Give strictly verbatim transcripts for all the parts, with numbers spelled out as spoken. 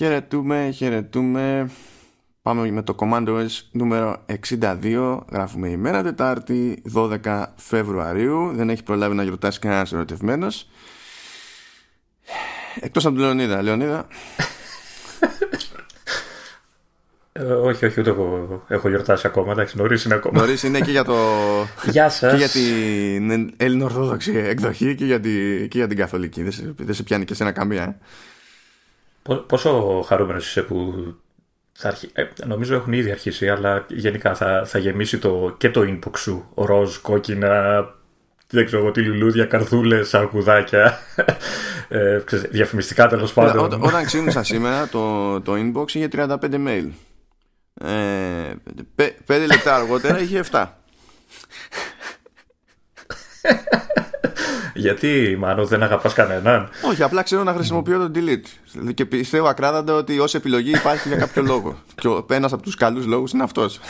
Χαιρετούμε, χαιρετούμε. Πάμε με το CommandOS νούμερο εξήντα δύο. Γράφουμε ημέρα Τετάρτη, δώδεκα Φεβρουαρίου. Δεν έχει προλάβει να γιορτάσει κανένας ερωτευμένος. Εκτός από τον Λεωνίδα. Λεωνίδα. Όχι, όχι, ούτε έχω, έχω γιορτάσει ακόμα. Εντάξει, νωρίς είναι ακόμα. Νωρίς είναι και για το. Γεια σας. Και για την ελληνοορθόδοξη εκδοχή και για, τη, και για την καθολική. Δεν σε, δεν σε πιάνει και σένα καμία. Πόσο χαρούμενος είσαι που θα αρχίσει. Ε, νομίζω έχουν ήδη αρχίσει, αλλά γενικά θα, θα γεμίσει το, και το inbox σου. Ροζ, κόκκινα, δεν ξέρω εγώ τι λουλούδια, καρδούλες, αρκουδάκια. Ε, ξέρεις, διαφημιστικά τέλος πάντων. Ό, ό, όταν ξύμνησα σήμερα, το, το inbox είχε τριάντα πέντε mail. Ε, πέντε λεπτά αργότερα είχε εφτά. Γιατί, μάλλον δεν αγαπάς κανέναν? Όχι, απλά ξέρω να χρησιμοποιώ το delete. Και πιστεύω ακράδαντα ότι ως επιλογή υπάρχει για κάποιο λόγο. Και ένας από τους καλούς λόγους είναι αυτός.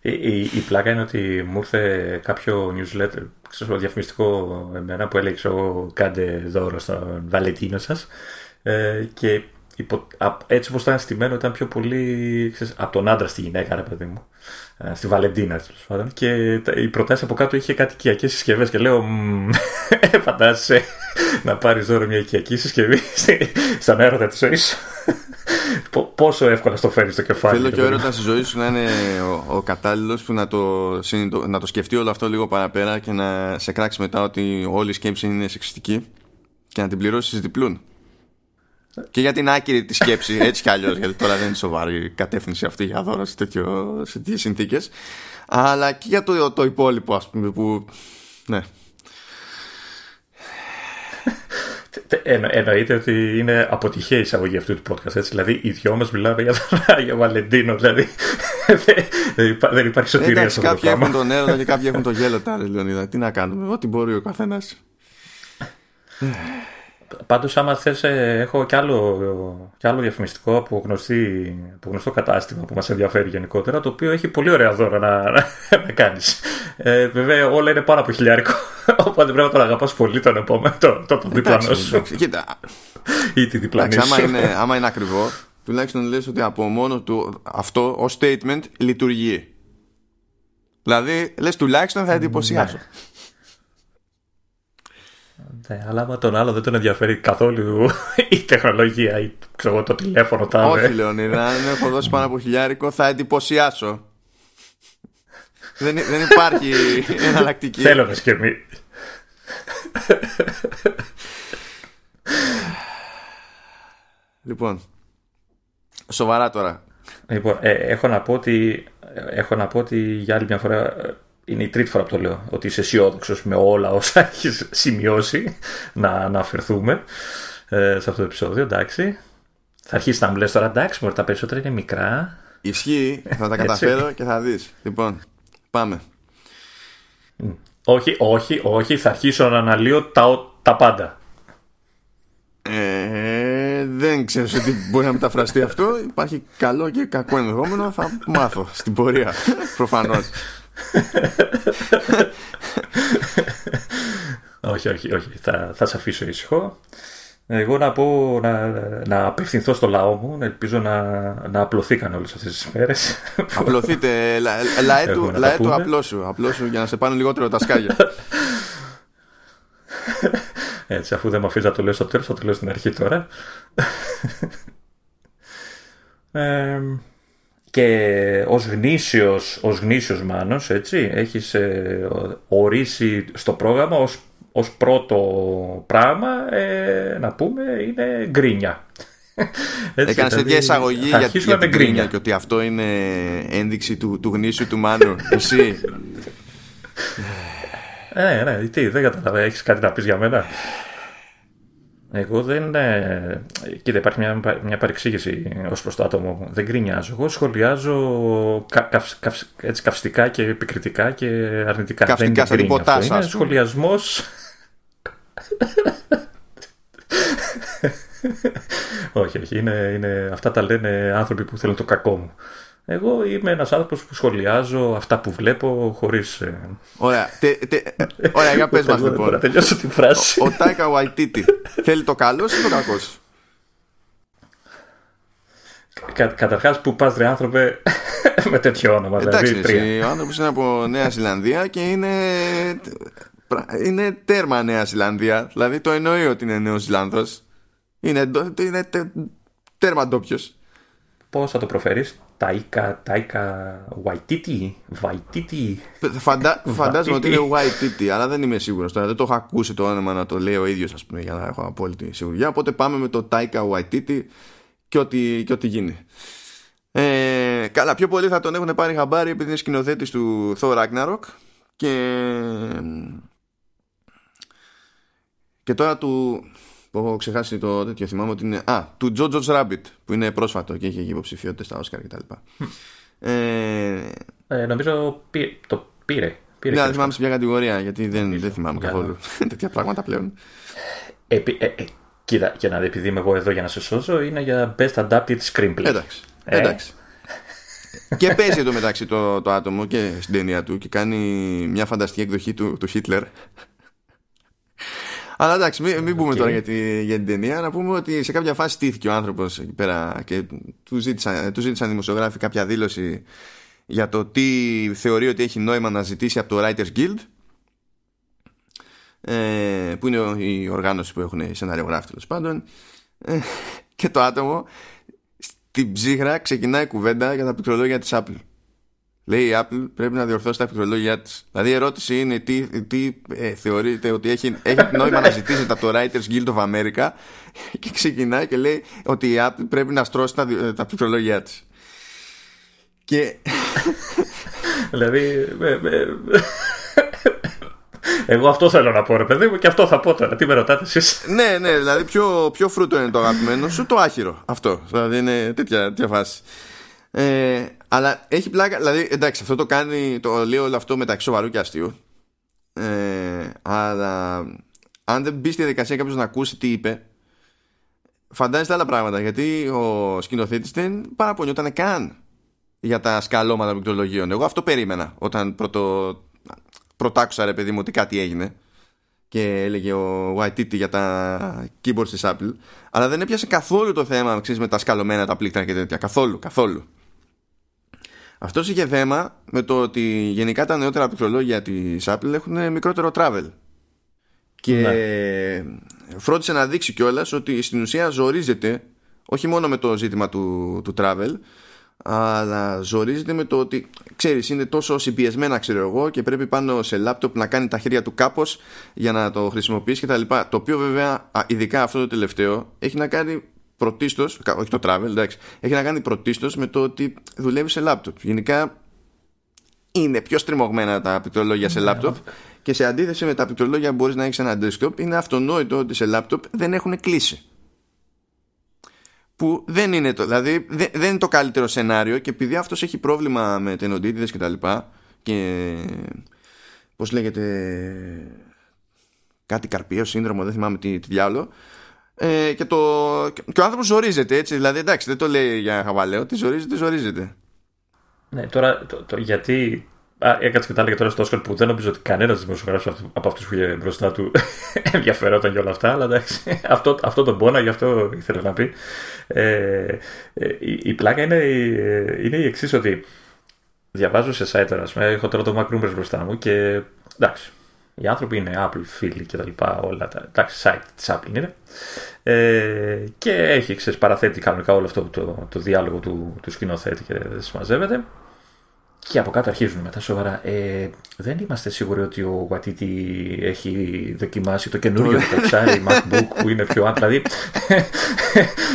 Η, η, η πλάκα είναι ότι μου ήρθε κάποιο newsletter, ξέρω, διαφημιστικό εμένα, που έλεγε ξέρω, κάντε δώρο στον Βαλετίνο σας. Ε, και υπο, α, έτσι όπως ήταν στημένο ήταν πιο πολύ ξέρεις, από τον άντρα στη γυναίκα, ρε παιδί μου. Στη Βαλεντίνα, τέλος πάντων. Και η προτάση από κάτω είχε κάτι οικιακές συσκευές. Και λέω, φαντάζεσαι να πάρεις δώρο μια οικιακή συσκευή στον έρωτα της ζωής σου? Πόσο εύκολα στο φέρνεις το κεφάλι. Θέλω και ο έρωτας της ζωής σου να είναι ο, ο κατάλληλος που να το, να το σκεφτεί όλο αυτό λίγο παραπέρα και να σε κράξει μετά ότι όλη η σκέψη είναι σεξιστική και να την πληρώσεις διπλούν. Και για την άκυρη τη σκέψη, έτσι κι αλλιώς, γιατί τώρα δεν είναι σοβαρή η κατεύθυνση αυτή για δώρα σε τέτοιες συνθήκες. Αλλά και για το, το υπόλοιπο, ας πούμε, που. Ναι. Εννοείται ότι είναι αποτυχία η εισαγωγή αυτού του podcast, έτσι. Δηλαδή, οι δυο μας μιλάμε για τον Βαλεντίνο, δηλαδή. Δεν υπάρχει σωτηρία στο πράγμα. Κάποιοι έχουν τον έρωτα και κάποιοι έχουν το γέλο, τα Λεωνίδα. Τι να κάνουμε, ό,τι μπορεί ο καθένας. Πάντως άμα θες έχω κι άλλο, κι άλλο διαφημιστικό από, γνωστή, από γνωστό κατάστημα που μας ενδιαφέρει γενικότερα, το οποίο έχει πολύ ωραία δώρα να, να, να κάνεις. Ε, βέβαια όλα είναι πάνω από χιλιάρικο, οπότε πρέπει να τον αγαπάς πολύ τον επόμενο, τον το, το διπλανό σου. Κοίτα, ή τη διπλανή σου. Άμα είναι, άμα είναι ακριβό, τουλάχιστον λες ότι από μόνο του αυτό ως statement λειτουργεί. Δηλαδή λες τουλάχιστον θα εντυπωσιάσω. Ναι, αλλά άμα τον άλλο δεν τον ενδιαφέρει καθόλου η τεχνολογία ή ξέρω, το τηλέφωνο τάδε. Όχι Λεωνίδα, αν έχω δώσει πάνω από χιλιάρικο θα εντυπωσιάσω. δεν, δεν υπάρχει εναλλακτική. Θέλω να σκεφτεί. Λοιπόν, σοβαρά τώρα. Λοιπόν, ε, έχω, να πω ότι, έχω να πω ότι για άλλη μια φορά... Είναι η τρίτη φορά που το λέω, ότι είσαι αισιόδοξος με όλα όσα έχεις σημειώσει να αναφερθούμε ε, σε αυτό το επεισόδιο, εντάξει. Θα αρχίσει να μου λες τώρα, εντάξει, μωρέ, τα περισσότερα είναι μικρά. Ισχύει, θα τα καταφέρω και θα δεις. Λοιπόν, πάμε. Όχι, όχι, όχι, θα αρχίσω να αναλύω τα, τα πάντα. Ε, δεν ξέρω ότι μπορεί να μεταφραστεί αυτό, υπάρχει καλό και κακό ενδεχόμενο, θα μάθω στην πορεία, προφανώς. όχι, όχι, όχι. Θα, θα σε αφήσω ήσυχο. Εγώ να πω να, να απευθυνθώ στο λαό μου. Ελπίζω να, να απλωθήκαν όλες αυτές τις μέρες. Απλωθείτε. λα, λαέ του, λαέ του απλώσου, απλώσου για να σε πάνε λιγότερο τα σκάγια. Έτσι, αφού δεν με αφήνεις να το λέω στο τέλος, θα το λέω στην αρχή τώρα. ε, Και ως γνήσιος, ως γνήσιος Μάνος, έτσι, έχεις ε, ορίσει στο πρόγραμμα ως, ως πρώτο πράγμα, ε, να πούμε, είναι γκρίνια. Έκανες δηλαδή, τέτοια εισαγωγή για, για την γκρίνια, γκρίνια και ότι αυτό είναι ένδειξη του, του γνήσιου του Μάνου. Εσύ. Ναι, ναι, τι, δεν καταλαβαίνω, έχεις κάτι να πεις για μένα? Εγώ δεν. Ε, κοίτα, υπάρχει μια, μια παρεξήγηση ως προς το άτομο μου. Δεν γκρινιάζω. Εγώ σχολιάζω κα, καυ, καυ, έτσι, καυστικά και επικριτικά και αρνητικά. Καυστικά σε ρηποτά σας. Είναι σχολιασμός. όχι, όχι. Είναι, είναι, αυτά τα λένε άνθρωποι που θέλουν το κακό μου. Εγώ είμαι ένας άνθρωπος που σχολιάζω αυτά που βλέπω χωρίς. Ωραία, τε, τε, ωραία για πες μας λοιπόν. Να τελειώσω τη φράση. Ο, ο Τάικα Γουαϊτίτι θέλει το καλό ή το κακό? Κα, καταρχάς που πας ρε άνθρωπε με τέτοιο όνομα. Εντάξει, δηλαδή, ο άνθρωπος είναι από Νέα Ζηλανδία και είναι, είναι τέρμα Νέα Ζηλανδία. Δηλαδή το εννοεί ότι είναι Νέος Ζηλανδός. Είναι, είναι τε, τέρμα ντόπιος. Πώς θα το προφέρεις? Τάικα, Τάικα Γουαϊτίτι, Γουαϊτίτι. Φαντα, φαντάζομαι ότι είναι Γουαϊτίτι, αλλά δεν είμαι σίγουρος τώρα. Δεν το έχω ακούσει το όνομα να το λέει ο ίδιος, ας πούμε, για να έχω απόλυτη σιγουριά. Οπότε πάμε με το Τάικα Γουαϊτίτι και ό,τι, και ό,τι γίνει. Ε, καλά, πιο πολύ θα τον έχουν πάρει χαμπάρι επειδή είναι σκηνοθέτης του Thor Ragnarok και, και τώρα του. Που έχω ξεχάσει το τέτοιο, θυμάμαι ότι είναι. Α, του Jojo's Rabbit που είναι πρόσφατο και είχε υποψηφιότητες στα Όσκαρ κτλ. ε, ε, νομίζω πήρε, το πήρε. πήρε ναι, δεν θυμάμαι σε ποια κατηγορία, γιατί δεν, δεν θυμάμαι για καθόλου τέτοια πράγματα πλέον. Ε, ε, ε, ε, κοίτα, για να δει, επειδή είμαι εγώ εδώ για να σε σώσω, είναι για Best Adapted Screenplay. Εντάξει. Ε. εντάξει. Και παίζει εδώ μεταξύ το, το άτομο και στην ταινία του και κάνει μια φανταστική εκδοχή του, του Χίτλερ. Αλλά εντάξει, μην, μην okay. πούμε τώρα για, τη, για την ταινία. Να πούμε ότι σε κάποια φάση στήθηκε ο άνθρωπος εκεί πέρα και του ζήτησαν, του ζήτησαν δημοσιογράφοι κάποια δήλωση για το τι θεωρεί ότι έχει νόημα να ζητήσει από το Writers Guild, ε, που είναι η οργάνωση που έχουν οι σεναριογράφοι, τέλος πάντων. Ε, και το άτομο στην ψύχρα ξεκινάει κουβέντα για τα πληκτρολόγια της Apple. Λέει η Apple πρέπει να διορθώσει τα πληκτρολόγια της. Δηλαδή η ερώτηση είναι τι, τι ε, θεωρείτε ότι έχει, έχει νόημα να ζητήσετε από το Writers Guild of America, και ξεκινάει και λέει ότι η Apple πρέπει να στρώσει τα, τα πληκτρολόγια της. Και δηλαδή εγώ αυτό θέλω να πω, ρε παιδί μου, και αυτό θα πω τώρα. Τι με ρωτάτε εσείς? Ναι, ναι, δηλαδή πιο, πιο φρούτο είναι το αγαπημένο σου, το άχυρο. Αυτό, δηλαδή είναι τέτοια, τέτοια φάση. Ε, αλλά έχει πλάκα. Δηλαδή εντάξει, αυτό το κάνει, το λέει όλο αυτό μεταξύ σοβαρού και αστείου, ε, αλλά αν δεν μπει στη διαδικασία κάποιος να ακούσει τι είπε, φαντάζεται άλλα πράγματα. Γιατί ο σκηνοθέτης δεν παραπονιόταν καν για τα σκαλώματα πληκτρολογίων. Εγώ αυτό περίμενα όταν πρωτο, πρωτάκουσα, ρε παιδί μου, ότι κάτι έγινε και έλεγε ο Γουαϊτίτι για τα keyboards της Apple, αλλά δεν έπιασε καθόλου το θέμα, ξέρεις, με τα σκαλωμένα τα πλήκτρα και τέτοια. Καθόλου, καθόλου. Αυτός είχε θέμα με το ότι γενικά τα νεότερα πληκτρολόγια της Apple έχουν μικρότερο travel. Και ναι, φρόντισε να δείξει κιόλας ότι στην ουσία ζορίζεται όχι μόνο με το ζήτημα του, του travel, αλλά ζορίζεται με το ότι, ξέρεις, είναι τόσο συμπιεσμένα, ξέρω εγώ, και πρέπει πάνω σε λάπτοπ να κάνει τα χέρια του κάπως για να το χρησιμοποιήσει κτλ. Το οποίο βέβαια, ειδικά αυτό το τελευταίο, έχει να κάνει πρωτίστως, όχι το travel, εντάξει, έχει να κάνει πρωτίστως με το ότι δουλεύει σε λάπτοπ. Γενικά είναι πιο στριμωγμένα τα πληκτρολόγια σε λάπτοπ και σε αντίθεση με τα πληκτρολόγια που μπορείς να έχεις ένα desktop, είναι αυτονόητο ότι σε λάπτοπ δεν έχουν κλείσει. Που δεν είναι το, δηλαδή δεν, δεν είναι το καλύτερο σενάριο, και επειδή αυτός έχει πρόβλημα με τενοντίτιδες και τα λοιπά και πώς λέγεται, κάτι καρπιαίο σύνδρομο, δεν θυμάμαι τι, τι διάολο, ε, και, το, και ο άνθρωπος ζορίζεται έτσι, δηλαδή εντάξει, δεν το λέει για χαβαλέο, τι ζορίζεται, ζορίζεται. Ναι, τώρα το, το, γιατί... Έκατσε και τα έλεγε τώρα στο Όσκαρ, που δεν νομίζω ότι κανένας δημοσιογράφος από αυτούς που είχε μπροστά του ενδιαφερόταν για όλα αυτά. Αλλά εντάξει, αυτό, αυτό τον πόνα, γι' αυτό ήθελα να πει. Ε, η, η πλάκα είναι, είναι η εξής, ότι διαβάζω σε site, ας πούμε, έχω τώρα το Mac Rumors μπροστά μου και εντάξει, οι άνθρωποι είναι Apple, φίλοι και τα λοιπά, όλα τα, εντάξει, site της Apple είναι. Ε, και έχει, ξέρεις, παραθέτει κανονικά όλο αυτό το, το, το διάλογο του, του σκηνοθέτη και δεν συμμαζεύεται. Και από κάτω αρχίζουν μετά σοβαρά. Ε, δεν είμαστε σίγουροι ότι ο Γουαϊτίτι έχει δοκιμάσει το καινούριο το Tsari MacBook που είναι πιο. Δηλαδή.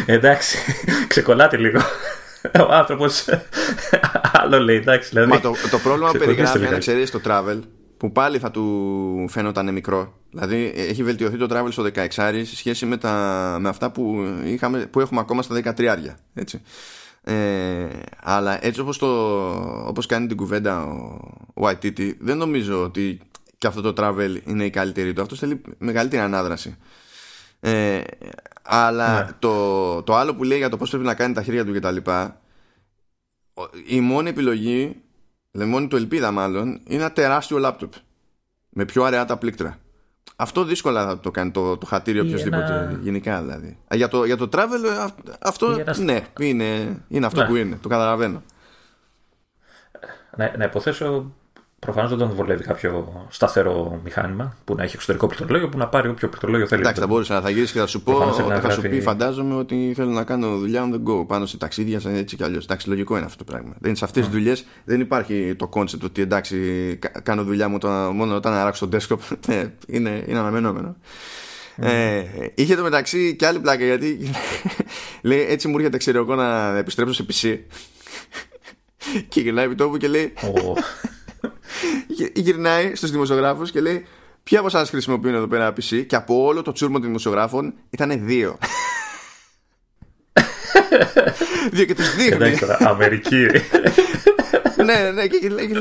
Εντάξει, ξεκολλάτε λίγο. Ο άνθρωπος άλλο λέει, εντάξει. Δηλαδή, μα το, το πρόβλημα περιγράφει, αν εξαιρέσει το travel, που πάλι θα του φαίνονταν μικρό. Δηλαδή έχει βελτιωθεί το travel στο δεκαέξι σε σχέση με, τα, με αυτά που, είχαμε, που έχουμε ακόμα στα δεκατρία. Έτσι. Ε, αλλά έτσι όπως, το, όπως κάνει την κουβέντα ο Γουαϊτίτι, δεν νομίζω ότι και αυτό το travel είναι η καλύτερη του. Αυτός θέλει μεγαλύτερη ανάδραση, ε, αλλά yeah. το, το άλλο που λέει για το πώς πρέπει να κάνει τα χέρια του και τα λοιπά, η μόνη επιλογή, η μόνη του ελπίδα μάλλον, είναι ένα τεράστιο λάπτοπ με πιο αραιά τα πλήκτρα. Αυτό δύσκολα θα το κάνει το, το χατήρι οποιοδήποτε. Ένα... γενικά δηλαδή. Για το, για το travel α, αυτό για τα... ναι, είναι, είναι αυτό ναι. που είναι. Το καταλαβαίνω. Να, να υποθέσω προφανώς δεν τον βολεύει κάποιο σταθερό μηχάνημα που να έχει εξωτερικό πληκτρολόγιο που να πάρει όποιο πληκτρολόγιο θέλει. Εντάξει, θα μπορούσε να θα γυρίσει και θα σου πω ότι θα γράφει... σου πει φαντάζομαι ότι θέλω να κάνω δουλειά on the go πάνω σε ταξίδια σαν έτσι κι αλλιώς. Εντάξει, λογικό είναι αυτό το πράγμα. Δεν είναι σε αυτές mm. τις δουλειές δεν υπάρχει το concept ότι εντάξει κάνω δουλειά μου μόνο όταν αράξω το desktop. είναι, είναι αναμενόμενο. Mm. Ε, είχε το μεταξύ και άλλη πλάκα γιατί λέει έτσι μου έρχεται εξαιρετικό να επιστρέψω σε πι σι. Και γυρνάει επί τόπου και λέει oh. γυρνάει στους δημοσιογράφους και λέει ποια από εσάς χρησιμοποιούν εδώ πέρα πι σι. Και από όλο το τσούρμο των δημοσιογράφων ήταν δύο. Δύο και τους δείχνει. Εντάξει τώρα Αμερική. Ναι ναι και λέει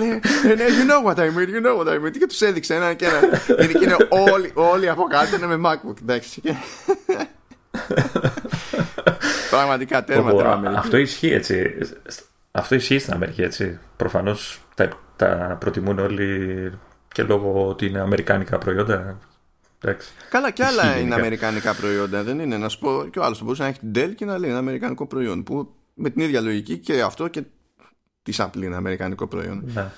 you know what I mean, you know what I mean. Και τους έδειξε ένα και ένα. Και είναι όλοι από κάτω είναι με MacBook. Εντάξει. Πραγματικά τέρμα. Αυτό ισχύει έτσι. Αυτό ισχύει στην Αμερική, έτσι. Προφανώς τα, τα προτιμούν όλοι και λόγω ότι είναι αμερικάνικα προϊόντα. Εντάξει. Καλά, και άλλα ισχύει, είναι γενικά. Αμερικάνικα προϊόντα, δεν είναι. Να σου πω και ο άλλος μπορούσε να έχει την Dell και να λέει ένα αμερικάνικο προϊόν. Που με την ίδια λογική και αυτό και τη Apple είναι αμερικάνικο προϊόν. Να.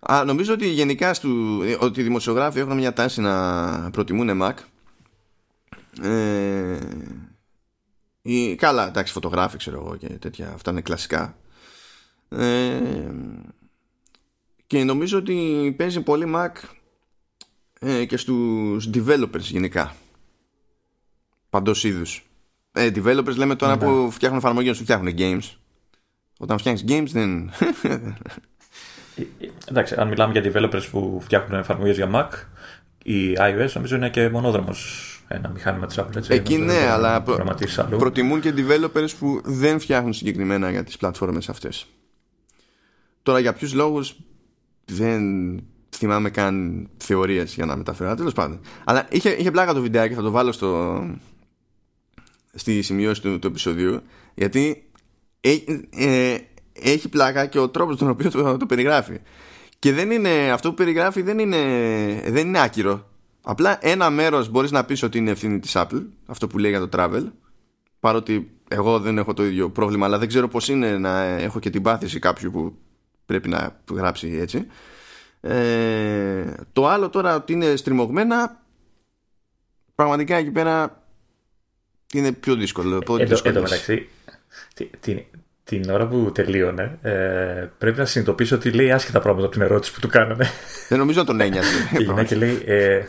Α, νομίζω ότι γενικά στου, ότι οι δημοσιογράφοι έχουν μια τάση να προτιμούν Mac. Ε, η, καλά, εντάξει, φωτογράφοι ξέρω εγώ και τέτοια. Αυτά είναι κλασικά. Ε, και νομίζω ότι παίζει πολύ Mac ε, και στους developers γενικά παντός είδους ε, developers λέμε τώρα ναι. που φτιάχνουν εφαρμογές που φτιάχνουν games. Όταν φτιάχνεις games δεν ε, εντάξει, αν μιλάμε για developers που φτιάχνουν εφαρμογές για Mac, η iOS νομίζω είναι και μονόδρομος. Ένα μηχάνημα της Apple, έτσι, εκεί ναι, αλλά προ... προτιμούν και developers που δεν φτιάχνουν συγκεκριμένα για τις πλατφόρμες αυτές. Τώρα για ποιους λόγους δεν θυμάμαι καν θεωρίες για να μεταφέρω. Τέλος πάντων. Αλλά είχε, είχε πλάκα το βιντεάκι, θα το βάλω στο... στη σημειώση του, του επεισοδίου. Γιατί ε, ε, έχει πλάκα και ο τρόπος τον οποίο το, το περιγράφει. Και δεν είναι, αυτό που περιγράφει δεν είναι, δεν είναι άκυρο. Απλά ένα μέρος μπορείς να πεις ότι είναι ευθύνη της Apple, αυτό που λέει για το travel. Παρότι εγώ δεν έχω το ίδιο πρόβλημα, αλλά δεν ξέρω πώς είναι να έχω και την πάθηση κάποιου που πρέπει να γράψει έτσι. ε, Το άλλο τώρα ότι είναι στριμωγμένα, πραγματικά εκεί πέρα είναι πιο δύσκολο. Εν τω μεταξύ, την ώρα που τελείωνε, ε, πρέπει να συνειδητοποιήσω ότι λέει άσχετα πράγματα από την ερώτηση που του κάνανε. Δεν νομίζω να τον ένοιαζε. Η γυναίκα λέει. Ε,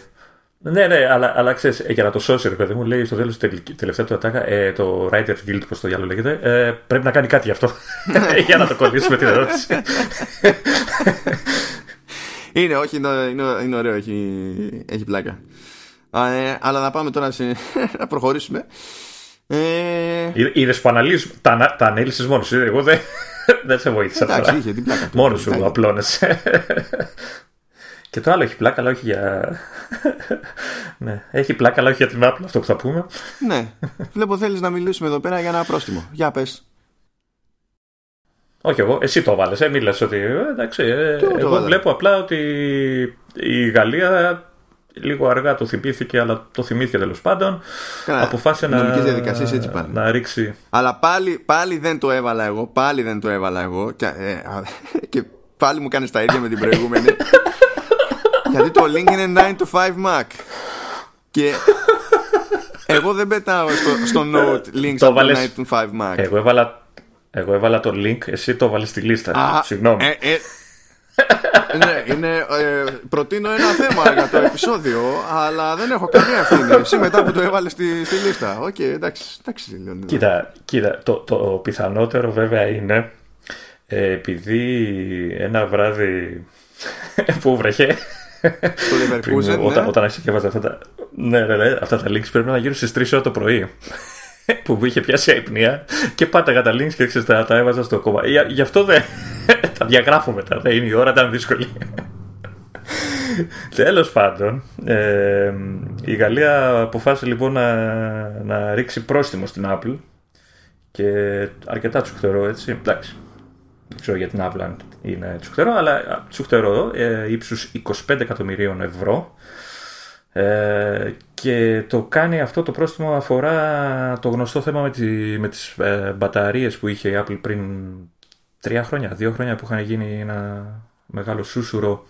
ναι, ναι, αλλά, αλλά ξέρεις, για να το σώσει, ρε παιδί μου, λέει στο τέλος τη τελευταία του ατάκα, ε, το Writers Guild, πώς το διάλογο λέγεται, ε, πρέπει να κάνει κάτι γι' αυτό. Για να το κολλήσουμε την ερώτηση. Είναι, όχι, είναι, είναι ωραίο, έχει, έχει πλάκα. Α, ε, αλλά να πάμε τώρα σε, να προχωρήσουμε. Ε... Είδες που αναλύσεις, τα, τα ανέλυσες μόνος σου. Εγώ δεν, δεν σε βοήθησα. Εντάξει, είχε την πλάκα. Μόνος σου απλώνεσαι. Και το άλλο έχει πλάκα, αλλά όχι για. Ναι, έχει πλάκα, αλλά όχι για την Apple, αυτό που θα πούμε. Ναι. Βλέπω θέλεις να μιλήσουμε εδώ πέρα για ένα πρόστιμο. Για πες. Όχι εγώ, εσύ το βάλες. Ε, μίλας ότι. Εντάξει, ε, εγώ βλέπω απλά ότι η Γαλλία. Λίγο αργά το θυμήθηκε, αλλά το θυμήθηκε τέλος πάντων. Καλά, αποφάσισε να, να ρίξει. Αλλά πάλι, πάλι δεν το έβαλα εγώ. Πάλι δεν το έβαλα εγώ. Και, ε, α, και πάλι μου κάνεις τα ίδια με την προηγούμενη. Γιατί το link είναι nine to five Mac. Και εγώ δεν πετάω στο, στο note links από το nine to five Mac. Εγώ έβαλα, εγώ έβαλα το link, εσύ το βάλες στη λίστα. Α, συγγνώμη. Ε, ε, ναι, είναι, ε, προτείνω ένα θέμα για το επεισόδιο, αλλά δεν έχω καμία ευθύνη. Εσύ μετά που το έβαλες στη, στη λίστα. Οκ, okay, εντάξει, εντάξει, Λεωνίδα. Κοίτα, κοίτα το, το πιθανότερο βέβαια είναι ε, επειδή ένα βράδυ που βρέχε. Πριν, ναι. Όταν, όταν ασκεύαζα αυτά τα. Ναι, ναι, ναι, αυτά τα links πρέπει να γίνουν στις τρεις ώρα το πρωί. Που μου είχε πιάσει αϊπνία και πάταγα τα links και ξέρεις, τα, τα έβαζα στο κόμμα. Για, γι' αυτό δεν. Τα διαγράφω μετά. Δεν είναι η ώρα, ήταν δύσκολη. Τέλος πάντων, ε, η Γαλλία αποφάσισε λοιπόν να, να ρίξει πρόστιμο στην Apple και αρκετά τσουχτερό έτσι. Εντάξει, δεν ξέρω για την Apple αν είναι τσουχτερό, αλλά τσουχτερό ε, ύψους είκοσι πέντε εκατομμυρίων ευρώ. Ε, και το κάνει αυτό το πρόστιμο αφορά το γνωστό θέμα με, τη, με τις ε, μπαταρίες που είχε η Apple πριν τρία χρόνια, δύο χρόνια που είχαν γίνει ένα μεγάλο σούσουρο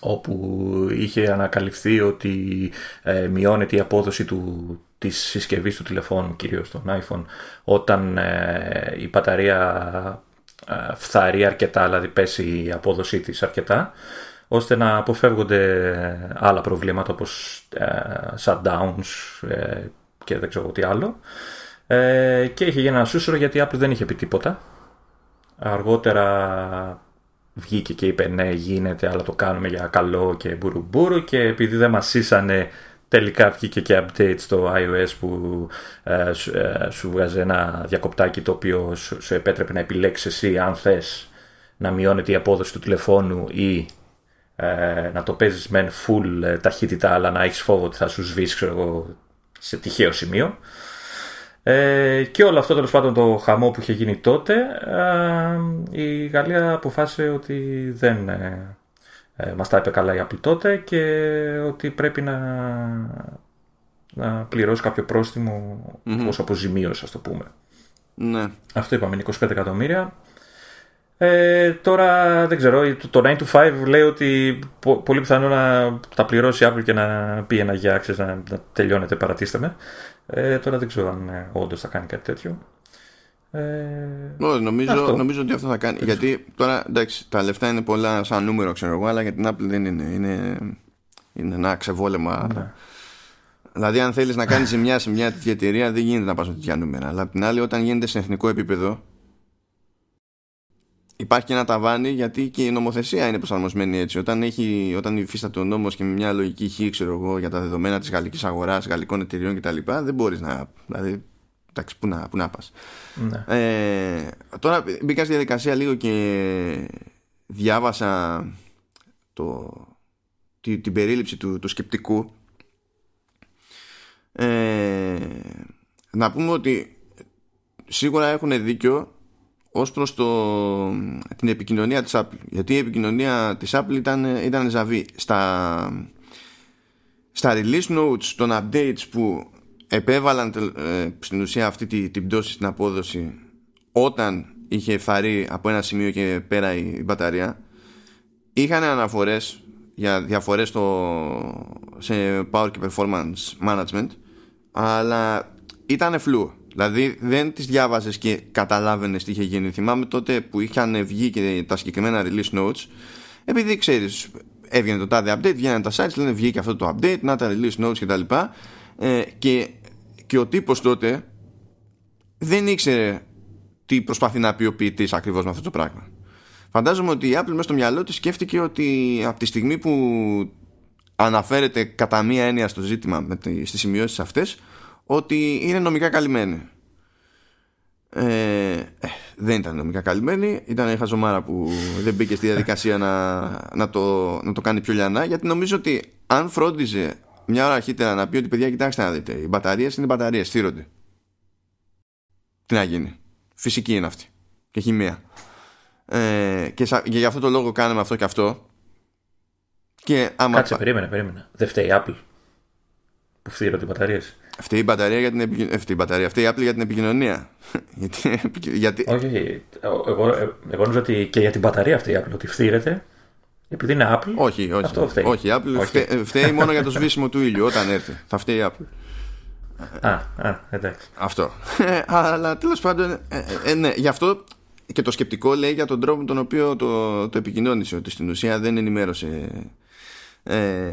όπου είχε ανακαλυφθεί ότι ε, μειώνεται η απόδοση του, της συσκευής του τηλεφώνου, κυρίως των iPhone, όταν ε, η μπαταρία ε, φθαρεί αρκετά, δηλαδή πέσει η απόδοσή της αρκετά, ώστε να αποφεύγονται άλλα προβλήματα όπως ε, shutdowns ε, και δεν ξέρω τι άλλο. Ε, και είχε γίνει ένα σούσουρο γιατί η Apple δεν είχε πει τίποτα. Αργότερα βγήκε και είπε ναι, γίνεται, αλλά το κάνουμε για καλό και μπουρουμπουρου, και επειδή δεν μας ήσανε, τελικά βγήκε και update στο iOS που ε, σου, ε, σου βγάζει ένα διακοπτάκι το οποίο σου, σου επέτρεπε να επιλέξεις εσύ αν θες να μειώνεται η απόδοση του τηλεφώνου ή Ε, να το παίζεις μεν full ε, ταχύτητα, αλλά να έχεις φόβο ότι θα σου σβήσει, ξέρω εγώ, σε τυχαίο σημείο. Ε, και όλο αυτό, τέλος πάντων, το χαμό που είχε γίνει τότε, ε, η Γαλλία αποφάσισε ότι δεν ε, ε, μας τα είπε καλά η Apple τότε και ότι πρέπει να, να πληρώσει κάποιο πρόστιμο mm-hmm. ως αποζημίωση, ας το πούμε. Ναι. Αυτό είπαμε, είναι είκοσι πέντε εκατομμύρια. Ε, τώρα δεν ξέρω, το nine to five λέει ότι πο, πολύ πιθανό να τα πληρώσει η Apple και να πει ένα για access, να, να τελειώνεται, παρατήστε με. Ε, τώρα δεν ξέρω αν ε, όντως θα κάνει κάτι τέτοιο. Ε, Ό, νομίζω, αυτό. νομίζω ότι αυτό θα κάνει. Έξω. Γιατί τώρα εντάξει, τα λεφτά είναι πολλά σαν νούμερο, ξέρω εγώ, αλλά για την Apple δεν είναι. Είναι, είναι ένα ξεβόλεμα. Ναι. Δηλαδή, αν θέλεις να κάνεις ζημιά σε μια τέτοια εταιρεία, δεν γίνεται να πας με τέτοια νούμερα. Αλλά απ' την άλλη, όταν γίνεται σε εθνικό επίπεδο, υπάρχει και ένα ταβάνι, γιατί και η νομοθεσία είναι προσαρμοσμένη έτσι. Όταν, έχει, όταν υφίσταται ο νόμος και με μια λογική χ, ξέρω εγώ, για τα δεδομένα της γαλλικής αγοράς, γαλλικών εταιριών κτλ., δεν μπορείς να. Δηλαδή, εντάξει, πού να, να πας. Ναι. Ε, τώρα μπήκα στη διαδικασία λίγο και διάβασα το, τη, την περίληψη του, του σκεπτικού. Ε, να πούμε ότι σίγουρα έχουν δίκιο ως προς το, την επικοινωνία της Apple, γιατί η επικοινωνία της Apple ήταν, ήταν ζαβή στα, στα release notes των updates που επέβαλαν ε, στην ουσία αυτή την τη πτώση στην απόδοση όταν είχε φθαρεί από ένα σημείο και πέρα η, η μπαταρία. Είχαν αναφορές για διαφορές στο, σε power και performance management, αλλά ήταν φλού. Δηλαδή δεν τις διάβαζες και καταλάβαινες τι είχε γίνει. Θυμάμαι τότε που είχαν βγει και τα συγκεκριμένα release notes, επειδή ξέρεις, έβγαινε το τάδε update, βγαίνανε τα sites, λένε βγήκε αυτό το update, να τα release notes κτλ. Ε, και, και ο τύπος τότε δεν ήξερε τι προσπαθεί να πει ο ποιητής ακριβώς με αυτό το πράγμα. Φαντάζομαι ότι η Apple μέσα στο μυαλό της σκέφτηκε ότι από τη στιγμή που αναφέρεται κατά μία έννοια στο ζήτημα με τη, στις σημειώσεις αυτές, ότι είναι νομικά καλυμμένη. Ε, δεν ήταν νομικά καλυμμένη. Ήταν η χαζομάρα που δεν μπήκε στη διαδικασία να, να, το, να το κάνει πιο λιανά. Γιατί νομίζω ότι αν φρόντιζε μια ώρα αρχίτερα να πει ότι παιδιά, κοιτάξτε να δείτε, οι μπαταρίες είναι μπαταρίες, στήρονται. Τι να γίνει. Φυσική είναι αυτή. Και χημεία. Ε, και, σα, και γι' αυτό το λόγο κάναμε αυτό και αυτό. Και άμα... Κάτσε, περίμενε, περίμενε. Δεν φταίει η Apple που φτύρονται οι μπαταρίες. Αυτή η μπαταρία για την επικοινωνία. Αυτή η Apple για την επικοινωνία. Γιατί, γιατί... Όχι. Εγώ, εγώ νομίζω ότι και για την μπαταρία αυτή η Apple. Ότι φθήρεται. Επειδή είναι Apple. Όχι, όχι. Αυτό φταίει. Όχι, η Apple όχι. Φταί, φταίει μόνο για το σβήσιμο του ήλιου όταν έρθει. Θα φταίει η Apple. Α, α εντάξει. Αυτό. Αλλά τέλος πάντων. Ε, ε, ναι, γι' αυτό και το σκεπτικό λέει για τον τρόπο τον οποίο το, το επικοινώνησε. Ότι στην ουσία δεν ενημέρωσε. Ε,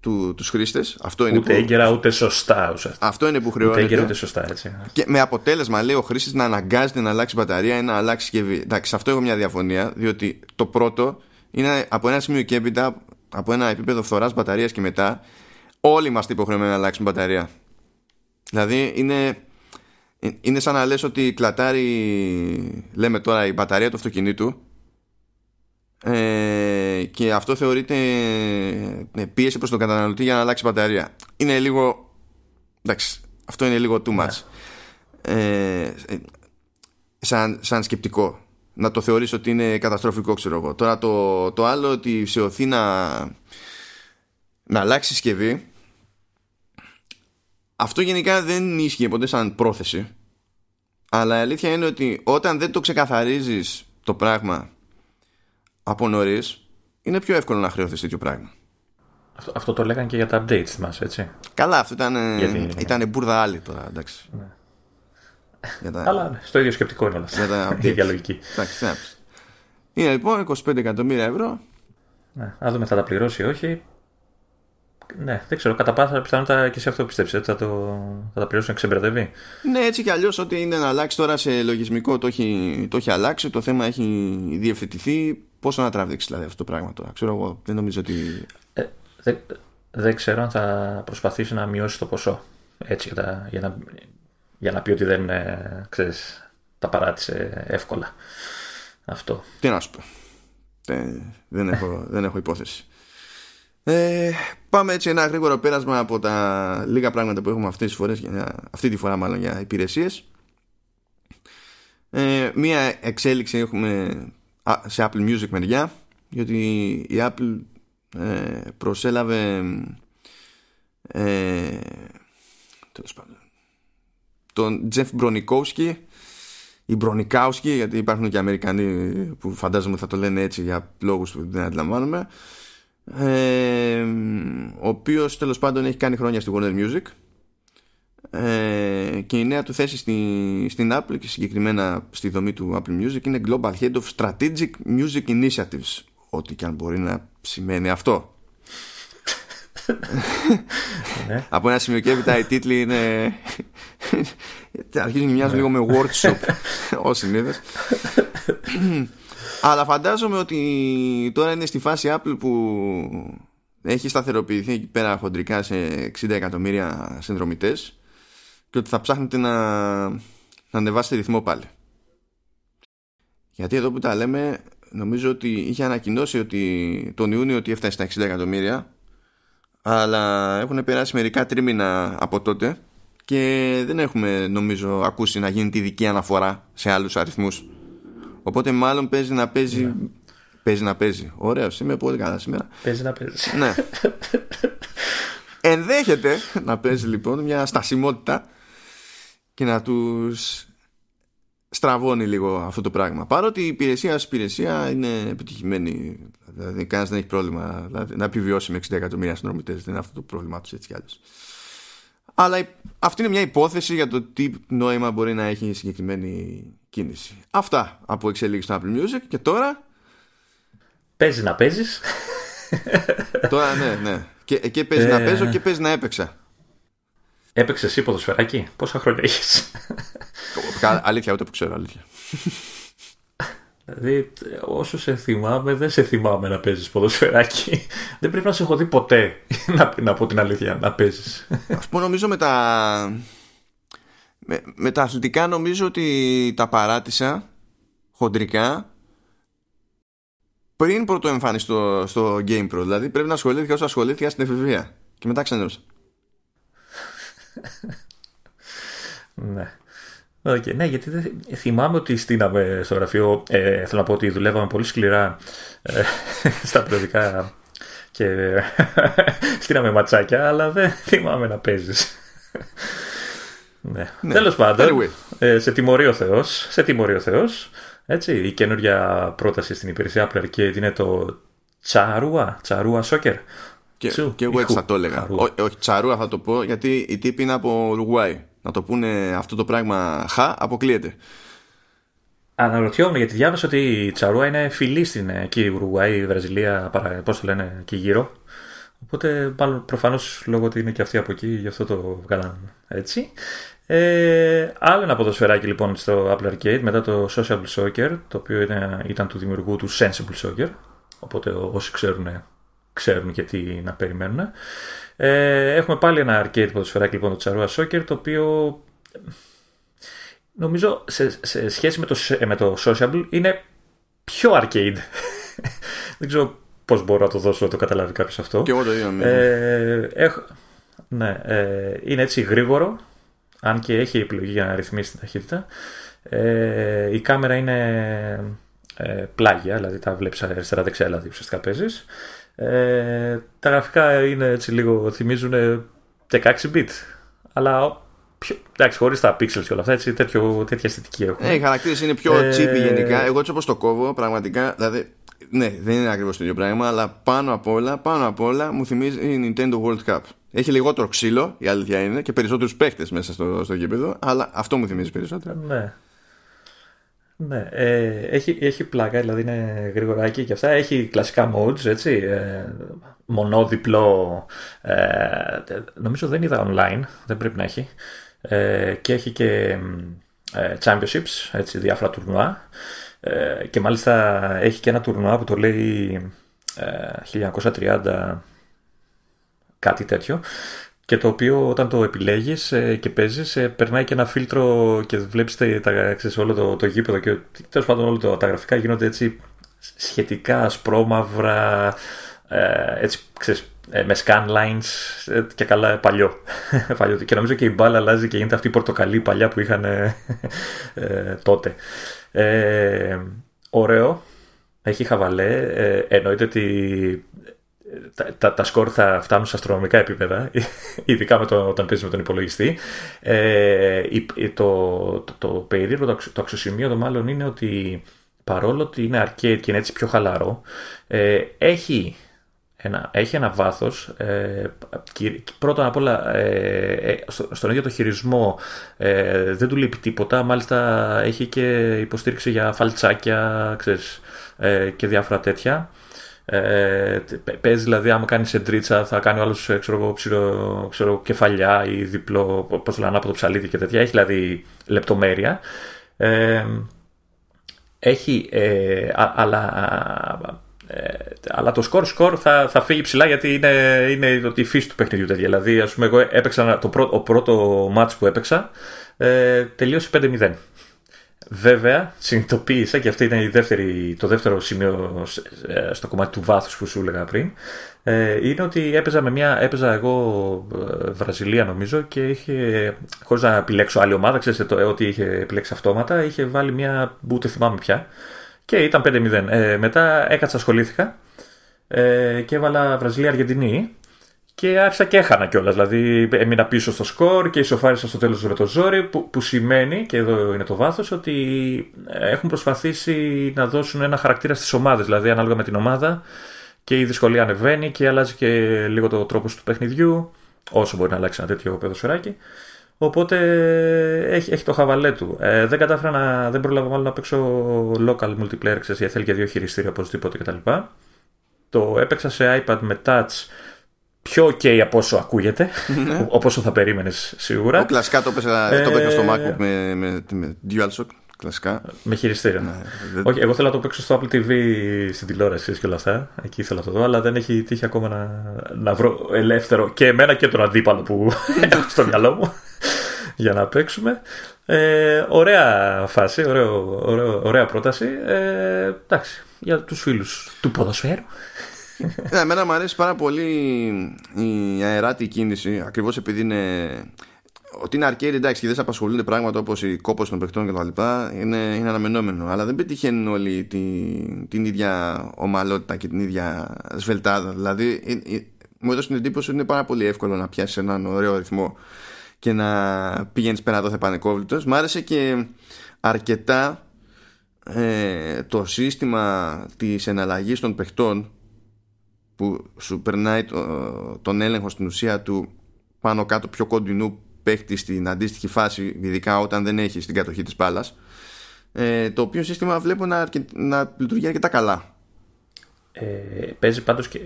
του, τους χρήστες. Αυτό είναι ούτε που... έγκαιρα ούτε σωστά. Ουσιαστή. Αυτό είναι που χρειάζεται. Ούτε έγκαιρα ούτε σωστά. Έτσι. Και με αποτέλεσμα, λέει, ο χρήστης να αναγκάζεται να αλλάξει μπαταρία ή να αλλάξει συσκευή. Εντάξει, σε αυτό έχω μια διαφωνία, διότι το πρώτο είναι από ένα σημείο και έπειτα, από ένα επίπεδο φθοράς μπαταρίας και μετά, όλοι είμαστε υποχρεωμένοι να αλλάξουμε μπαταρία. Δηλαδή είναι, είναι σαν να λες ότι κλατάρει, λέμε τώρα, η μπαταρία του αυτοκινήτου. Ε, και αυτό θεωρείται πίεση προς τον καταναλωτή για να αλλάξει μπαταρία. Είναι λίγο, εντάξει, αυτό είναι λίγο too much. Yeah. ε, σαν, σαν σκεπτικό να το θεωρείς ότι είναι καταστροφικό, ξέρω εγώ. Τώρα το, το άλλο ότι σε οθεί να, να αλλάξει συσκευή, Αυτό γενικά δεν ίσχυε ποτέ σαν πρόθεση, αλλά η αλήθεια είναι ότι όταν δεν το ξεκαθαρίζεις το πράγμα από νωρίς, είναι πιο εύκολο να χρεωθείς τέτοιο πράγμα. Αυτό, αυτό το λέγανε και για τα updates μας, έτσι. Καλά, αυτό ήταν, Γιατί... ήταν μπουρδα άλλη τώρα, εντάξει. Ναι. Για τα... Αλλά στο ίδιο σκεπτικό είναι όλα αυτά. Η ίδια λογική. Εντάξει, είναι λοιπόν είκοσι πέντε εκατομμύρια ευρώ. Ναι, να δούμε, θα τα πληρώσει ή όχι. Ναι, δεν ξέρω, κατά πάσα πιθανότητα και σε αυτό πιστέψε. Θα, το... θα τα πληρώσουν, ξεμπερδεύει. Ναι, έτσι κι αλλιώς, ό,τι είναι να αλλάξει τώρα σε λογισμικό το έχει, το έχει αλλάξει. Το θέμα έχει διευθετηθεί. Πόσο να τραβήξει δηλαδή αυτό το πράγμα τώρα. Ξέρω εγώ, δεν νομίζω ότι. Ε, δεν, δεν ξέρω αν θα προσπαθήσει να μειώσει το ποσό. Έτσι, για, τα, για, να, για να πει ότι δεν ε, ξέρεις, τα παράτησε εύκολα. Αυτό. Τι να σου πω. Δεν, δεν, έχω, δεν έχω υπόθεση. Ε, πάμε έτσι ένα γρήγορο πέρασμα από τα λίγα πράγματα που έχουμε αυτές τις φορές, αυτή τη φορά μάλλον, για υπηρεσίες. Ε, μία εξέλιξη έχουμε σε Apple Music μεριά, γιατί η Apple ε, προσέλαβε ε, τον Τζεφ Μπρονικόσκι ή Μπρονικάουσκι, γιατί υπάρχουν και Αμερικανοί που φαντάζομαι θα το λένε έτσι για λόγους που δεν αντιλαμβάνομαι. Ε, ο οποίος τέλος πάντων έχει κάνει χρόνια στη Warner Music ε, και η νέα του θέση στη, στην Apple και συγκεκριμένα στη δομή του Apple Music είναι Global Head of Strategic Music Initiatives, ό,τι και αν μπορεί να σημαίνει αυτό. Από ένα σημείο και μετά οι τίτλοι είναι αρχίζουν να μοιάζουν λίγο με workshop ως συνήθως. Αλλά φαντάζομαι ότι τώρα είναι στη φάση Apple που έχει σταθεροποιηθεί εκεί πέρα χοντρικά σε εξήντα εκατομμύρια συνδρομητές και ότι θα ψάχνετε να, να ανεβάσετε ρυθμό πάλι. Γιατί εδώ που τα λέμε, νομίζω ότι είχε ανακοινώσει ότι τον Ιούνιο ότι έφτασε στα εξήντα εκατομμύρια, αλλά έχουν περάσει μερικά τρίμηνα από τότε και δεν έχουμε, νομίζω, ακούσει να γίνει τη δική αναφορά σε άλλους αριθμούς. Οπότε μάλλον παίζει να παίζει. Yeah. Παίζει να παίζει. Ωραίος είμαι, πολύ καλά σήμερα. Παίζει να παίζει. Ναι. Ενδέχεται να παίζει λοιπόν μια στασιμότητα και να τους στραβώνει λίγο αυτό το πράγμα. Παρότι η υπηρεσία ως υπηρεσία είναι επιτυχημένη. Δηλαδή κανένας δεν έχει πρόβλημα. Δηλαδή, να επιβιώσει με εξήντα εκατομμύρια συνδρομητές δεν είναι αυτό το πρόβλημά τους έτσι κι άλλως. Αλλά αυτή είναι μια υπόθεση για το τι νόημα μπορεί να έχει η συγκεκριμένη κίνηση. Αυτά από εξελίξη στο Apple Music. Και τώρα παίζει να παίζεις. Τώρα ναι, ναι. Και, και παίζει ε... να παίζω και παίζει να έπαιξα. Έπαιξες εσύ ποδοσφαιράκι? Πόσα χρόνια έχεις? Αλήθεια, ούτε που ξέρω, αλήθεια. Δηλαδή όσο σε θυμάμαι, δεν σε θυμάμαι να παίζεις ποδοσφαιράκι. Δεν πρέπει να σε έχω δει ποτέ να, να πω την αλήθεια, να παίζεις. Ας πω, νομίζω με τα με, με τα αθλητικά, νομίζω ότι τα παράτησα χοντρικά πριν πρώτο εμφανιστώ στο Game Pro. Δηλαδή πρέπει να ασχολήθηκα όσο ασχολήθηκα στην εφηβεία και μετά ξανέρωσα. Ναι. Okay, ναι, γιατί δεν... θυμάμαι ότι στείναμε στο γραφείο. Ε, θέλω να πω ότι δουλεύαμε πολύ σκληρά ε, στα περιοδικά και ε, στείναμε ματσάκια, αλλά δεν θυμάμαι να παίζεις. Ναι. Ναι. Τέλος πάντων, ε, σε τιμωρεί ο Θεός. Σε τιμωρεί ο Θεός. Έτσι, η καινούργια πρόταση στην υπηρεσία Apple Arcade είναι το Tsarua, Tsarua Soccer. Και, Τσου, και εγώ έτσι θα το έλεγα. Ό, όχι, Tsarua θα το πω, γιατί η τύπη είναι από Ουρουάη. Να το πούνε αυτό το πράγμα χα, αποκλείεται. Αναρωτιόμουν, γιατί διάβασα ότι η Τσαρούα είναι φιλή στην εκεί Ουρουάη, Βραζιλία, πώς το λένε, εκεί γύρω. Οπότε μάλλον προφανώς λόγω ότι είναι και αυτοί από εκεί, γι' αυτό το βγάλαμε έτσι. Ε, άλλο ένα ποδοσφαιράκι λοιπόν στο Apple Arcade μετά το Social Soccer, το οποίο ήταν, ήταν του δημιουργού του Sensible Soccer. Οπότε όσοι ξέρουν, ξέρουν και τι να περιμένουν. Ε, έχουμε πάλι ένα arcade ποδοσφαιράκι λοιπόν, το Tsarua Soccer, το οποίο νομίζω σε, σε σχέση με το, με το sociable είναι πιο arcade. Δεν ξέρω πώς μπορώ να το δώσω, να το καταλάβει κάποιος αυτό. Και εγώ το είδαμε. Ε, έχ, ναι, ε, είναι έτσι γρήγορο, αν και έχει επιλογή για να ρυθμίσει την ταχύτητα. Ε, η κάμερα είναι ε, πλάγια, δηλαδή τα βλέπεις αριστερά-δεξιά, δηλαδή ουσιαστικά παίζεις. Ε, τα γραφικά είναι έτσι λίγο, θυμίζουν δεκαέξι bit, αλλά πιο, εντάξει, χωρίς τα pixels και όλα αυτά, έτσι, τέτοιο, τέτοια αισθητική έχουν. Ε, οι χαρακτήρες είναι πιο ε... τσίπι γενικά. Εγώ έτσι όπως το κόβω, πραγματικά, δηλαδή, ναι, δεν είναι ακριβώς το ίδιο πράγμα, αλλά πάνω απ' όλα, πάνω απ' όλα μου θυμίζει η Nintendo World Cup. Έχει λιγότερο ξύλο, η αλήθεια είναι, και περισσότερους παίχτες μέσα στο, στο γήπεδο, αλλά αυτό μου θυμίζει περισσότερο. Ναι. Ναι, ε, έχει, έχει πλάκα, δηλαδή είναι γρηγοράκι και αυτά. Έχει κλασικά modes, έτσι. Ε, μονόδιπλό. Ε, νομίζω δεν είδα online, δεν πρέπει να έχει. Ε, και έχει και ε, championships, έτσι, διάφορα τουρνουά. Ε, και μάλιστα έχει και ένα τουρνουά που το λέει ε, χίλια εννιακόσια τριάντα, κάτι τέτοιο. Και το οποίο όταν το επιλέγεις ε, και παίζεις, ε, περνάει και ένα φίλτρο και βλέπεις τα, ξέρεις, όλο το, το γήπεδο και τέλος πάντων όλα τα γραφικά γίνονται έτσι σχετικά ασπρόμαυρα, ε, έτσι, ξέρεις, ε, με scanlines ε, και καλά παλιό. Και νομίζω και η μπάλα αλλάζει και γίνεται αυτή η πορτοκαλί παλιά που είχαν ε, ε, τότε. Ε, ωραίο, έχει χαβαλέ, ε, εννοείται ότι... Τα, τα, τα σκορ θα φτάνουν σε αστρονομικά επίπεδα, ειδικά με το, όταν παίζεις με τον υπολογιστή. Ε, το, το, το περίεργο, το, το αξιοσημείωτο μάλλον είναι ότι παρόλο ότι είναι arcade και είναι έτσι πιο χαλαρό, ε, έχει, ένα, έχει ένα βάθος. Ε, πρώτα απ' όλα, ε, στο, στον ίδιο το χειρισμό ε, δεν του λείπει τίποτα. Μάλιστα έχει και υποστήριξη για φαλτσάκια, ξέρεις, ε, και διάφορα τέτοια. Ε, παίζει δηλαδή, άμα κάνει σεντρίτσα θα κάνει ο άλλος, ξέρω εγώ, ψηλό, ξέρω, κεφαλιά ή διπλό, πώς λένε, από το ψαλίδι και τέτοια. Έχει δηλαδή λεπτομέρεια. Ε, έχει, ε, α, αλλά, ε, αλλά το σκορ σκορ θα, θα φύγει ψηλά, γιατί είναι, είναι η φύση του παιχνιδιού τέτοια. Δηλαδή, ας πούμε, εγώ έπαιξα το πρώτο, ο πρώτο μάτς που έπαιξα, ε, τελείωσε πέντε μηδέν. Βέβαια, συνειδητοποίησα, και αυτό είναι η δεύτερη, το δεύτερο σημείο στο κομμάτι του βάθους που σου έλεγα πριν, ε, είναι ότι έπαιζα, με μια, έπαιζα εγώ Βραζιλία νομίζω, και είχε, χωρίς να επιλέξω άλλη ομάδα, ξέρετε το, ε, ότι είχε επιλέξει αυτόματα, είχε βάλει μια, ούτε θυμάμαι πια, και ήταν πέντε μηδέν. Ε, μετά έκατσα, ασχολήθηκα ε, και έβαλα Βραζιλία-Αργεντινή. Και άρχισα και έχανα κιόλας. Δηλαδή, έμεινα πίσω στο σκορ και ισοφάρισα στο τέλος με το ζόρι. Που, που σημαίνει, και εδώ είναι το βάθος, ότι έχουν προσπαθήσει να δώσουν ένα χαρακτήρα στις ομάδες. Δηλαδή, ανάλογα με την ομάδα, και η δυσκολία ανεβαίνει και αλλάζει και λίγο το τρόπο του παιχνιδιού. Όσο μπορεί να αλλάξει ένα τέτοιο παιδοσοράκι. Οπότε έχει, έχει το χαβαλέ του. Ε, δεν κατάφερα να. Δεν προλάβα μάλλον να παίξω local multiplayer, ξέρεις, γιατί θέλει και δύο χειριστήρια οπωσδήποτε κτλ. Το έπαιξα σε iPad με touch. Πιο ok από όσο ακούγεται, ναι. Όπω θα περίμενες σίγουρα. Ο, κλασικά το έπαιξα ε... στο MacBook με, με, με DualShock. Κλασικά. Με χειριστήριο. Ναι, δεν... Όχι, εγώ θέλω να το παίξω στο Apple τι βι στην τηλεόραση και όλα αυτά. Εκεί ήθελα να το δω, αλλά δεν έχει τύχει ακόμα να, να βρω ελεύθερο και εμένα και τον αντίπαλο που έχω στο μυαλό μου για να παίξουμε. Ε, ωραία φάση, ωραίο, ωραίο, ωραία πρόταση. Ε, εντάξει, για τους φίλους του ποδοσφαίρου. Ναι, εμένα μου αρέσει πάρα πολύ η αεράτη κίνηση, ακριβώς επειδή είναι ότι είναι arcade, εντάξει, και δεν σε απασχολούνται πράγματα όπως η κόπωση των παιχτών κτλ. Είναι, είναι αναμενόμενο, αλλά δεν πετυχαίνουν όλοι την, την ίδια ομαλότητα και την ίδια σβελτάδα. Δηλαδή, ε, ε, μου έδωσε την εντύπωση ότι είναι πάρα πολύ εύκολο να πιάσεις έναν ωραίο ρυθμό και να πηγαίνεις πέρα εδώ θεπανεκόβλητος. Μ' άρεσε και αρκετά ε, το σύστημα της εναλλαγής των παιχτών, που σου περνάει το, τον έλεγχο στην ουσία του πάνω κάτω πιο κοντινού παίχτη στην αντίστοιχη φάση, ειδικά όταν δεν έχει την κατοχή της μπάλας, ε, το οποίο σύστημα βλέπω να, να λειτουργεί αρκετά καλά. Ε, παίζει πάντως και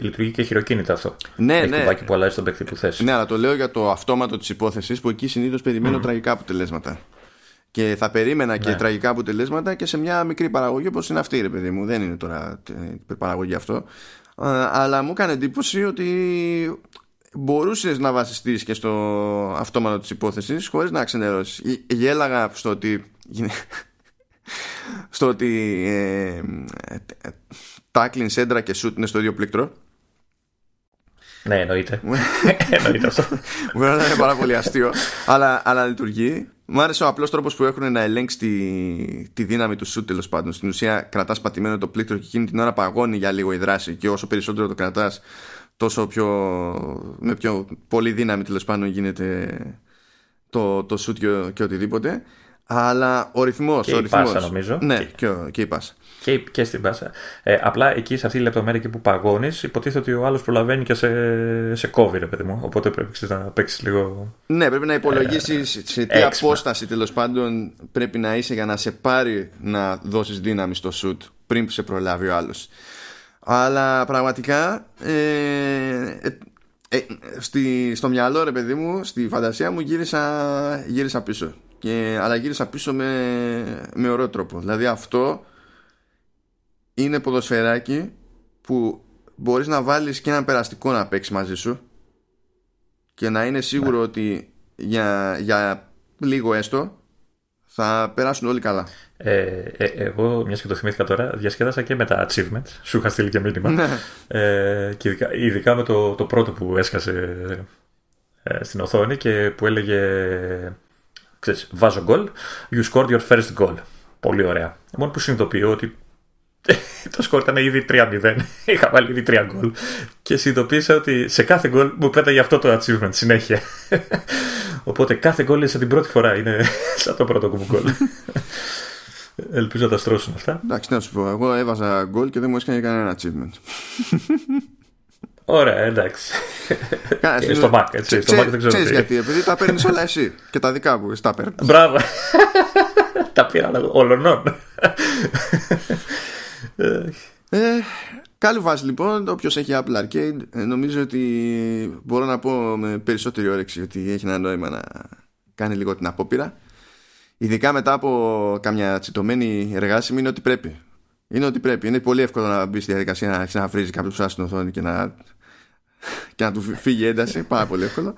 λειτουργεί και χειροκίνητα αυτό. Ναι, έχει, ναι. Κουβάκι που αλλάζει τον παίχτη που θες. Ναι, αλλά το λέω για το αυτόματο της υπόθεσης, που εκεί συνήθως περιμένω mm. τραγικά αποτελέσματα. Και θα περίμενα, ναι, και τραγικά αποτελέσματα και σε μια μικρή παραγωγή όπως είναι αυτή, ρε παιδί μου. Δεν είναι τώρα παραγωγή αυτό. Αλλά μου έκανε εντύπωση ότι μπορούσες να βασιστείς και στο αυτόματο της υπόθεσης χωρίς να ξενερώσεις. Γέλαγα στο ότι στο ότι ε, τάκλιν, σέντρα και σούτ είναι στο ίδιο πλήκτρο. Ναι, εννοείται. Εννοείται αυτό. Μου φαίνεται πάρα πολύ αστείο, αλλά, αλλά λειτουργεί. Μου άρεσε ο απλός τρόπος που έχουν να ελέγξει τη, τη δύναμη του σουτ, τέλος πάντων. Στην ουσία κρατάς πατημένο το πλήκτρο και εκείνη την ώρα παγώνει για λίγο η δράση, και όσο περισσότερο το κρατάς τόσο πιο, με πιο πολύ δύναμη τέλος πάντων γίνεται το, το shoot και, και οτιδήποτε. Αλλά ο ρυθμός. Και ο η ρυθμός, πάσα νομίζω. Ναι, και, και η πάσα. Και, και στην πάσα. Ε, απλά εκεί σε αυτή τη λεπτομέρεια εκεί που παγώνεις, υποτίθεται ότι ο άλλος προλαβαίνει και σε, σε κόβει, ρε παιδί μου. Οπότε πρέπει να παίξεις λίγο. Ναι, πρέπει να υπολογίσεις ε, σε τι έξυπνα απόσταση τέλος πάντων πρέπει να είσαι για να σε πάρει να δώσεις δύναμη στο shoot πριν που σε προλάβει ο άλλος. Αλλά πραγματικά ε, ε, ε, στη, στο μυαλό, ρε παιδί μου, στη φαντασία μου γύρισα, γύρισα πίσω. Και, αλλά γύρισα πίσω με, με ωραίο τρόπο. Δηλαδή αυτό είναι ποδοσφαιράκι που μπορείς να βάλεις και έναν περαστικό να παίξεις μαζί σου και να είναι σίγουρο, ναι, ότι για, για λίγο έστω θα περάσουν όλοι καλά. Ε, ε, εγώ, μιας και το θυμήθηκα τώρα, διασκέδασα και με τα achievements. Σου είχα στείλει και μήνυμα. Ναι. Ε, και ειδικά, ειδικά με το, το πρώτο που έσκασε ε, στην οθόνη και που έλεγε... Ξέρεις, βάζω γκολ, you scored your first goal. Πολύ ωραία. Μόνο που συνειδητοποιώ ότι το σκορ ήταν ήδη τρία μηδέν. Είχα βάλει ήδη τρία γκολ. Και συνειδητοποίησα ότι σε κάθε γκολ μου πέταγε αυτό το achievement συνέχεια. Οπότε κάθε γκολ είναι σαν την πρώτη φορά. Είναι σαν το πρώτο μου γκολ. Ελπίζω να τα στρώσουν αυτά. Εντάξει, να σου πω. Εγώ έβαζα γκολ και δεν μου έσκανε κανένα achievement. Ωραία, εντάξει. Κάνε, στο Mac, έτσι. Στο Mac δεν ξέρω. Ξέρεις γιατί, επειδή τα παίρνεις όλα εσύ και τα δικά μου, εσύ τα παίρνεις. Μπράβο. Τα πήρα όλων. Κάλου βάση λοιπόν, όποιος έχει Apple Arcade, νομίζω ότι μπορώ να πω με περισσότερη όρεξη ότι έχει ένα νόημα να κάνει λίγο την απόπειρα. Ειδικά μετά από καμιά τσιτωμένη εργάσιμη είναι ότι πρέπει. Είναι ότι πρέπει. Είναι πολύ εύκολο να μπει στη διαδικασία να αρχίσει να βρίζει κάποιο ψάρι στην οθόνη και να, και να του φύγει ένταση. Πάρα πολύ εύκολο.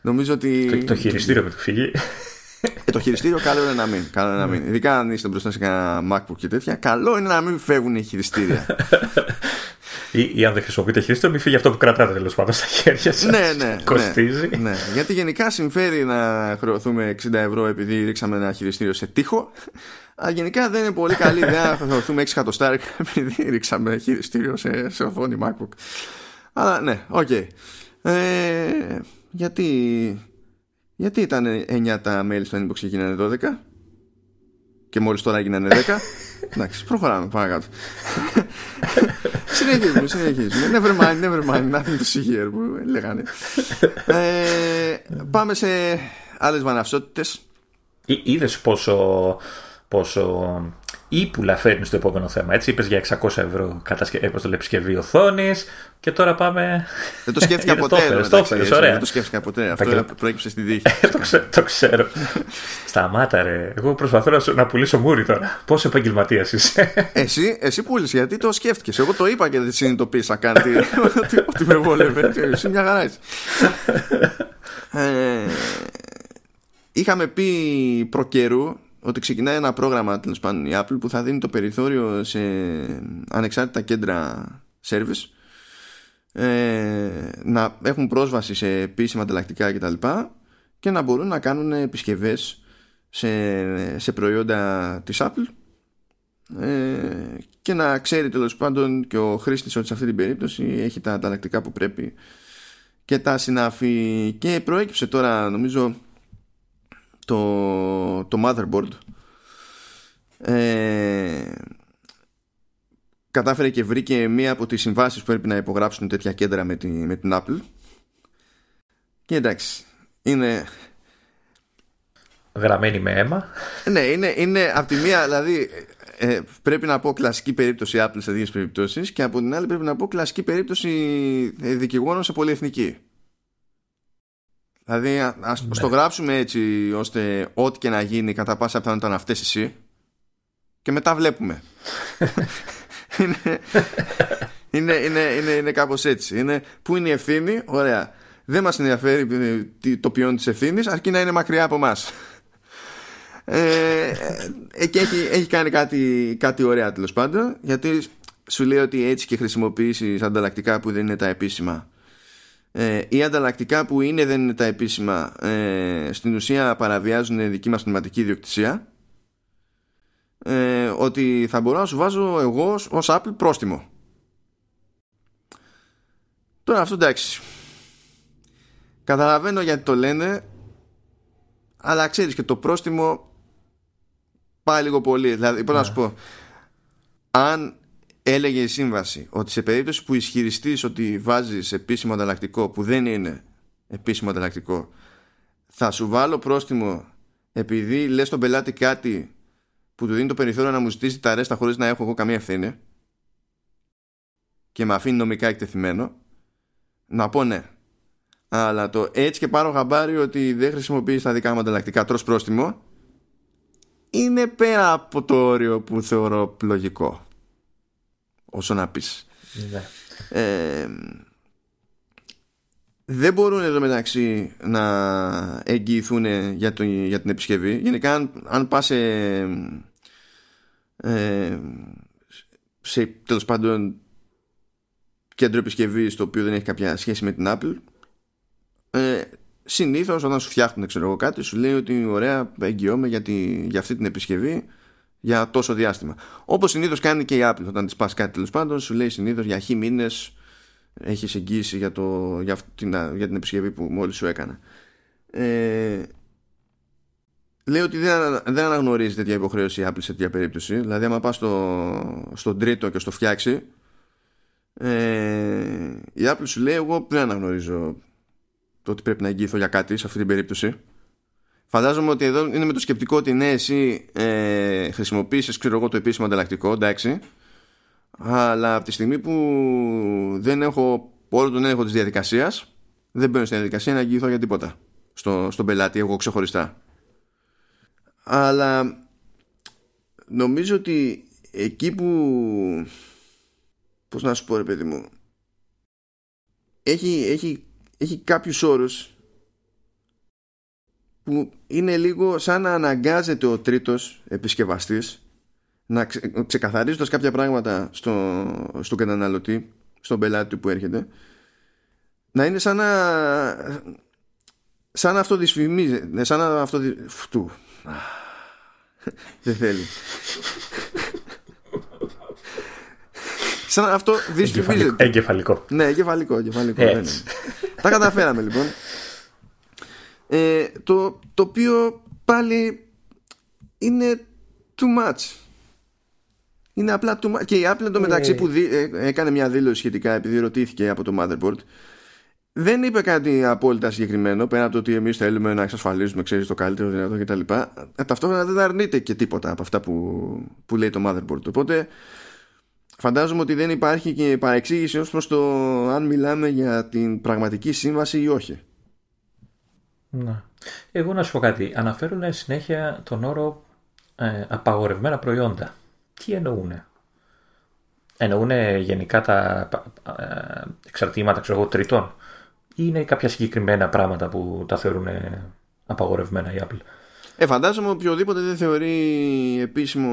Νομίζω ότι. Το, το χειριστήριο που του φύγει. Ε, το χειριστήριο καλό είναι να μην. Καλό είναι να μην. Ειδικά αν είστε μπροστά σε κανένα MacBook και τέτοια, καλό είναι να μην φεύγουν οι χειριστήρια. ή, ή αν δεν χρησιμοποιείτε χειριστήριο, μην φύγει αυτό που κρατάτε τέλος πάντων στα χέρια σας. Ναι, ναι. Κοστίζει. Ναι, ναι. Γιατί γενικά συμφέρει να χρεωθούμε εξήντα ευρώ επειδή ρίξαμε ένα χειριστήριο σε τοίχο. Αλλά γενικά δεν είναι πολύ καλή ιδέα να χρησιμοποιούμε έξι εκατοστάρικα επειδή ρίξαμε χειριστήριο σε, σε οθόνη MacBook. Αλλά ναι, οκ. Okay. Ε, γιατί, γιατί ήταν εννιά τα mail στο inbox και γίνανε δώδεκα και μόλις τώρα γίνανε δέκα. Εντάξει, προχωράμε παρακάτω. Συνεχίζουμε, συνεχίζουμε. Never mind, never mind. Nothing to see here που λέγανε. Ε, πάμε σε άλλες βαναυσότητες. Είδες πόσο... πόσο ύπουλα φέρνει στο επόμενο θέμα. Έτσι, είπες για εξακόσια ευρώ κατασκευή, όπως το λέει, επισκευή οθόνης και τώρα πάμε. Δεν το σκέφτηκα ποτέ. Δεν το σκέφτηκα ποτέ. Αυτό προέκυψε στη τύχη. Το ξέρω. Σταμάτα, ρε. Εγώ προσπαθώ να πουλήσω μούρι τώρα. Πόσο επαγγελματίας είσαι. Εσύ, εσύ πούλησε, γιατί το σκέφτηκες. Εγώ το είπα και δεν συνειδητοποίησα κάτι. Ότι με βόλευε. Εσύ μια χαρά είσαι. Είχαμε πει προκαιρού ότι ξεκινάει ένα πρόγραμμα τέλος πάντων η Apple που θα δίνει το περιθώριο σε ανεξάρτητα κέντρα service ε, να έχουν πρόσβαση σε επίσημα ανταλλακτικά κτλ. Και να μπορούν να κάνουν επισκευές σε, σε προϊόντα της Apple ε, και να ξέρει τέλος πάντων και ο χρήστης ότι σε αυτή την περίπτωση έχει τα ανταλλακτικά που πρέπει και τα συνάφη. Και προέκυψε τώρα νομίζω Το, το motherboard ε, κατάφερε και βρήκε μία από τις συμβάσεις που πρέπει να υπογράψουν τέτοια κέντρα με, τη, με την Apple. Και εντάξει, είναι γραμμένη με αίμα. Ναι, είναι, είναι από τη μία, δηλαδή ε, πρέπει να πω κλασική περίπτωση Apple σε δύο περιπτώσεις και από την άλλη πρέπει να πω κλασική περίπτωση δικηγόρων σε πολυεθνική. Δηλαδή ας ναι. το γράψουμε έτσι ώστε ό,τι και να γίνει κατά πάσα πιθανότητα αυτές εσύ και μετά βλέπουμε. είναι, είναι, είναι, είναι, είναι κάπως έτσι είναι, πού είναι η ευθύνη, ωραία. Δεν μας ενδιαφέρει το ποιόν της ευθύνης αρκεί να είναι μακριά από εμάς. ε, και έχει, έχει κάνει κάτι, κάτι ωραία τέλος πάντων. Γιατί σου λέει ότι έτσι και χρησιμοποιήσεις ανταλλακτικά που δεν είναι τα επίσημα Ε, οι ανταλλακτικά που είναι δεν είναι τα επίσημα ε, στην ουσία παραβιάζουν δική μας πνευματική ιδιοκτησία ε, ότι θα μπορώ να σου βάζω εγώ ως Apple πρόστιμο. Τώρα αυτό εντάξει, καταλαβαίνω γιατί το λένε, αλλά ξέρεις και το πρόστιμο πάει λίγο πολύ. Δηλαδή πώς να σου πω, αν έλεγε η σύμβαση ότι σε περίπτωση που ισχυριστείς ότι βάζεις επίσημο ανταλλακτικό που δεν είναι επίσημο ανταλλακτικό, θα σου βάλω πρόστιμο επειδή λες τον πελάτη κάτι που του δίνει το περιθώριο να μου ζητήσει τα ρέστα χωρίς να έχω εγώ καμία ευθύνη και με αφήνει νομικά εκτεθειμένο, να πω ναι. Αλλά το έτσι και πάρω χαμπάρι ότι δεν χρησιμοποιείς τα δικά μου ανταλλακτικά, τρως πρόστιμο, είναι πέρα από το όριο που θεωρώ λογικό. Όσο να πεις. Yeah. Ε, δεν μπορούν εδώ μεταξύ να εγγυηθούν για, το, για την επισκευή. Γενικά αν, αν πας σε, ε, σε τέλος πάντων κέντρο επισκευής το οποίο δεν έχει κάποια σχέση με την Apple, ε, συνήθως όταν σου φτιάχνουν ξέρω εγώ κάτι, σου λέει ότι ωραία, εγγυώμαι για, τη, για αυτή την επισκευή για τόσο διάστημα. Όπως συνήθως κάνει και η Apple όταν της πας κάτι, τέλος πάντων σου λέει συνήθως για χ μήνες έχεις εγγύηση για, το, για, την, για την επισκευή που μόλις σου έκανα. ε, Λέει ότι δεν, δεν αναγνωρίζει τέτοια υποχρέωση η Apple σε τέτοια περίπτωση. Δηλαδή άμα πας στο, στον τρίτο και στο φτιάξει, ε, η Apple σου λέει εγώ δεν αναγνωρίζω το ότι πρέπει να εγγύηθω για κάτι σε αυτή την περίπτωση. Φαντάζομαι ότι εδώ είναι με το σκεπτικό ότι ναι, εσύ ε, χρησιμοποίησες ξέρω εγώ το επίσημο ανταλλακτικό, εντάξει, αλλά από τη στιγμή που δεν έχω όλο τον έλεγχο της διαδικασίας, δεν μπαίνω στην διαδικασία να αγγίθω για τίποτα στο, στον πελάτη εγώ ξεχωριστά. Αλλά νομίζω ότι εκεί που, πώς να σου πω ρε παιδί μου, έχει, έχει, έχει κάποιους όρους που είναι λίγο σαν να αναγκάζεται ο τρίτος επισκευαστής να ξε, ξεκαθαρίζοντας κάποια πράγματα στο, στον καταναλωτή, στον πελάτη που έρχεται, να είναι σαν να σαν να αυτοδυσφημίζει, σαν να αυτοδυ... Φτού. Δεν θέλει. Σαν να αυτοδυσφημίζει. Εγκεφαλικό. Ναι, εγκεφαλικό, εγκεφαλικό. Έτσι. Τα καταφέραμε λοιπόν. Ε, το, το οποίο πάλι είναι too much. Είναι απλά too much. Και η Apple εντωμεταξύ που δι, ε, έκανε μια δήλωση σχετικά, επειδή ρωτήθηκε από το Motherboard, δεν είπε κάτι απόλυτα συγκεκριμένο πέρα από το ότι εμείς θέλουμε να εξασφαλίζουμε ξέρεις το καλύτερο δυνατό κτλ. Ταυτόχρονα δεν αρνείται και τίποτα από αυτά που, που λέει το Motherboard. Οπότε φαντάζομαι ότι δεν υπάρχει και παρεξήγηση ως προς το αν μιλάμε για την πραγματική σύμβαση ή όχι. Να. Εγώ να σου πω κάτι. Αναφέρουν συνέχεια τον όρο ε, απαγορευμένα προϊόντα. Τι εννοούνε? Εννοούνε γενικά τα ε, εξαρτήματα ξέρω εγώ τριτών, ή είναι κάποια συγκεκριμένα πράγματα που τα θεωρούν απαγορευμένα η Apple? Ε, φαντάζομαι οποιοδήποτε δεν θεωρεί επίσημο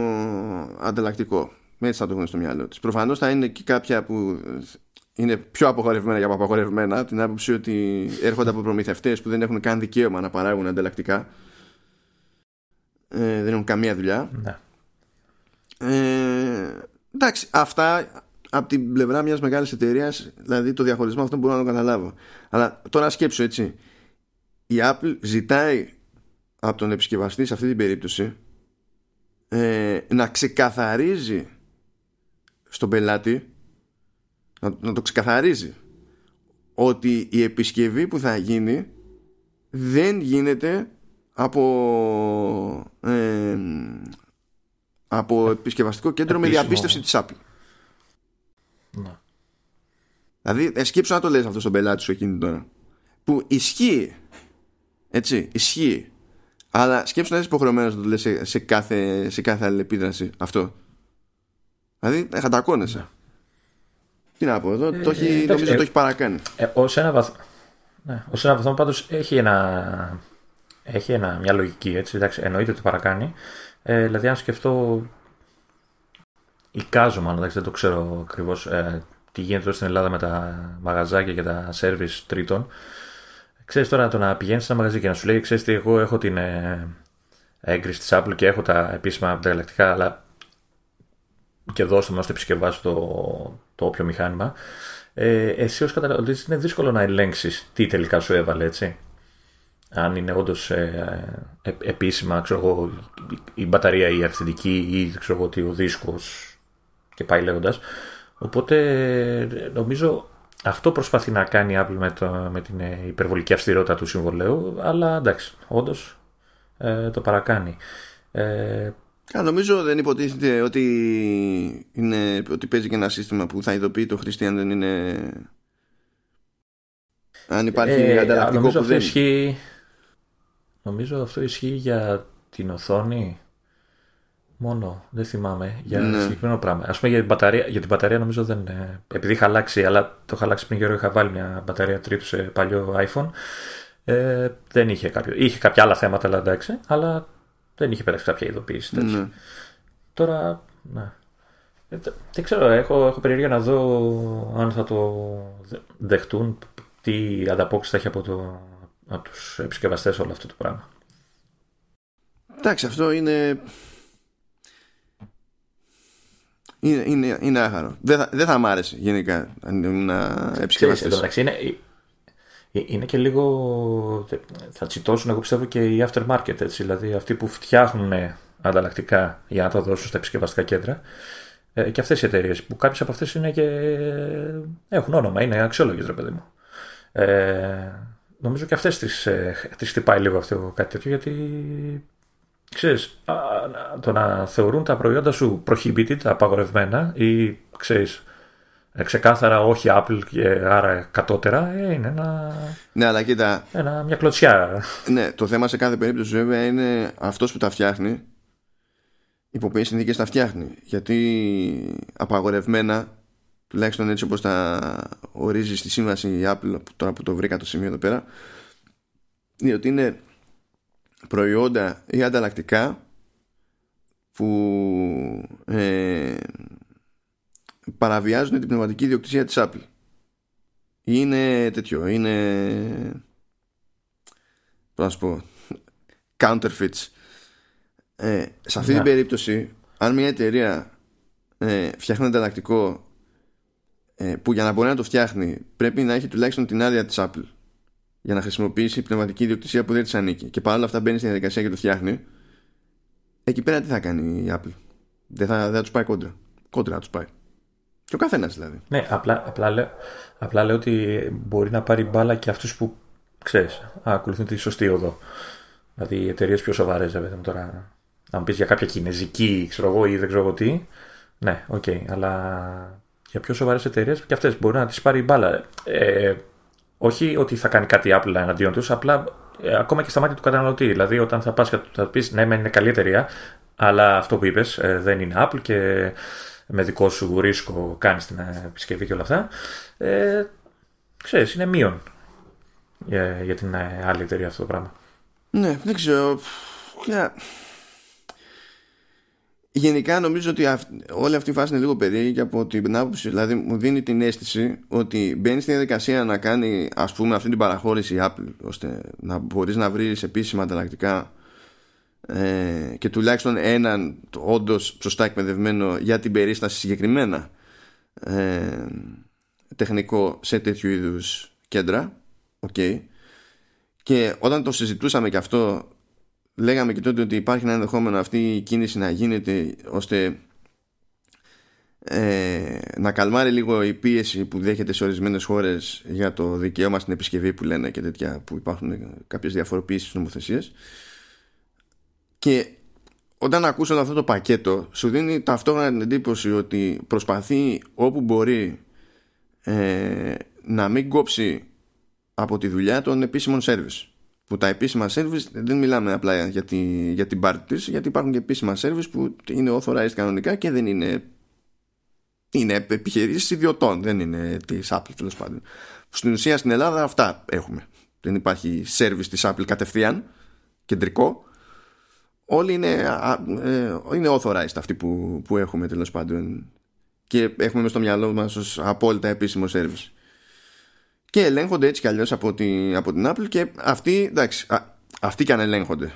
ανταλλακτικό. Έτσι θα το έχουν στο μυαλό της. Προφανώς θα είναι και κάποια που είναι πιο απαγορευμένα για απαγορευμένα, από την άποψη ότι έρχονται από προμηθευτές που δεν έχουν καν δικαίωμα να παράγουν ανταλλακτικά, ε, δεν έχουν καμία δουλειά. Ναι. ε, εντάξει, αυτά από την πλευρά μιας μεγάλης εταιρείας, δηλαδή το διαχωρισμό αυτό μπορώ να το καταλάβω. Αλλά τώρα σκέψω έτσι, η Apple ζητάει από τον επισκευαστή σε αυτή την περίπτωση ε, να ξεκαθαρίζει στον πελάτη, να το ξεκαθαρίζει ότι η επισκευή που θα γίνει δεν γίνεται από ε, από επισκευαστικό κέντρο επίσημο, με διαπίστευση της Apple. Να. Δηλαδή σκέψου να το λες αυτό στον πελάτη σου εκείνη τώρα, που ισχύει, έτσι, ισχύει, αλλά σκέψου να είσαι υποχρεωμένος να το λες σε, σε κάθε, σε κάθε αλληλεπίδραση αυτό. Δηλαδή χατακώνεσαι. Να. Τι να πω, εδώ ε, το έχει, ε, νομίζω ε, το έχει παρακάνει. Ε, ως ένα βαθμό, ναι, ως ένα βαθμό πάντως έχει, ένα, έχει ένα, μια λογική, έτσι, εντάξει, εννοείται το παρακάνει. Ε, δηλαδή αν σκεφτώ, εικάζω μάλλον, εντάξει, δεν το ξέρω ακριβώς ε, τι γίνεται εδώ στην Ελλάδα με τα μαγαζάκια και τα service τρίτων. Ξέρεις τώρα το να πηγαίνεις σε ένα μαγαζί και να σου λέει, ξέρεις τι, εγώ έχω την ε, έγκριση της Apple και έχω τα επίσημα ανταλλακτικά, αλλά και δώστε μας το επισκευάσω το, το όποιο μηχάνημα. ε, εσύ ως καταναλωτής είναι δύσκολο να ελέγξεις τι τελικά σου έβαλε, έτσι. Αν είναι όντως ε, ε, επίσημα, ξέρω εγώ, η μπαταρία η αυθεντική ή ξέρω εγώ, ο δίσκος και πάει λέγοντας. Οπότε νομίζω αυτό προσπαθεί να κάνει η Apple με, το, με την υπερβολική αυστηρότητα του συμβολέου, αλλά εντάξει, όντως ε, το παρακάνει. Ε, Α, νομίζω δεν υποτίθεται ότι, είναι, ότι παίζει και ένα σύστημα που θα ειδοποιεί το χρήστη αν δεν είναι... Αν υπάρχει ε, ανταλλακτικό νομίζω που δεν... Ισχύει, νομίζω αυτό ισχύει για την οθόνη μόνο, δεν θυμάμαι, για ένα ναι. συγκεκριμένο πράγμα. Ας πούμε για την μπαταρία, για την μπαταρία νομίζω δεν... Επειδή είχα αλλάξει, αλλά το είχα αλλάξει πριν καιρό, είχα βάλει μια μπαταρία τρίπ σε παλιό iPhone, ε, δεν είχε κάποιο... Είχε κάποια άλλα θέματα, αλλά εντάξει, αλλά... Δεν είχε πέραξει κάποια ειδοποίηση. Ναι. Τώρα. Ναι. Δεν ξέρω, έχω, έχω περιέργεια να δω αν θα το δεχτούν, τι ανταπόκριση θα έχει από, το, από τους επισκευαστές όλο αυτό το πράγμα. Εντάξει, αυτό είναι. Είναι, είναι, είναι άχαρο. Δεν θα, δεν θα μ' άρεσε γενικά αν ήμουν επισκευαστές. Εντάξει, είναι. Είναι και λίγο, θα τσιτώσουν εγώ πιστεύω και οι aftermarket, έτσι, δηλαδή αυτοί που φτιάχνουν ανταλλακτικά για να τα δώσουν στα επισκευαστικά κέντρα ε, και αυτές οι εταιρείες που κάποιες από αυτές είναι και έχουν όνομα, είναι αξιόλογες ρε παιδί μου. Ε, νομίζω και αυτές τις, τις χτυπάει λίγο αυτό κάτι τέτοιο γιατί ξέρεις το να θεωρούν τα προϊόντα σου prohibited, απαγορευμένα ή ξέρεις ξεκάθαρα όχι Apple και άρα κατώτερα ε, είναι ένα, ναι, αλλά κοίτα, ένα, μια κλωτσιά. Ναι, το θέμα σε κάθε περίπτωση βέβαια είναι αυτός που τα φτιάχνει υπό ποιες συνθήκες τα φτιάχνει, γιατί απαγορευμένα τουλάχιστον έτσι όπως τα ορίζει στη σύμβαση η Apple, τώρα που το βρήκα το σημείο εδώ πέρα, διότι είναι προϊόντα ή ανταλλακτικά που ε, παραβιάζουν την πνευματική ιδιοκτησία της Apple. Είναι τέτοιο, είναι πώς να σου πω, counterfeits. Ε, σε αυτή yeah. την περίπτωση, αν μια εταιρεία ε, φτιάχνει ανταλλακτικό ε, που για να μπορεί να το φτιάχνει πρέπει να έχει τουλάχιστον την άδεια της Apple για να χρησιμοποιήσει πνευματική ιδιοκτησία που δεν της ανήκει και παρόλα αυτά μπαίνει στην διαδικασία και το φτιάχνει, εκεί πέρα τι θα κάνει η Apple? Δεν θα, δεν θα τους πάει κόντρα. Κόντρα τους πάει. Και ο καθένας δηλαδή. Ναι, απλά, απλά, λέω, απλά λέω ότι μπορεί να πάρει μπάλα και αυτούς που ξέρεις, ακολουθούν τη σωστή οδό. Δηλαδή οι εταιρείες πιο σοβαρές, δηλαδή τώρα. Να μου πεις για κάποια κινέζικη, ξέρω εγώ ή δεν ξέρω εγώ τι. Ναι, οκ, okay, αλλά για πιο σοβαρές εταιρείες και αυτές μπορεί να τις πάρει μπάλα. Ε, όχι ότι θα κάνει κάτι Apple εναντίον τους, απλά ε, ακόμα και στα μάτια του καταναλωτή. Δηλαδή όταν θα πας και θα πεις ναι, είναι καλύτερη, αλλά αυτό που είπες ε, δεν είναι Apple και με δικό σου ρίσκο κάνεις την επισκευή και όλα αυτά, ε, ξέρεις, είναι μείον για, για την άλλη εταιρεία αυτό το πράγμα. Ναι, δεν ξέρω. Γενικά νομίζω ότι αυ... όλη αυτή η φάση είναι λίγο περίεργη από την άποψη, δηλαδή μου δίνει την αίσθηση ότι μπαίνει στη διαδικασία να κάνει ας πούμε αυτή την παραχώρηση η Apple, ώστε να μπορείς να βρεις επίσημα ανταλλακτικά Ε, και τουλάχιστον έναν όντως σωστά εκπαιδευμένο για την περίσταση συγκεκριμένα ε, τεχνικό σε τέτοιου είδους κέντρα. Okay. Και όταν το συζητούσαμε και αυτό, λέγαμε και τότε ότι υπάρχει ένα ενδεχόμενο αυτή η κίνηση να γίνεται ώστε ε, να καλμάρει λίγο η πίεση που δέχεται σε ορισμένες χώρες για το δικαίωμα στην επισκευή που λένε και τέτοια, που υπάρχουν κάποιες διαφοροποίησεις στις νομοθεσίες. Και όταν ακούς όλο αυτό το πακέτο, σου δίνει ταυτόχρονα την εντύπωση ότι προσπαθεί όπου μπορεί ε, να μην κόψει από τη δουλειά των επίσημων service. Που τα επίσημα service δεν μιλάμε απλά για, τη, για την πάρτη της, γιατί υπάρχουν και επίσημα service που είναι authorized κανονικά και δεν είναι, είναι επιχειρήσεις ιδιωτών, δεν είναι της Apple τέλος πάντων. Στην ουσία στην Ελλάδα αυτά έχουμε. Δεν υπάρχει service της Apple κατευθείαν, κεντρικό. Όλοι είναι, είναι authorized αυτοί που, που έχουμε τέλος πάντων και έχουμε μες στο μυαλό μας ως απόλυτα επίσημο service. Και ελέγχονται έτσι κι αλλιώς από, τη, από την Apple και αυτοί, εντάξει, α, αυτοί κι αν ελέγχονται.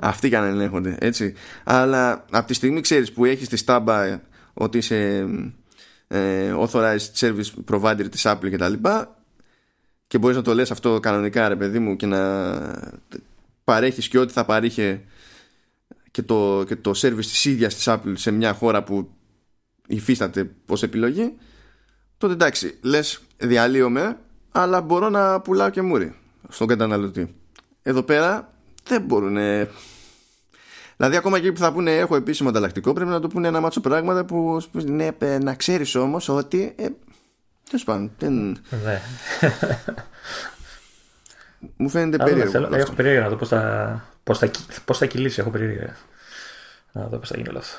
αυτοί κι αν ελέγχονται, έτσι. Αλλά από τη στιγμή ξέρεις που έχεις τη στάμπα ότι είσαι ε, authorized service provider της Apple και τα λοιπά, και μπορείς να το λες αυτό κανονικά, ρε παιδί μου, και να παρέχεις και ό,τι θα παρήχε και το, και το service της ίδιας της Apple σε μια χώρα που υφίσταται ως επιλογή, τότε εντάξει, λες διαλύω με, αλλά μπορώ να πουλάω και μούρι στον καταναλωτή. Εδώ πέρα δεν μπορούν. Ε... Δηλαδή, ακόμα και που θα πούνε έχω επίσημο ανταλλακτικό, πρέπει να το πούνε ένα μάτσο πράγματα που ναι, ε, να ξέρεις όμως ότι. Ε, τέλος πάντων. Δεν... Μου φαίνεται περίεργο. Θέλω, έχω περίεργο να δω πώς θα, πώς θα, πώς θα κυλήσει. Έχω περίεργο να δω πώς θα γίνει όλο αυτό.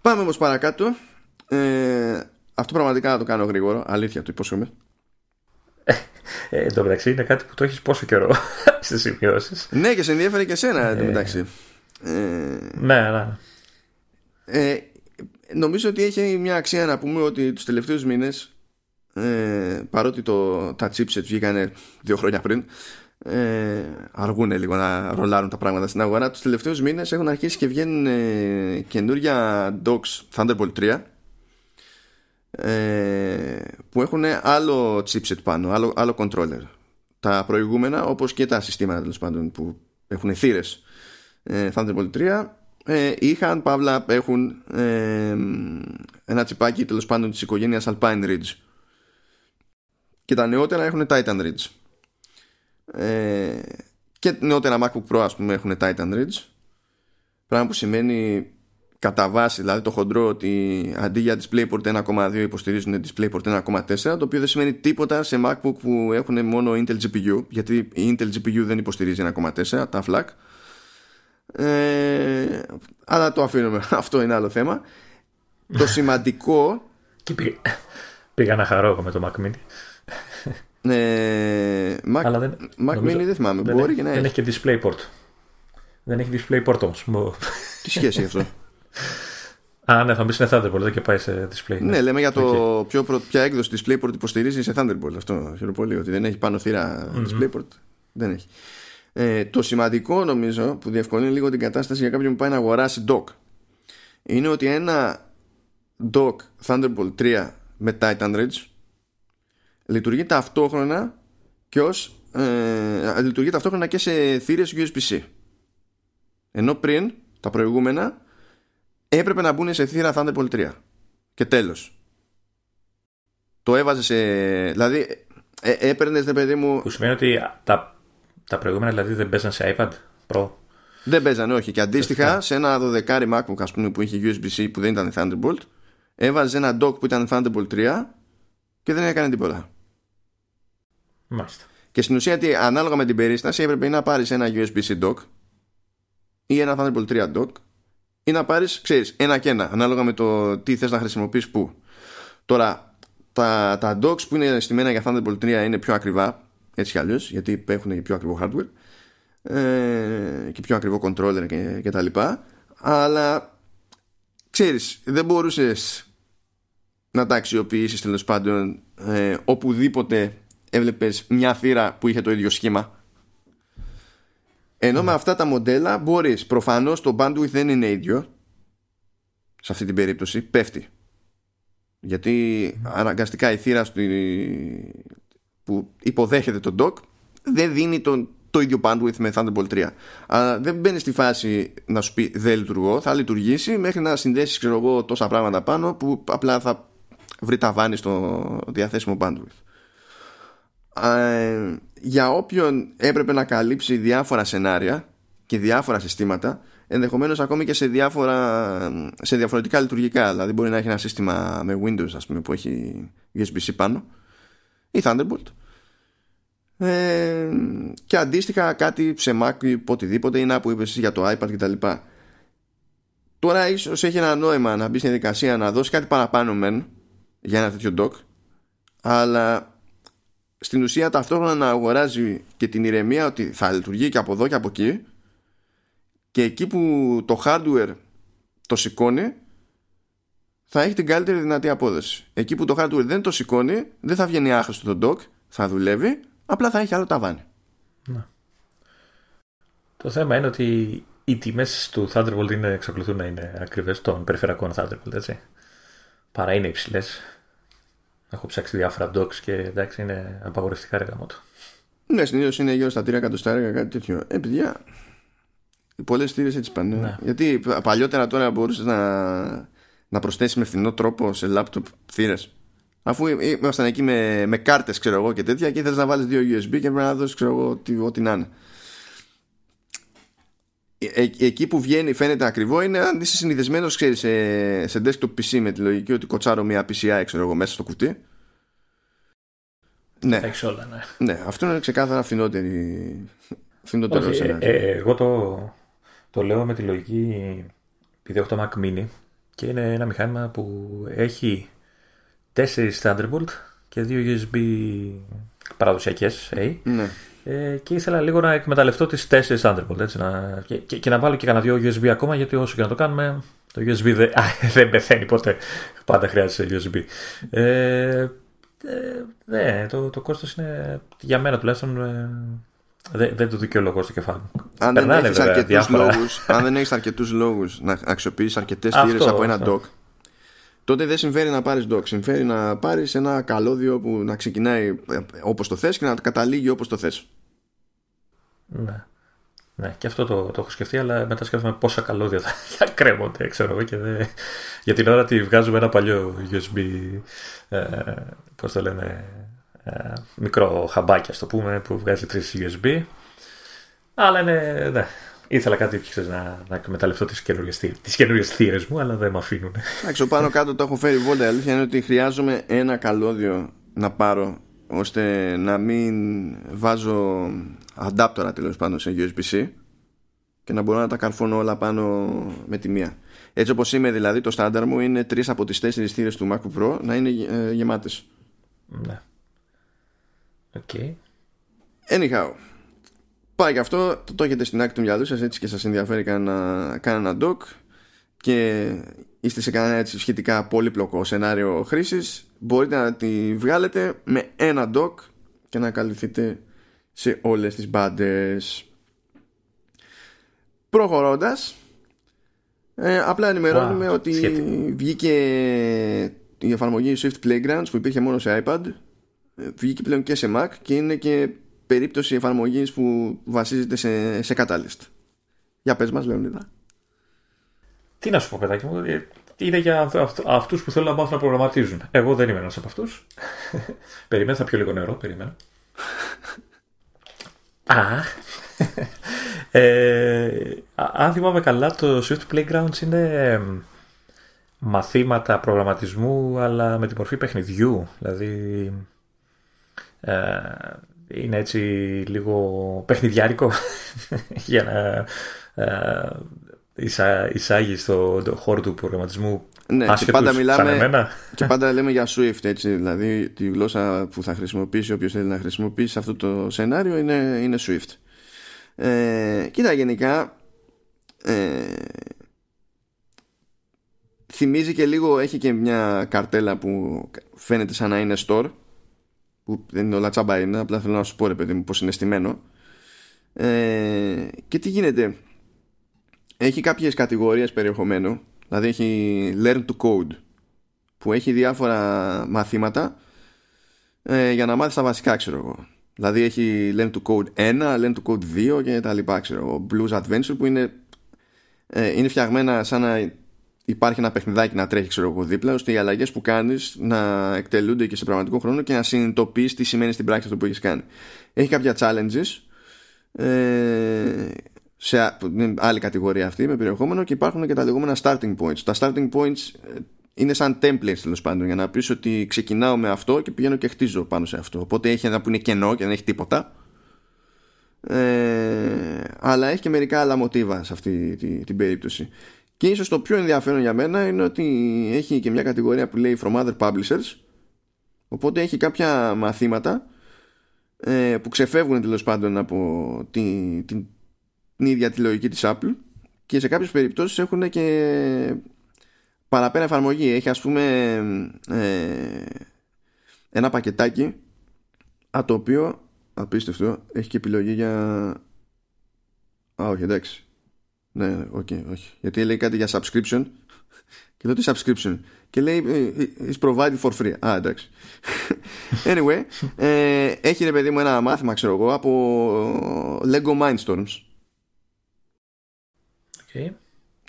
Πάμε όμως παρακάτω. Ε, αυτό πραγματικά να το κάνω γρήγορα. Αλήθεια, το υπόσχομαι. Ε, εν τω μεταξύ είναι κάτι που το έχεις πόσο καιρό στις σημειώσεις. Ναι, και σε ενδιαφέρει και εσένα εν τω μεταξύ. ε, Ναι, ναι ε, νομίζω ότι έχει μια αξία να πούμε ότι τους τελευταίους μήνες, ε, παρότι το, τα chipset βγήκανε δύο χρόνια πριν, ε, αργούνε λίγο να ρολάρουν τα πράγματα στην αγορά. Τους τελευταίους μήνες έχουν αρχίσει και βγαίνουν ε, καινούρια docks Thunderbolt τρία, που έχουν άλλο chipset πάνω, άλλο, άλλο controller. Τα προηγούμενα, όπως και τα συστήματα τέλος πάντων που έχουν θύρες Thunderbolt τρία, είχαν, παύλα, έχουν ε, ένα τσιπάκι τέλος πάντων της οικογένειας Alpine Ridge, και τα νεότερα έχουν Titan Ridge, ε, και νεότερα MacBook Pro ας πούμε έχουν Titan Ridge, πράγμα που σημαίνει κατά βάση, δηλαδή το χοντρό, ότι αντί για DisplayPort ένα κόμμα δύο υποστηρίζουν DisplayPort ένα κόμμα τέσσερα, το οποίο δεν σημαίνει τίποτα σε MacBook που έχουν μόνο Intel τζι πι γιου, γιατί η Intel τζι πι γιου δεν υποστηρίζει ένα κόμμα τέσσερα, τα FLAC. Ε, αλλά το αφήνουμε, αυτό είναι άλλο θέμα. Το σημαντικό. Και πήγα, πήγα να χαρώ με το Mac Mini. Ε, Mac, αλλά δεν, Mac Mini δεν θυμάμαι. Δεν, μπορεί έχει, και να δεν έχει και DisplayPort. Δεν έχει DisplayPort όμως. Τι σχέση έχει αυτό? Α, ναι, θα μπει σε Thunderbolt, εδώ και πάει σε display. Ναι, ναι, λέμε για το okay. ποιο, ποια έκδοση DisplayPort υποστηρίζει σε Thunderbolt. Αυτό χαίρομαι πολύ, ότι δεν έχει πάνω θύρα mm-hmm. DisplayPort. Δεν έχει. Ε, το σημαντικό νομίζω που διευκολύνει λίγο την κατάσταση για κάποιον που πάει να αγοράσει dock είναι ότι ένα dock Thunderbolt τρία με Titan Ridge λειτουργεί ταυτόχρονα και, ως, ε, λειτουργεί ταυτόχρονα και σε θύρες γιου ες μπι-C. Ενώ πριν, τα προηγούμενα, έπρεπε να μπουν σε θύρα Thunderbolt τρία και τέλος. Το έβαζε σε... Δηλαδή ε, έπαιρνες, ρε παιδί μου... Που σημαίνει ότι τα, τα προηγούμενα δηλαδή δεν παίζαν σε iPad Pro. Δεν παίζαν, όχι. Και αντίστοιχα σε ένα δωδεκάρι MacBook ας πούμε, που είχε γιου ες μπι-C που δεν ήταν Thunderbolt, έβαζε ένα dock που ήταν Thunderbolt τρία και δεν έκανε τίποτα. Μάλιστα. Και στην ουσία ότι ανάλογα με την περίσταση έπρεπε να πάρεις ένα γιου ες μπι-C dock ή ένα Thunderbolt τρία dock, ή να πάρεις, ξέρεις, ένα και ένα, ανάλογα με το τι θες να χρησιμοποιήσεις πού. Τώρα, τα, τα docks που είναι στημένα για Thunderbolt τρία είναι πιο ακριβά, έτσι κι αλλιώς, γιατί έχουν και πιο ακριβό hardware ε, και πιο ακριβό controller και, και τα λοιπά, αλλά, ξέρεις, δεν μπορούσες να τα αξιοποιήσεις τέλος πάντων ε, οπουδήποτε έβλεπες μια θύρα που είχε το ίδιο σχήμα. Ενώ mm. με αυτά τα μοντέλα μπορείς. Προφανώς το bandwidth δεν είναι ίδιο. Σε αυτή την περίπτωση πέφτει, γιατί mm. αναγκαστικά η θύρα που υποδέχεται το dock δεν δίνει το, το ίδιο bandwidth με Thunderbolt τρία. Αλλά δεν μπαίνει στη φάση να σου πει δεν λειτουργώ. Θα λειτουργήσει μέχρι να συνδέσεις, ξέρω εγώ, τόσα πράγματα πάνω που απλά θα βρει ταβάνι στο διαθέσιμο bandwidth. Uh, για όποιον έπρεπε να καλύψει διάφορα σενάρια και διάφορα συστήματα, ενδεχομένως ακόμη και σε, διάφορα, σε διαφορετικά λειτουργικά. Δηλαδή μπορεί να έχει ένα σύστημα με Windows ας πούμε, που έχει γιου ες μπι-C πάνω, ή Thunderbolt, ε, και αντίστοιχα κάτι σε Mac ή οτιδήποτε, είναι που είπες για το iPad κτλ. Τώρα ίσως έχει ένα νόημα να μπει στην διαδικασία να δώσει κάτι παραπάνω μεν για ένα τέτοιο dock, αλλά στην ουσία ταυτόχρονα να αγοράζει και την ηρεμία ότι θα λειτουργεί και από εδώ και από εκεί, και εκεί που το hardware το σηκώνει θα έχει την καλύτερη δυνατή απόδοση. Εκεί που το hardware δεν το σηκώνει, δεν θα βγαίνει άχρηστο το dock, θα δουλεύει, απλά θα έχει άλλο ταβάνι. Να. Το θέμα είναι ότι οι τιμές του Thunderbolt είναι, εξακολουθούν να είναι ακριβές των περιφερειακών Thunderbolt, έτσι. Παρά είναι υψηλές. Έχω ψάξει διάφορα docs και εντάξει, είναι απαγορευτικά έργα μόνο. Ναι, συνήθως είναι γύρω στα τρία εκατοστάρια, κάτι τέτοιο. Ε, παιδιά, πολλές θύρες έτσι πάνε. Ναι. Γιατί παλιότερα τώρα μπορούσες να, να προσθέσεις με φθηνό τρόπο σε λάπτοπ θύρες. Αφού ήμασταν εκεί με, με κάρτες, ξέρω εγώ και τέτοια, και ήθελες να βάλεις δύο γιου ες μπι και πρέπει να δώσεις, ξέρω εγώ, ό,τι, ό,τι να είναι. Ε, εκεί που βγαίνει, φαίνεται ακριβό, είναι αν είσαι συνηθισμένος, ξέρεις, σε, σε desktop πι σι με τη λογική ότι κοτσάρω μια πι σι άι, ξέρω εγώ, μέσα στο κουτί. Ναι. Όλα, ναι. Ναι, αυτό είναι ξεκάθαρα φθηνότερη. Φθηνότερο σενάριο. Ε, ε, εγώ το, το λέω με τη λογική, επειδή έχω το Mac Mini και είναι ένα μηχάνημα που έχει τέσσερις Thunderbolt και δύο γιου ες μπι παραδοσιακές A. Ναι. Ε, και ήθελα λίγο να εκμεταλλευτώ τις τέσσερις Thunderbolt, έτσι, να, και, και, και να βάλω και κανένα δύο γιου ες μπι ακόμα, γιατί όσο και να το κάνουμε, το γιου ες μπι δεν, δεν πεθαίνει ποτέ. Πάντα χρειάζεται γιου ες μπι. Ε, Ε, ναι, το, το κόστος είναι, για μένα τουλάχιστον, ε, δεν, δεν το δικαιολογώ στο κεφάλι μου. Αν δεν έχεις αρκετούς διάφορα... λόγους, αν δεν έχεις αρκετούς λόγους να αξιοποιήσεις αρκετές θύρες από ένα dock, τότε δεν συμφέρει να πάρεις dock. Συμφέρει να πάρεις ένα καλώδιο που να ξεκινάει όπως το θες και να καταλήγει όπως το θες. Ναι. Ναι, και αυτό το, το έχω σκεφτεί, αλλά μετά σκέφτομαι πόσα καλώδια θα, θα κρέμονται, ξέρω εγώ, και δε... για την ώρα τη βγάζουμε ένα παλιό γιου ες μπι, ε, πώς το λένε, ε, μικρό χαμπάκι, ας το πούμε, που βγάζει τρεις γιου ες μπι, αλλά είναι, ναι, ήθελα κάτι, ξέρεις, να, να εκμεταλλευτώ τις καινούριες θύρες μου, αλλά δεν με αφήνουν. Εντάξει, πάνω κάτω το έχω φέρει βόλτα, η αλήθεια είναι ότι χρειάζομαι ένα καλώδιο να πάρω, ώστε να μην βάζω αντάπτορα, τέλος πάντων, σε γιου ες μπι-C και να μπορώ να τα καρφώνω όλα πάνω με τη μία. Έτσι όπως είμαι, δηλαδή, το στάνταρ μου είναι τρεις από τις τέσσερις θύρες του MacBook Pro να είναι ε, γεμάτες. Ναι. Okay. Anyhow, πάει και αυτό, το, το έχετε στην άκρη του μυαλού σας, έτσι, και σας ενδιαφέρει κανένα, κανένα dock και είστε σε κανένα, έτσι, σχετικά πολύπλοκο σενάριο χρήσης, μπορείτε να τη βγάλετε με ένα dock και να καλυφθείτε σε όλες τις μπάντες. Προχωρώντας, ε, απλά ενημερώνουμε wow, ότι σχετί. βγήκε η εφαρμογή Swift Playgrounds που υπήρχε μόνο σε iPad, βγήκε πλέον και σε Mac και είναι και περίπτωση εφαρμογής που βασίζεται σε, σε catalyst. Για πες μας, Λεωνίδα. Τι να σου πω, παιδάκι μου, είναι για αυτούς που θέλουν να μάθουν να προγραμματίζουν. Εγώ δεν είμαι ένας από αυτούς. Περιμένω, θα πιω λίγο νερό, περιμένω. Α, ε, αν θυμάμαι καλά, το Swift Playgrounds είναι μαθήματα προγραμματισμού, αλλά με τη μορφή παιχνιδιού. Δηλαδή ε, είναι έτσι λίγο παιχνιδιάρικο για να ε, εισα, εισάγει στον το χώρο του προγραμματισμού. Ναι, και πάντα μιλάμε και πάντα λέμε για Swift, έτσι, δηλαδή τη γλώσσα που θα χρησιμοποιήσει όποιος θέλει να χρησιμοποιήσει σε αυτό το σενάριο είναι, είναι Swift. Ε, κοίτα, γενικά ε, θυμίζει και λίγο, έχει και μια καρτέλα που φαίνεται σαν να είναι store, που δεν είναι όλα τσάμπα, είναι, απλά θέλω να σου πω, ρε παιδί μου, πως είναι στημένο. Ε, και τι γίνεται, έχει κάποιες κατηγορίες περιεχομένου. Δηλαδή έχει Learn to Code που έχει διάφορα μαθήματα ε, για να μάθεις τα βασικά, ξέρω εγώ. Δηλαδή έχει Learn to Code ένα, Learn to Code δύο και τα λοιπά, ξέρω εγώ. Blues Adventure που είναι, ε, είναι φτιαγμένα σαν να υπάρχει ένα παιχνιδάκι να τρέχει, ξέρω εγώ, δίπλα, ώστε οι αλλαγές που κάνεις να εκτελούνται και σε πραγματικό χρόνο και να συνειδητοποιείς τι σημαίνει στην πράξη αυτό που έχεις κάνει. Έχει κάποια challenges, ε, σε άλλη κατηγορία αυτή με περιεχόμενο, και υπάρχουν και τα λεγόμενα starting points. Τα starting points είναι σαν templates, τέλος πάντων, για να πεις ότι ξεκινάω με αυτό και πηγαίνω και χτίζω πάνω σε αυτό. Οπότε έχει ένα που είναι κενό και δεν έχει τίποτα, ε, αλλά έχει και μερικά άλλα μοτίβα σε αυτή τη, την περίπτωση. Και ίσως το πιο ενδιαφέρον για μένα είναι ότι έχει και μια κατηγορία που λέει From Other Publishers, οπότε έχει κάποια μαθήματα ε, που ξεφεύγουν, τέλος πάντων, από την τη, την ίδια τη λογική της Apple, και σε κάποιες περιπτώσεις έχουν και παραπέρα εφαρμογή. Έχει, ας πούμε, ε, ένα πακετάκι, α, το οποίο, απίστευτο, έχει και επιλογή για... Α, όχι, εντάξει. Ναι, okay, όχι. Γιατί λέει κάτι για subscription και και το subscription και λέει is provided for free. Α, εντάξει. Anyway, ε, έχει ρε παιδί μου ένα μάθημα, ξέρω εγώ, από Lego Mindstorms. Okay.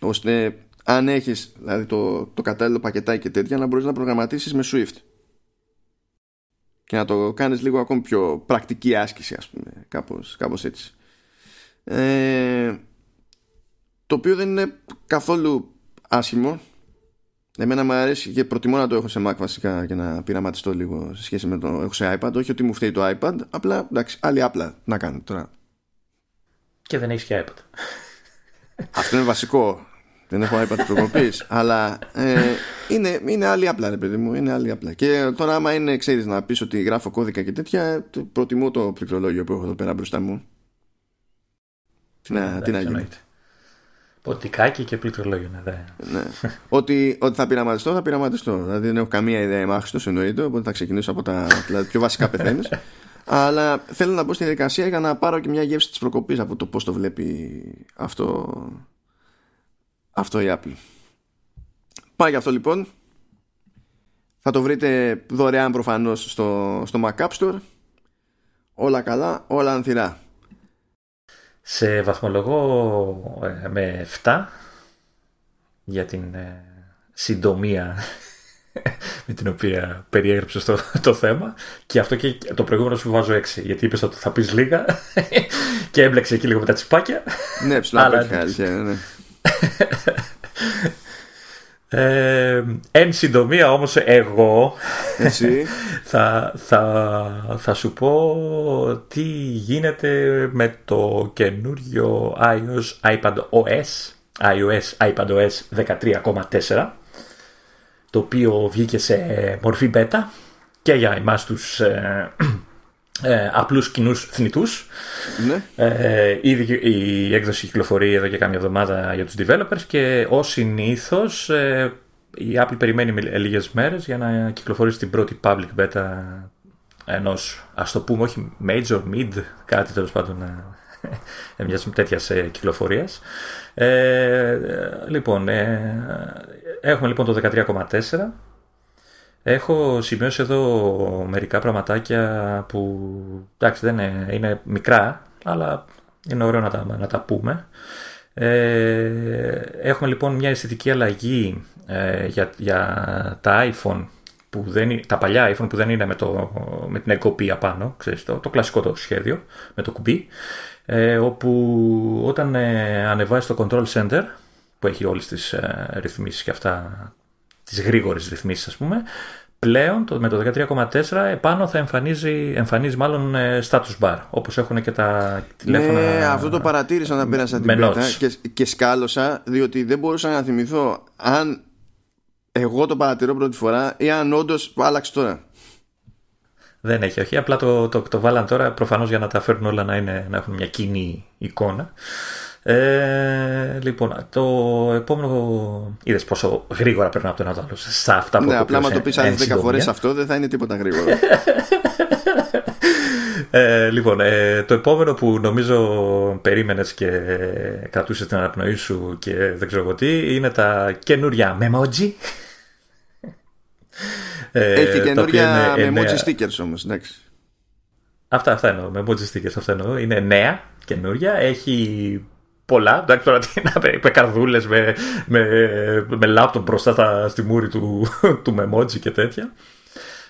Ώστε αν έχεις δηλαδή το, το κατάλληλο πακετάκι και τέτοια, να μπορείς να προγραμματίσεις με Swift και να το κάνεις λίγο ακόμη πιο πρακτική άσκηση, ας πούμε, κάπως, κάπως έτσι. Ε, το οποίο δεν είναι καθόλου άσχημο. Εμένα μου αρέσει και προτιμώ να το έχω σε Mac βασικά και να πειραματιστώ λίγο σε σχέση με το έχω σε iPad. Όχι ότι μου φταίει το iPad, απλά εντάξει, άλλη απλά να κάνω τώρα. Και δεν έχεις και iPad. Αυτό είναι βασικό. Δεν έχω iPad προκοπής, αλλά ε, είναι, είναι άλλη απλά, ρε παιδί μου. Είναι άλλη απλά. Και τώρα, άμα είναι, ξέρεις, να πεις ότι γράφω κώδικα και τέτοια, προτιμώ το πληκτρολόγιο που έχω εδώ πέρα μπροστά μου. Να, τι να γίνει. Ποτικάκι και πληκτρολόγιο, ναι, ναι. Ότι, ότι θα πειραματιστώ, θα πειραματιστώ. Δηλαδή δεν έχω καμία ιδέα εμάχιστος, εννοείται. Οπότε θα ξεκινήσω από τα δηλαδή, πιο βασικά πεθαίνεις. Αλλά θέλω να μπω στη διαδικασία για να πάρω και μια γεύση της προκοπής από το πώς το βλέπει αυτό, αυτό η Apple. Πάει για αυτό λοιπόν. Θα το βρείτε δωρεάν προφανώς στο, στο Mac App Store. Όλα καλά, όλα ανθυρά. Σε βαθμολογώ ε, με επτά για την ε, συντομία με την οποία περιέγραψες το, το θέμα, και αυτό και το προηγούμενο σου βάζω έξι, γιατί είπες ότι θα πεις λίγα και έμπλεξε εκεί λίγο με τα τσιπάκια. Ναι, ψηλά πέτυχα, ναι. Ε, εν συντομία όμως εγώ εσύ. θα, θα, θα σου πω τι γίνεται με το καινούριο iOS iPadOS iOS iPadOS δεκατρία κόμμα τέσσερα, το οποίο βγήκε σε μορφή beta και για εμάς τους ε, ε, απλούς κοινούς θνητούς. Ναι. Ε, ήδη η έκδοση κυκλοφορεί εδώ και κάμια εβδομάδα για τους developers και ως συνήθως ε, η Apple περιμένει λίγες μέρες για να κυκλοφορήσει την πρώτη public beta ενός, ας το πούμε, όχι major, mid, κάτι τέλος πάντων ε, μιας τέτοιας ε, κυκλοφορίας. Ε, ε, λοιπόν, ε, έχουμε λοιπόν το δεκατρία κόμμα τέσσερα. Έχω σημειώσει εδώ μερικά πραγματάκια που εντάξει δεν είναι, είναι μικρά, αλλά είναι ωραίο να τα, να τα πούμε. Ε, έχουμε λοιπόν μια αισθητική αλλαγή ε, για, για τα iPhone, που δεν, τα παλιά iPhone που δεν είναι με, το, με την εγκοπή απάνω, ξέρεις, το, το κλασικό το σχέδιο με το κουμπί, ε, όπου όταν ε, ανεβάζεις το Control Center, που έχει όλες τις ε, ρυθμίσεις και αυτά, τις γρήγορες ρυθμίσεις, ας πούμε, πλέον το, με το δεκατρία κόμμα τέσσερα επάνω θα εμφανίζει, εμφανίζει μάλλον status bar, όπως έχουν και τα τηλέφωνα. Ναι, αυτό το παρατήρησα όταν πέρασα την πέτα και, και σκάλωσα, διότι δεν μπορούσα να θυμηθώ αν εγώ το παρατηρώ πρώτη φορά ή αν όντως άλλαξε τώρα. Δεν έχει, όχι, απλά το, το, το βάλαν τώρα προφανώς για να τα φέρουν όλα να, είναι, να έχουν μια κοινή εικόνα. Ε, λοιπόν, το επόμενο. Είδες πόσο γρήγορα περνάω από το ένα το άλλο σε αυτά που ναι, απλά να το πεις αν δέκα φορές αυτό δεν θα είναι τίποτα γρήγορο. ε, Λοιπόν, ε, το επόμενο που νομίζω περίμενες και κρατούσες την αναπνοή σου και δεν ξέρω τι, είναι τα καινούρια memoji. Έχει καινούρια memoji stickers όμως, εντάξει. Αυτά, αυτά εννοώ, memoji stickers, αυτά εννοώ. Είναι νέα, καινούρια, έχει πολλά, εντάξει τώρα τι να πει, με καρδούλες, με, με, με λάπτοπ μπροστά στα, στη μούρη του, του μεμότζι και τέτοια.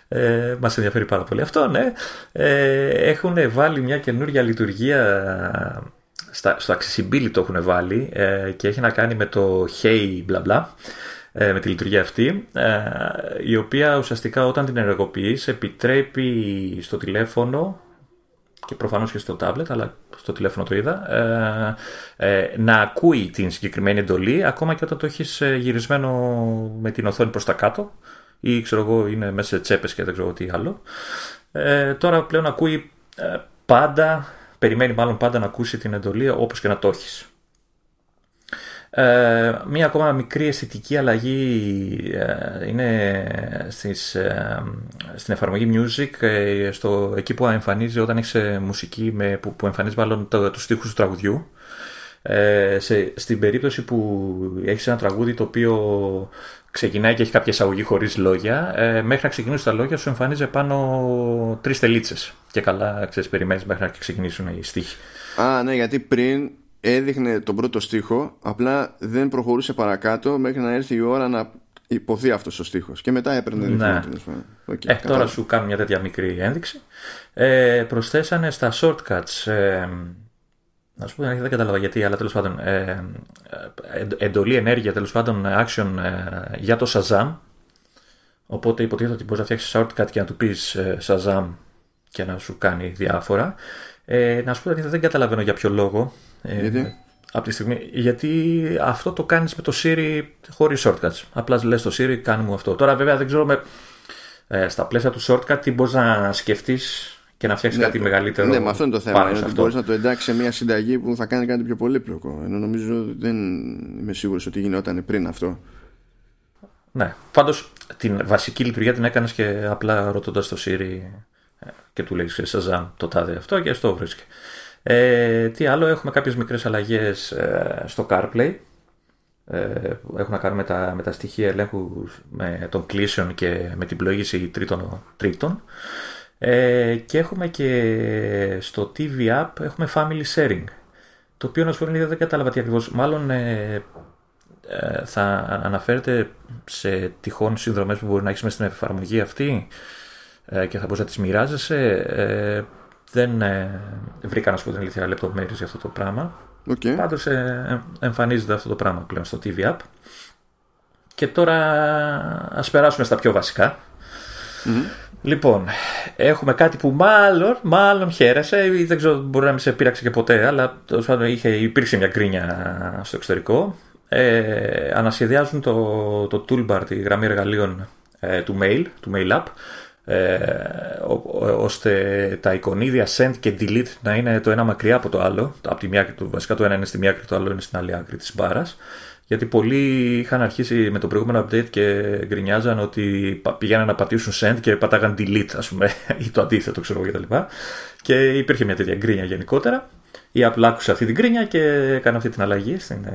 Ε, μας ενδιαφέρει πάρα πολύ αυτό, ναι. Ε, έχουν βάλει μια καινούργια λειτουργία, στα, στο accessibility το έχουν βάλει ε, και έχει να κάνει με το hey bla bla, ε, με τη λειτουργία αυτή, ε, η οποία ουσιαστικά όταν την ενεργοποιείς επιτρέπει στο τηλέφωνο και προφανώς και στο τάμπλετ, αλλά στο τηλέφωνο το είδα, ε, ε, να ακούει την συγκεκριμένη εντολή ακόμα και όταν το έχεις γυρισμένο με την οθόνη προς τα κάτω ή ξέρω εγώ είναι μέσα σε τσέπες και δεν ξέρω τι άλλο. Ε, τώρα πλέον ακούει ε, πάντα, περιμένει μάλλον πάντα να ακούσει την εντολή όπως και να το έχεις. Ε, μία ακόμα μικρή αισθητική αλλαγή ε, είναι στις, ε, στην εφαρμογή Music, ε, στο, εκεί που εμφανίζει όταν έχεις μουσική με, που, που εμφανίζει μάλλον το, τους στίχους του τραγουδιού, ε, σε, στην περίπτωση που έχεις ένα τραγούδι το οποίο ξεκινάει και έχει κάποια εισαγωγή χωρίς λόγια, ε, μέχρι να ξεκινήσουν τα λόγια σου εμφανίζει πάνω τρεις τελίτσες. Και καλά, ξέρεις, περιμένεις μέχρι να ξεκινήσουν οι στίχοι. Α, ναι, γιατί πριν έδειχνε τον πρώτο στίχο, απλά δεν προχωρούσε παρακάτω μέχρι να έρθει η ώρα να υποθεί αυτός ο στίχος. Και μετά έπαιρνε ρυθμό. Okay, ε, τώρα σου κάνουν μια τέτοια μικρή ένδειξη. Ε, προσθέσανε στα shortcuts. Ε, να σου πω, δεν κατάλαβα γιατί, αλλά τέλος πάντων. Ε, εντολή ενέργεια, τέλος πάντων, action ε, για το Shazam. Οπότε υποτίθεται ότι μπορείς να φτιάξεις shortcut και να του πεις ε, Shazam και να σου κάνει διάφορα. Ε, να σου πω, δεν καταλαβαίνω για ποιο λόγο. Ε, γιατί? Από τη στιγμή, γιατί αυτό το κάνεις με το Siri χωρίς shortcuts. Απλά λες το Siri, κάνε μου αυτό. Τώρα βέβαια δεν ξέρω με, ε, στα πλαίσια του shortcut τι μπορείς να σκεφτείς και να φτιάξεις, ναι, κάτι το, μεγαλύτερο. Ναι, με αυτό είναι το θέμα. Είναι ότι μπορείς να το εντάξεις σε μια συνταγή που θα κάνει κάτι πιο πολύπλοκο. Ενώ νομίζω, δεν είμαι σίγουρος ότι γινόταν πριν αυτό. Ναι. Πάντως την βασική λειτουργία την έκανες και απλά ρωτώντας το Siri και του λέγεις Shazam το τάδε αυτό και αυτό βρίσκει. Ε, τι άλλο, έχουμε κάποιες μικρές αλλαγές ε, στο CarPlay ε, έχουν να κάνουν με τα, με τα στοιχεία ελέγχου με των κλήσεων και με την πλοήγηση τρίτων τρίτων ε, και έχουμε και στο τι βι App έχουμε family sharing, το οποίο να σου πω δεν κατάλαβα τι ακριβώς, μάλλον ε, ε, θα αναφέρεται σε τυχόν συνδρομές που μπορεί να έχεις μέσα στην εφαρμογή αυτή ε, και θα μπορείς να τις μοιράζεσαι. ε, Δεν ε, βρήκα να σου πω την αλήθεια λεπτομέρειες για αυτό το πράγμα. Okay. Πάντως ε, εμφανίζεται αυτό το πράγμα πλέον στο τι βι App. Και τώρα ας περάσουμε στα πιο βασικά. Mm-hmm. Λοιπόν, έχουμε κάτι που μάλλον, μάλλον χαίρεσε, ή δεν ξέρω, μπορεί να μην σε πείραξε και ποτέ, αλλά είχε, υπήρξε μια γκρίνια στο εξωτερικό. Ε, ανασχεδιάζουν το, το toolbar, τη γραμμή εργαλείων ε, του Mail, του Mail App. Ε, ό, ώστε τα εικονίδια send και delete να είναι το ένα μακριά από το άλλο, από τη μία άκρη του, βασικά το ένα είναι στη μία άκρη, το άλλο είναι στην άλλη άκρη της μπάρας, γιατί πολλοί είχαν αρχίσει με το προηγούμενο update και γκρινιάζαν ότι πηγαίναν να πατήσουν send και πατάγαν delete, ας πούμε, ή το αντίθετο, ξέρω εγώ, κτλ. Και υπήρχε μια τέτοια γκρίνια γενικότερα, ή απλά άκουσα αυτή την γκρίνια και έκανα αυτή την αλλαγή στην,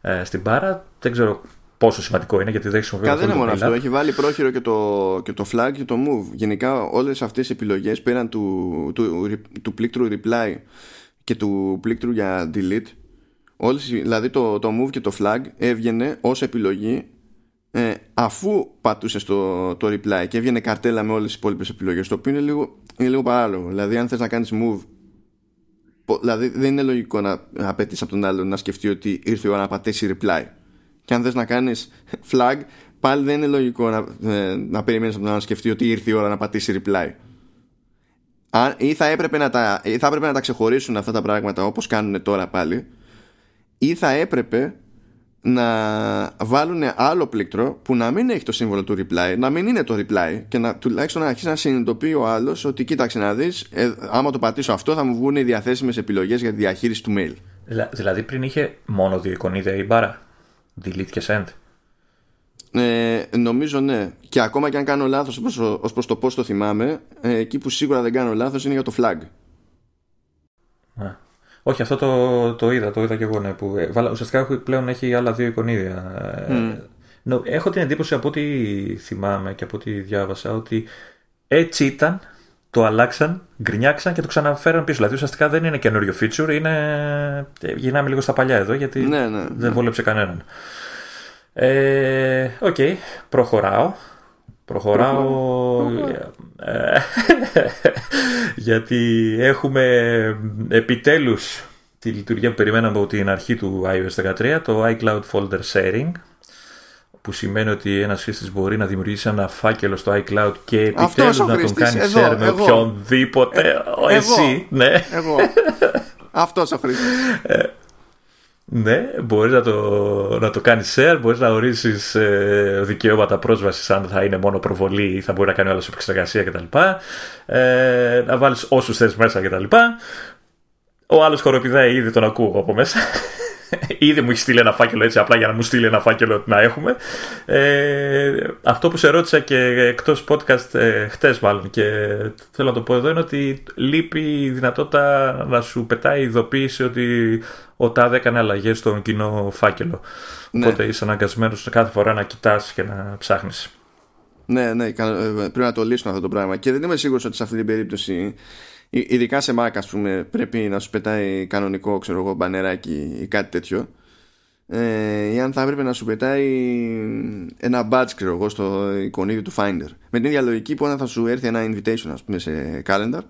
ε, στην μπάρα. Δεν ξέρω πόσο σημαντικό είναι, γιατί δεν έχει συμβεί. Δεν είναι μόνο αυτό. Έχει βάλει πρόχειρο και το, και το flag και το move. Γενικά, όλες αυτές οι επιλογές πέραν του, του, του πλήκτρου reply και του πλήκτρου για delete, όλες, δηλαδή το, το move και το flag έβγαινε ως επιλογή ε, αφού πατούσες το, το reply και έβγαινε καρτέλα με όλες τις υπόλοιπες επιλογές. Το οποίο είναι λίγο, είναι λίγο παράλογο. Δηλαδή, αν θες να κάνεις move, δηλαδή δεν είναι λογικό να απαιτείς από τον άλλον να σκεφτεί ότι ήρθε η ώρα να πατήσει reply. Και αν θες να κάνεις flag, πάλι δεν είναι λογικό να, ε, να περιμένεις από τον να σκεφτεί ότι ήρθε η ώρα να πατήσει reply. Αν, ή, θα έπρεπε να τα, ή θα έπρεπε να τα ξεχωρίσουν αυτά τα πράγματα όπως κάνουν τώρα πάλι, ή θα έπρεπε να βάλουν άλλο πλήκτρο που να μην έχει το σύμβολο του reply, να μην είναι το reply, και να, τουλάχιστον να αρχίσει να συνειδητοποιεί ο άλλος ότι κοίταξε να δεις, ε, άμα το πατήσω αυτό θα μου βγουν οι διαθέσιμες επιλογές για τη διαχείριση του mail. Δηλα, δηλαδή πριν είχε μόνο δύο εικονίδια η μπάρα. Delete και send. Ε, νομίζω ναι. Και ακόμα και αν κάνω λάθος ως προς, προς το πώς το θυμάμαι, ε, εκεί που σίγουρα δεν κάνω λάθος είναι για το flag. Α, όχι, αυτό το, το είδα, το είδα και εγώ. Ναι, που, ε, ουσιαστικά πλέον έχει άλλα δύο εικονίδια. Mm. Ε, έχω την εντύπωση από ό,τι θυμάμαι και από ό,τι διάβασα ότι έτσι ήταν, το αλλάξαν, γκρινιάξαν και το ξαναφέραν πίσω. Δηλαδή ουσιαστικά δεν είναι καινούριο feature, είναι... γυρνάμε λίγο στα παλιά εδώ, γιατί ναι, ναι, ναι. δεν βόλεψε κανέναν. Ε, Οκ, okay. προχωράω. Προχωράω. προχωράω. Ε, γιατί έχουμε επιτέλους τη λειτουργία που περιμέναμε από την αρχή του iOS δεκατρία, το iCloud Folder Sharing, που σημαίνει ότι ένας χρήστης μπορεί να δημιουργήσει ένα φάκελο στο iCloud και επιτέλους να τον κάνει share με οποιονδήποτε. Ε, εσύ, εγώ, ναι. Εγώ. Αυτός ο χρήστης. Ε, ναι, μπορείς να το, να το κάνεις share, μπορείς να ορίσεις ε, δικαιώματα πρόσβασης, αν θα είναι μόνο προβολή ή θα μπορεί να κάνει όλα σου επεξεργασία κτλ. Ε, να βάλεις όσους θες μέσα κτλ. Ο άλλος χοροπηδάει, ήδη τον ακούω από μέσα. ήδη μου έχει στείλει ένα φάκελο έτσι, απλά για να μου στείλει ένα φάκελο να έχουμε. Ε, αυτό που σε ρώτησα και εκτός podcast ε, χτες μάλλον και θέλω να το πω εδώ είναι ότι λείπει η δυνατότητα να σου πετάει ειδοποίηση ότι ο ΤΑΔ έκανε αλλαγές στον κοινό φάκελο. Ναι. Οπότε είσαι αναγκασμένος κάθε φορά να κοιτάς και να ψάχνεις. Ναι, ναι, πρέπει να το λύσουν αυτό το πράγμα. Και δεν είμαι σίγουρος ότι σε αυτή την περίπτωση, ειδικά σε Mac, ας πούμε, πρέπει να σου πετάει κανονικό, ξέρω εγώ, μπανεράκι ή κάτι τέτοιο. Ε, ή αν θα έπρεπε να σου πετάει ένα badge, ξέρω εγώ, στο εικονίδι του Finder. Με την ίδια λογική που όταν θα σου έρθει ένα invitation, ας πούμε, σε calendar.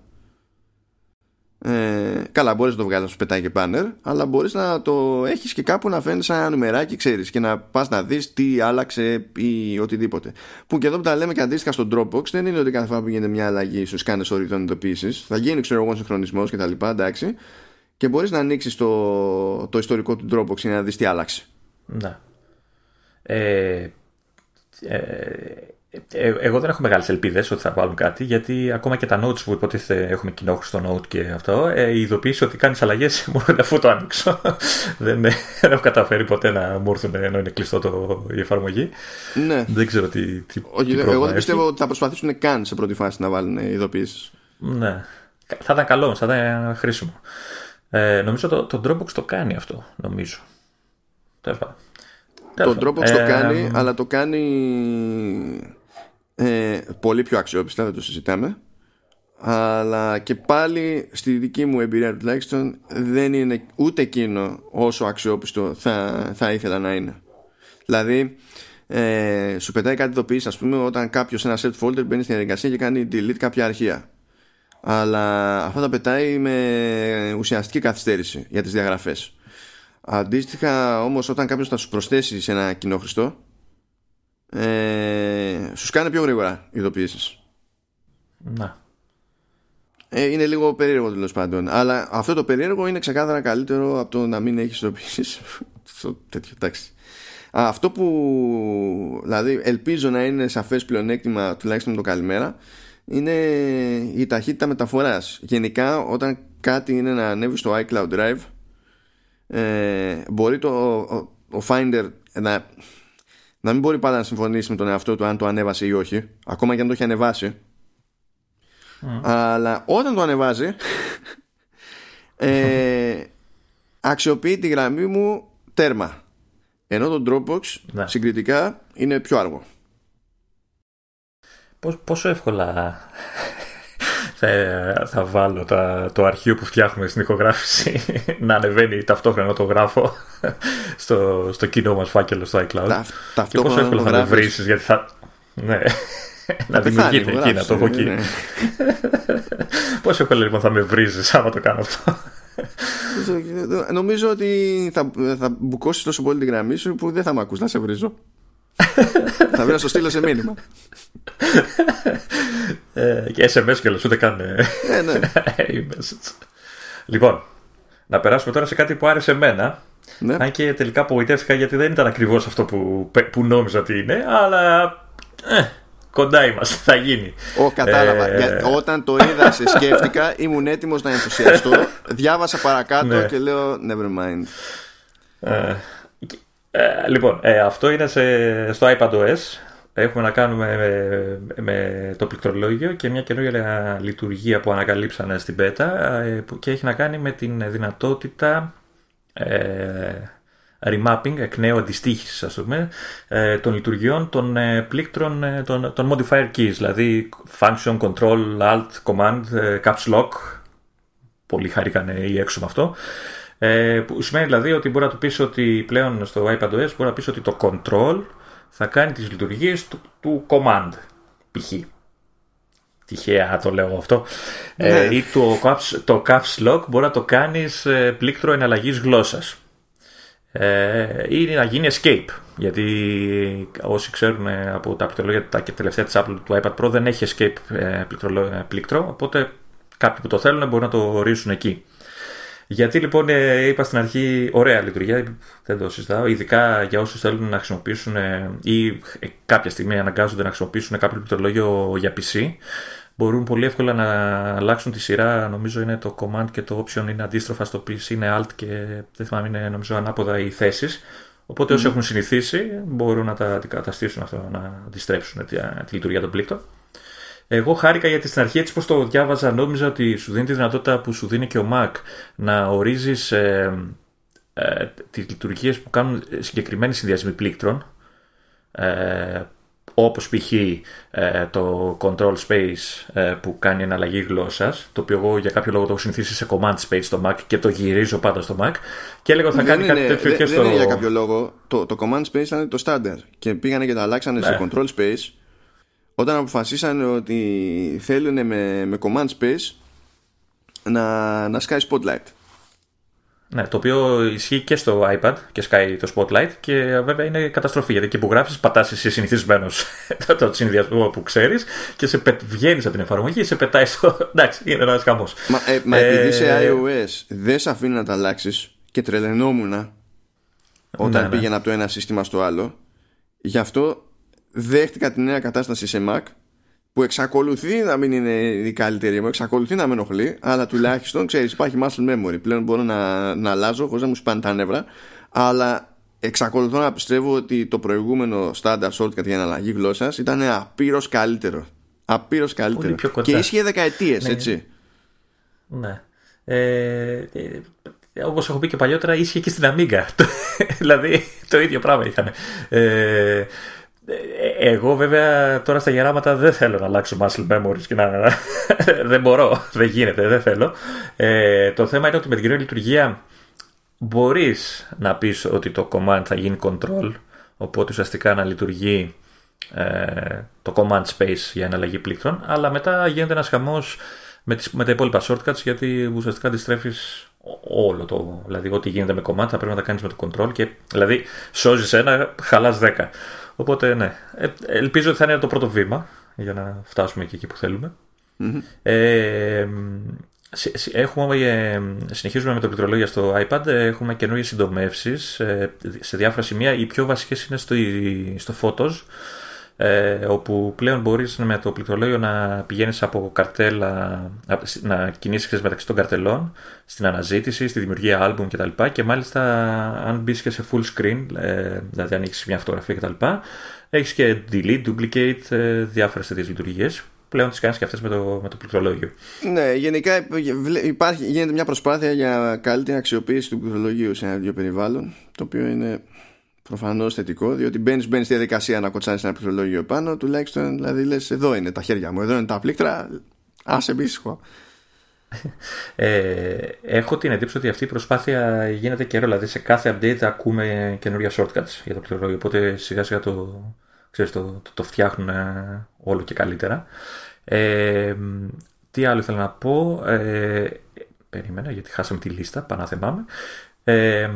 Ε, καλά, μπορείς να το βγάλεις να σου πετάει και banner, αλλά μπορείς να το έχεις και κάπου να φαίνεται σαν ένα νουμεράκι, ξέρεις, και να πας να δεις τι άλλαξε ή οτιδήποτε. Που και εδώ που τα λέμε και αντίστοιχα στο Dropbox, δεν είναι ότι κάθε φορά που γίνεται μια αλλαγή στους κάνεις ορυκτών ειδοποίησης. Θα γίνει, ξέρω εγώ, συγχρονισμός κτλ. Εντάξει, και μπορείς να ανοίξεις το, το ιστορικό του Dropbox για να δεις τι άλλαξε. Να. Ε, ε... Εγώ δεν έχω μεγάλες ελπίδες ότι θα βάλουν κάτι, γιατί ακόμα και τα notes που υποτίθεται έχουμε κοινόχρηστο note και αυτό, η ειδοποίηση ότι κάνεις αλλαγές μόνο αφού το άνοιξω. δεν, δεν έχω καταφέρει ποτέ να μου έρθουν ενώ είναι κλειστό το, η εφαρμογή. Ναι. Δεν ξέρω τι, τι, όχι, τι δε, εγώ δεν πιστεύω ότι θα προσπαθήσουν καν σε πρώτη φάση να βάλουν ειδοποίησεις. Ναι. Θα ήταν καλό, θα ήταν χρήσιμο. Ε, νομίζω το, το Dropbox το κάνει αυτό, νομίζω. Τέλος πάντων. Το Dropbox ε, το κάνει, ε, αλλά το κάνει... Ε, πολύ πιο αξιόπιστα, δεν το συζητάμε, αλλά και πάλι στη δική μου εμπειρία τουλάχιστον δεν είναι ούτε εκείνο όσο αξιόπιστο θα, θα ήθελα να είναι. Δηλαδή ε, σου πετάει κάτι ειδοποίηση, ας πούμε, όταν κάποιος σε ένα set folder μπαίνει στην διαδικασία και κάνει delete κάποια αρχεία, αλλά αυτά τα πετάει με ουσιαστική καθυστέρηση για τις διαγραφές. Αντίστοιχα όμως, όταν κάποιος θα σου προσθέσει σε ένα κοινόχρηστο, Ε, σου κάνει πιο γρήγορα ειδοποιήσεις. Να. Ε, είναι λίγο περίεργο, τέλος πάντων. Αλλά αυτό το περίεργο είναι ξεκάθαρα καλύτερο από το να μην έχεις ειδοποιήσεις. Τέτοιο, εντάξει. Αυτό που δηλαδή ελπίζω να είναι σαφές πλεονέκτημα, τουλάχιστον το καλημέρα, είναι η ταχύτητα μεταφοράς. Γενικά, όταν κάτι είναι να ανέβει στο iCloud Drive, ε, μπορεί το, ο, ο Finder να... να μην μπορεί πάντα να συμφωνήσει με τον εαυτό του αν το ανέβασε ή όχι, ακόμα και αν το έχει ανεβάσει. Mm. Αλλά όταν το ανεβάζει, ε, αξιοποιεί τη γραμμή μου τέρμα. Ενώ το Dropbox yeah. συγκριτικά είναι πιο αργό. Πώς, πόσο εύκολα θα, θα βάλω τα, το αρχείο που φτιάχνουμε στην ηχογράφηση να ανεβαίνει ταυτόχρονα το γράφω στο, στο κοινό μας φάκελο στο iCloud. Τα, και πόσο εύκολα θα το βρίσεις, γιατί θα... Ναι, να δημιουργείται εκεί, να το πω εκεί. Ναι. Πόσο εύκολα λοιπόν θα με βρίζεις άμα το κάνω αυτό. Νομίζω ότι θα, θα μπουκώσεις τόσο πολύ τη γραμμή σου που δεν θα με ακούς να σε βρίζω. Θα βρει να στο στείλω σε μήνυμα. ε, και ες εμ ες και ούτε καν. Ναι, ναι. Λοιπόν, να περάσουμε τώρα σε κάτι που άρεσε εμένα. Ναι. Αν και τελικά απογοητεύτηκα, γιατί δεν ήταν ακριβώς αυτό που, που νόμιζα ότι είναι, αλλά ε, κοντά είμαστε, θα γίνει. Ω, κατάλαβα. Ε, για, όταν το είδα, σε σκέφτηκα, ήμουν έτοιμος να ενθουσιαστώ. Διάβασα παρακάτω, ναι, και λέω never mind. Ε, ε, λοιπόν, ε, αυτό είναι σε, στο iPadOS. Έχουμε να κάνουμε με, με το πληκτρολόγιο και μια καινούργια λειτουργία που ανακαλύψανε στην beta, ε, που, και έχει να κάνει με την δυνατότητα Ε, remapping, εκ νέου αντιστοίχηση, ας πούμε, ε, των λειτουργιών των ε, πλήκτρων ε, των, των modifier keys, δηλαδή function, control, alt, command, ε, caps lock. Πολύ χαρήκανε οι έξω με αυτό, ε, που σημαίνει δηλαδή ότι μπορεί να του πεις ότι πλέον στο iPadOS μπορεί να πεις ότι το control θα κάνει τις λειτουργίες του, του command, π.χ. Τυχαία το λέω αυτό. Ναι. Ε, ή το caps, το caps lock μπορεί να το κάνεις πλήκτρο εναλλαγής γλώσσας. Ε, ή να γίνει escape. Γιατί όσοι ξέρουν από τα πληκτρολόγια τα τελευταία της Apple, του iPad Pro δεν έχει escape πλήκτρο. Οπότε κάποιοι που το θέλουν μπορούν να το ορίσουν εκεί. Γιατί λοιπόν είπα στην αρχή, ωραία λειτουργία, δεν το συζητάω, ειδικά για όσους θέλουν να χρησιμοποιήσουν ή κάποια στιγμή αναγκάζονται να χρησιμοποιήσουν κάποιο πληκτρολόγιο για πι σι, μπορούν πολύ εύκολα να αλλάξουν τη σειρά. Νομίζω είναι το command και το option είναι αντίστροφα στο πι σι, είναι alt και δεν θυμάμαι, είναι νομίζω ανάποδα οι θέσεις. Οπότε όσοι mm. έχουν συνηθίσει μπορούν να τα αντικαταστήσουν αυτό, να αντιστρέψουν τη, τη λειτουργία των πλήκτων. Εγώ χάρηκα γιατί στην αρχή έτσι πως το διάβαζα νόμιζα ότι σου δίνει τη δυνατότητα που σου δίνει και ο Mac να ορίζεις ε, ε, τις λειτουργίες που κάνουν συγκεκριμένοι συνδυασμοί πλήκτρων, ε, όπως π.χ. Ε, το control space ε, που κάνει εναλλαγή γλώσσας, το οποίο εγώ για κάποιο λόγο το έχω συνηθίσει σε command space στο Mac και το γυρίζω πάντα στο Mac και έλεγα ότι θα κάνει είναι, κάτι τέτοιο δε, και στο... Δεν είναι για κάποιο λόγο, το, το command space ήταν το standard και πήγανε και τα αλλάξανε ναι. σε control space όταν αποφασίσανε ότι θέλουν με, με command space να, να σκάει spotlight. Ναι, το οποίο ισχύει και στο iPad και σκάει το spotlight και βέβαια είναι καταστροφή γιατί και που γράφεις πατάς εσύ συνηθισμένος το συνδυασμό που ξέρεις και σε πε... βγαίνεις από την εφαρμογή και σε πετάει στο... Εντάξει, είναι ένας χαμός. Μα, ε, μα ε, επειδή σε iOS δεν σε αφήνει να τα αλλάξεις και τρελαινόμουνα όταν ναι, πήγαινα ναι. από το ένα σύστημα στο άλλο, γι' αυτό... δέχτηκα τη νέα κατάσταση σε Mac που εξακολουθεί να μην είναι η καλύτερη μου, εξακολουθεί να με ενοχλεί, αλλά τουλάχιστον ξέρεις υπάρχει muscle memory. Πλέον μπορώ να, να αλλάζω χωρίς να μου σπάνε τα νεύρα, αλλά εξακολουθώ να πιστεύω ότι το προηγούμενο standard shortcut για εναλλαγή γλώσσας ήταν απείρως καλύτερο. Απείρως καλύτερο. Και ίσχυε δεκαετίες, ναι. έτσι. Ναι. Ε, όπως έχω πει και παλιότερα, ίσχυε και στην Amiga. Δηλαδή το ίδιο πράγμα είχαμε. Ε, Εγώ βέβαια τώρα στα γεράματα δεν θέλω να αλλάξω muscle memories και να... δεν μπορώ, δεν γίνεται, δεν θέλω. Ε, το θέμα είναι ότι με την κυρία λειτουργία μπορείς να πεις ότι το command θα γίνει control, οπότε ουσιαστικά να λειτουργεί ε, το command space για εναλλαγή πλήκτρων, αλλά μετά γίνεται ένας χαμός με, τις, με τα υπόλοιπα shortcuts γιατί ουσιαστικά αντιστρέφεις όλο το... δηλαδή ό,τι γίνεται με command θα πρέπει να τα κάνεις με το control και δηλαδή σώζεις ένα, χαλάς δέκα. Οπότε ναι, ε, ελπίζω ότι θα είναι το πρώτο βήμα για να φτάσουμε και εκεί που θέλουμε. Mm-hmm. Ε, έχουμε, ε, συνεχίζουμε με το πληκτρολόγια στο iPad, έχουμε καινούργιες συντομεύσεις ε, σε διάφορα σημεία. Οι πιο βασικές είναι στο, στο Photos, ε, όπου πλέον μπορείς με το πληκτρολόγιο να πηγαίνεις από καρτέλα, να κινήσεις μεταξύ των καρτελών, στην αναζήτηση, στη δημιουργία album κτλ. Και, και μάλιστα αν μπεις και σε full screen, ε, δηλαδή αν έχεις μια φωτογραφία κτλ. Έχεις και delete, duplicate, ε, διάφορες τέτοιες λειτουργίες. Πλέον τις κάνεις και αυτές με το, με το πληκτρολόγιο. Ναι, γενικά υπάρχει, γίνεται μια προσπάθεια για καλύτερη αξιοποίηση του πληκτρολόγιου σε ένα-δύο περιβάλλον, το οποίο είναι... προφανώς θετικό, διότι μπαίνεις, μπαίνεις στη διαδικασία να κοτσάνεις ένα πληκτρολόγιο επάνω, τουλάχιστον δηλαδή λες εδώ είναι τα χέρια μου, εδώ είναι τα πλήκτρα, άσε μπίσχο. Ε, έχω την εντύπωση ότι αυτή η προσπάθεια γίνεται καιρό, δηλαδή σε κάθε update ακούμε καινούργια shortcuts για το πληκτρολόγιο, οπότε σιγά σιγά το, ξέρεις, το, το, το φτιάχνουν όλο και καλύτερα. Ε, τι άλλο ήθελα να πω, ε, περίμενα γιατί χάσαμε τη λίστα, πανάθεμά ε,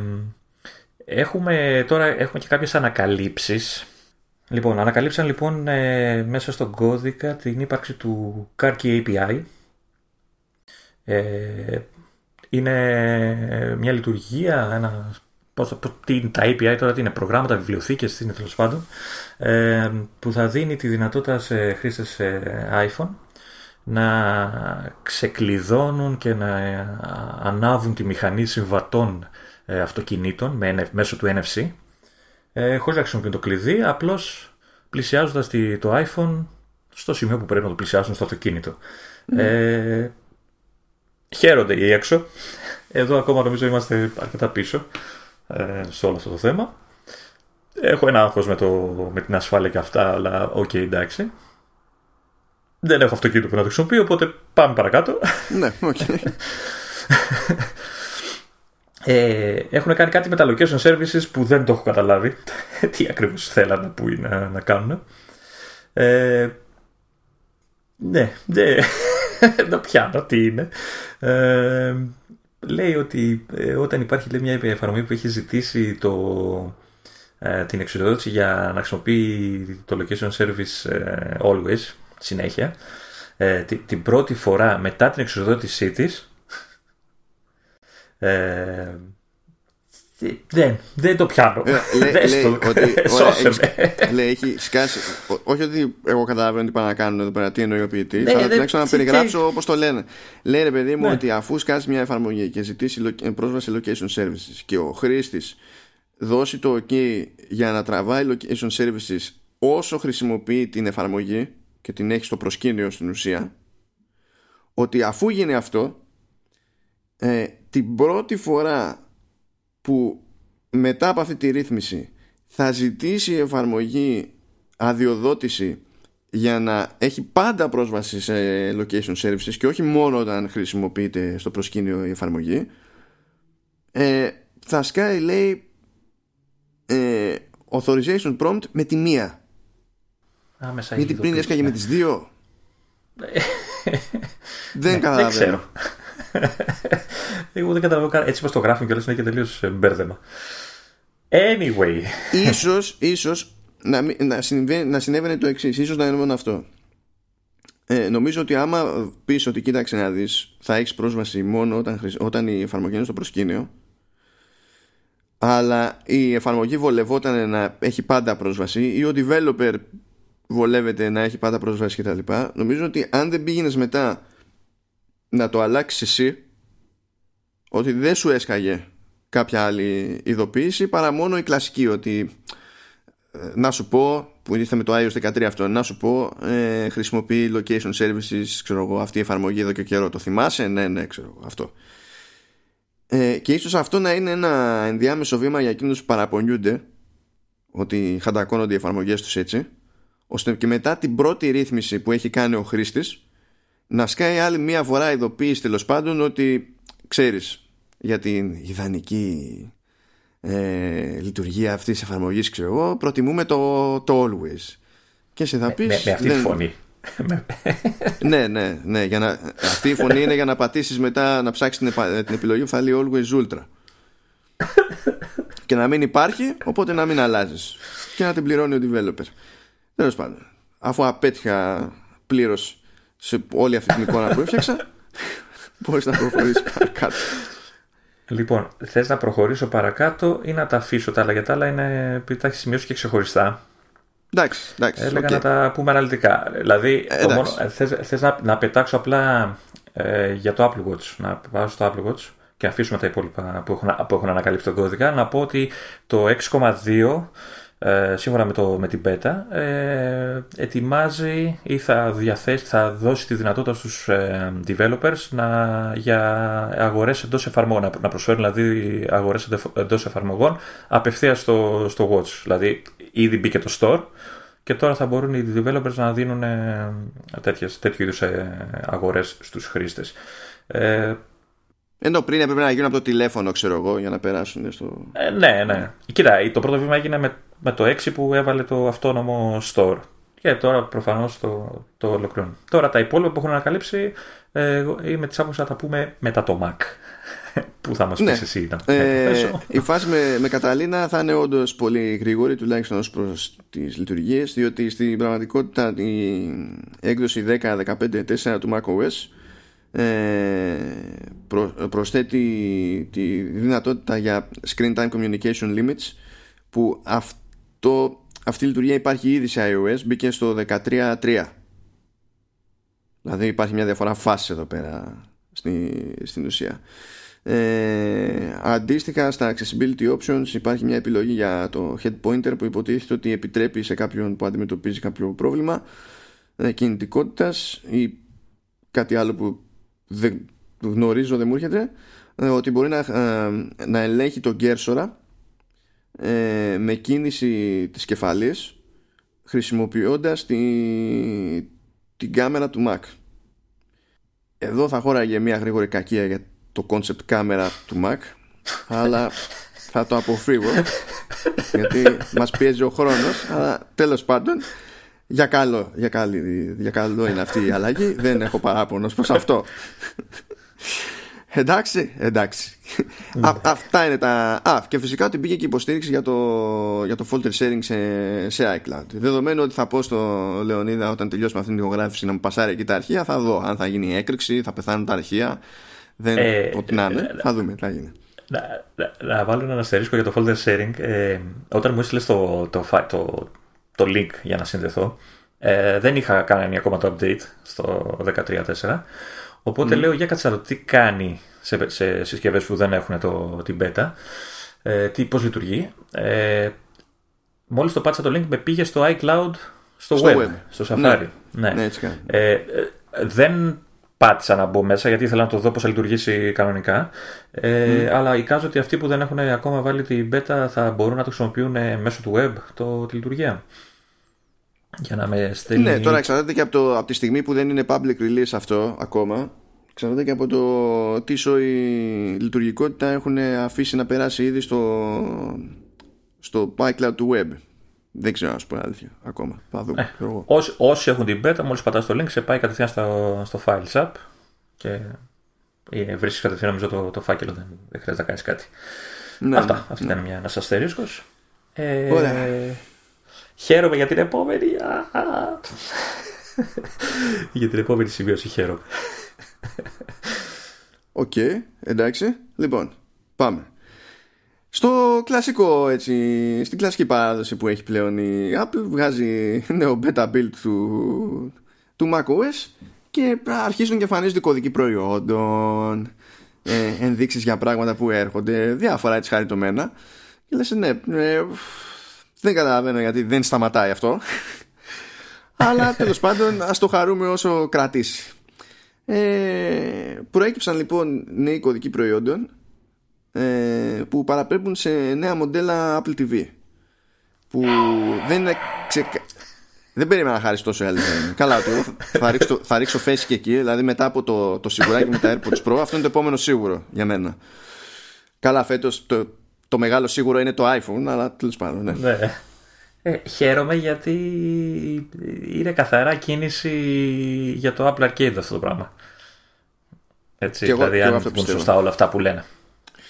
Έχουμε τώρα έχουμε και κάποιες ανακαλύψεις. Λοιπόν, ανακαλύψαν λοιπόν ε, μέσα στον κώδικα την ύπαρξη του Car Key έι πι άι. Ε, είναι μια λειτουργία, ένα, πώς, τι, τα έι πι άι τώρα τι είναι, προγράμματα, βιβλιοθήκες, τι είναι τέλος πάντων, ε, που θα δίνει τη δυνατότητα σε χρήστες ε, iPhone να ξεκλειδώνουν και να ανάβουν τη μηχανή συμβατών αυτοκινήτων με, μέσω του εν εφ σι ε, χωρίς να χρησιμοποιούν το κλειδί, απλώς πλησιάζοντας τη, το iPhone στο σημείο που πρέπει να το πλησιάσουν στο αυτοκίνητο. Mm. Ε, χαίρονται οι έξω. Εδώ ακόμα νομίζω είμαστε αρκετά πίσω ε, σε όλο αυτό το θέμα. Έχω ένα άγχος με, με την ασφάλεια και αυτά, αλλά οκ, okay, εντάξει. Δεν έχω αυτοκίνητο που να το χρησιμοποιώ, οπότε πάμε παρακάτω. Ναι, οκ. Ε, έχουν κάνει κάτι με τα location services που δεν το έχω καταλάβει τι ακριβώς θέλανε που είναι, να, να κάνουν. Ε, ναι, ναι. Να πιάνω τι είναι. Ε, λέει ότι ε, όταν υπάρχει λέει, μια εφαρμογή που έχει ζητήσει το, ε, την εξουσιοδότηση για να χρησιμοποιεί το location service ε, always, συνέχεια, ε, την, την πρώτη φορά μετά την εξουσιοδότησή της Ε, Δεν, δεν το πιάνω. Λέ, Δες λέει, το, ότι, σώσε ωραία, με. Έχεις, λέει, έχει σκάσει. Όχι ότι εγώ καταλαβαίνω τι πάνε να κάνουν εδώ πέρα, τι εννοεί ο ποιητής, ναι, αλλά τουλάχιστον να περιγράψω όπως το λένε. Λέει ρε παιδί μου, ναι, ότι αφού σκάσει μια εφαρμογή και ζητήσει πρόσβαση location services και ο χρήστης δώσει το OK για να τραβάει location services όσο χρησιμοποιεί την εφαρμογή και την έχει στο προσκήνιο στην ουσία, ότι αφού γίνει αυτό, ε, την πρώτη φορά που μετά από αυτή τη ρύθμιση θα ζητήσει η εφαρμογή αδειοδότηση για να έχει πάντα πρόσβαση σε location services και όχι μόνο όταν χρησιμοποιείται στο προσκήνιο η εφαρμογή, ε, θα σκάει λέει ε, authorization prompt με τη μία. Άμεσα γιατί πριν έσκαγε με τις δύο. Δεν καταλαβαίνω. Εγώ δεν καταλαβαίνω. Έτσι πως το γράφουν και όλες είναι και τελείως μπέρδεμα. Anyway, Ίσως, ίσως να, να, να συνέβαινε το εξής. Ίσως να είναι μόνο αυτό. ε, Νομίζω ότι άμα πεις ότι κοίταξε να δεις, θα έχεις πρόσβαση μόνο όταν, όταν η εφαρμογή είναι στο προσκήνιο, αλλά η εφαρμογή βολευόταν να έχει πάντα πρόσβαση ή ο developer βολεύεται να έχει πάντα πρόσβαση και τα λοιπά, νομίζω ότι αν δεν πήγαινες μετά να το αλλάξεις εσύ, ότι δεν σου έσκαγε κάποια άλλη ειδοποίηση παρά μόνο η κλασική, ότι ε, να σου πω, που ήρθε με το άι ο ες δεκατρία αυτό, να σου πω ε, χρησιμοποιεί location services, ξέρω εγώ, αυτή η εφαρμογή εδώ και καιρό, το θυμάσαι, ναι ναι ξέρω εγώ, αυτό. Ε, και ίσως αυτό να είναι ένα ενδιάμεσο βήμα για εκείνους που παραπονιούνται ότι χαντακώνονται οι εφαρμογές τους έτσι, ώστε και μετά την πρώτη ρύθμιση που έχει κάνει ο χρήστης να σκάει άλλη μία φορά ειδοποίηση, τέλος πάντων, ότι ξέρεις για την ιδανική ε, λειτουργία αυτής της εφαρμογής, ξέρω εγώ, προτιμούμε το, το always. Και σε θα πεις, με, με αυτή δεν... τη φωνή. Ναι, ναι, ναι. Για να... αυτή η φωνή είναι για να πατήσεις μετά να ψάξεις την, την επιλογή που θα λέει always ultra. Και να μην υπάρχει, οπότε να μην αλλάζεις. Και να την πληρώνει ο developer. Τέλος πάντων, αφού απέτυχα πλήρως σε όλη αυτή την εικόνα που έφτιαξα, μπορείς να προχωρήσεις παρακάτω. Λοιπόν, θες να προχωρήσω παρακάτω ή να τα αφήσω τα άλλα, γιατί τα άλλα είναι, τα έχεις σημειώσει και ξεχωριστά. Εντάξει, εντάξει. Έλεγα okay. να τα πούμε αναλυτικά. Δηλαδή, ε, το μόνο, θες, θες να, να πετάξω απλά ε, για το Apple Watch, να πάω στο Apple Watch και να αφήσουμε τα υπόλοιπα που έχουν, που έχουν ανακαλύψει τον κώδικα, να πω ότι το έξι κόμμα δύο... Ε, σύμφωνα με, το, με την beta, ε, ετοιμάζει ή θα, διαθέσει, θα δώσει τη δυνατότητα στους ε, developers να, για αγορές εντός εφαρμογών, να, να προσφέρουν δηλαδή αγορές εντός εφαρμογών απευθείας στο, στο Watch. Δηλαδή ήδη μπήκε το store και τώρα θα μπορούν οι developers να δίνουν ε, τέτοιες, τέτοιου είδους ε, αγορές στους χρήστες. Ε, Ενώ πριν έπρεπε να γίνουν από το τηλέφωνο, ξέρω εγώ, για να περάσουν στο... Ε, ναι, ναι. Κοίτα, το πρώτο βήμα έγινε με, με το έξι που έβαλε το αυτόνομο store. Και τώρα προφανώς το, το ολοκληρώνει. Τώρα τα υπόλοιπα που έχουν ανακαλύψει, ε, είμαι της άποψης να τα πούμε μετά το Mac. Πού θα μας ναι. πεις εσύ να ε, η φάση με, με Καταλίνα θα είναι όντως πολύ γρήγορη, τουλάχιστον ως προς τις λειτουργίες, διότι στην πραγματικότητα η έκδοση δέκα, δεκαπέντε, τέσσερα του macOS Προ, προσθέτει τη δυνατότητα για screen time communication limits, που αυτό, αυτή η λειτουργία υπάρχει ήδη σε iOS, μπήκε στο δεκατρία τρία. Δηλαδή υπάρχει μια διαφορά φάσης εδώ πέρα στη, στην ουσία. ε, Αντίστοιχα στα accessibility options υπάρχει μια επιλογή για το head pointer που υποτίθεται ότι επιτρέπει σε κάποιον που αντιμετωπίζει κάποιο πρόβλημα ε, κινητικότητας ή κάτι άλλο που δεν γνωρίζω, δεν μου έρχεται, ότι μπορεί να, να ελέγχει τον κέρσορα ε, με κίνηση της κεφαλής χρησιμοποιώντας τη, την κάμερα του Mac. Εδώ θα χώραγε μια γρήγορη κακία για το concept κάμερα του Mac, αλλά θα το αποφύγω γιατί μας πιέζει ο χρόνος, αλλά τέλος πάντων για καλό, για, καλή, για καλό είναι αυτή η αλλαγή. Δεν έχω παράπονος προς αυτό. Εντάξει, εντάξει. Α, αυτά είναι τα... Α, και φυσικά ότι μπήκε και υποστήριξη για το, για το folder sharing σε, σε iCloud. Δεδομένου ότι θα πω στο Λεωνίδα όταν τελειώσουμε αυτήν την ηχογράφηση να μου πασάρει εκεί τα αρχεία, θα δω αν θα γίνει έκρηξη, θα πεθάνουν τα αρχεία, δεν, ε, ό,τι να είναι, ε, θα δούμε τι θα γίνει. Να, να, να βάλω ένα αστερίσκο για το folder sharing. Ε, όταν μου έστειλες το, το, το, το link για να συνδεθώ, ε, δεν είχα κάνει ακόμα το update στο δεκατρία τέσσερα. Οπότε mm. λέω για κάτσε να δω τι κάνει σε, σε συσκευές που δεν έχουν το, την beta, ε, τι, πώς λειτουργεί. Ε, μόλις το πάτσα το link με πήγε στο iCloud, στο, στο web, web, στο Safari. Ναι. Ναι. Ναι, έτσι κάνει. Ε, ε, δεν πάτησα να μπω μέσα γιατί ήθελα να το δω πώς θα λειτουργήσει κανονικά. Ε, mm. Αλλά εικάζω ότι αυτοί που δεν έχουν ακόμα βάλει την beta θα μπορούν να το χρησιμοποιούν μέσω του web το, τη λειτουργία. Για να με στέλνει... Ναι, τώρα εξαρτάται και από, το, από τη στιγμή που δεν είναι public release αυτό ακόμα. Εξαρτάται και από το τι σοϊ λειτουργικότητα έχουν αφήσει να περάσει ήδη στο, στο iCloud του web. Δεν ξέρω να σου πω αλήθεια ακόμα. Θα δούμε. Ε, όσοι, όσοι έχουν την beta, μόλις πατάς το link, σε πάει κατευθείαν στο, στο Files App και ε, βρίσκεις κατευθείαν νομίζω το, το φάκελο. Δεν, δεν χρειάζεται να κάνεις κάτι. Ναι, Αυτά. Ναι. Αυτή ήταν μια, ένας αστερίσκος. Ε, Ωραία. Χαίρομαι για την επόμενη. Για την επόμενη σημείωση χαίρομαι. Οκ, okay, εντάξει. Λοιπόν, πάμε. Στο κλασικό, έτσι, στην κλασική παράδοση που έχει πλέον η Apple, βγάζει νέο beta build του, του macOS και αρχίζουν και εμφανίζονται κωδικοί προϊόντων, ε, ενδείξεις για πράγματα που έρχονται, διάφορα έτσι χαριτωμένα. Και λες, ναι, ε, δεν καταλαβαίνω γιατί δεν σταματάει αυτό. Αλλά τέλος πάντων ας το χαρούμε όσο κρατήσει. Ε, προέκυψαν λοιπόν νέοι κωδικοί προϊόντων που παραπέμπουν σε νέα μοντέλα Apple τι βι που δεν είναι ξεκα... δεν περίμενα να χάρεις τόσο έλεγχο. Καλά, το, θα, ρίξω, θα ρίξω face και εκεί, δηλαδή μετά από το, το σιγουράκι με τα AirPods Pro, αυτό είναι το επόμενο σίγουρο για μένα. Καλά, φέτος το, το μεγάλο σίγουρο είναι το iPhone, αλλά τέλος πάντων, ναι. Ναι. Ε, χαίρομαι γιατί είναι καθαρά κίνηση για το Apple Arcade αυτό το πράγμα. Έτσι, και δηλαδή εγώ, αν βγουν σωστά όλα αυτά που λένε.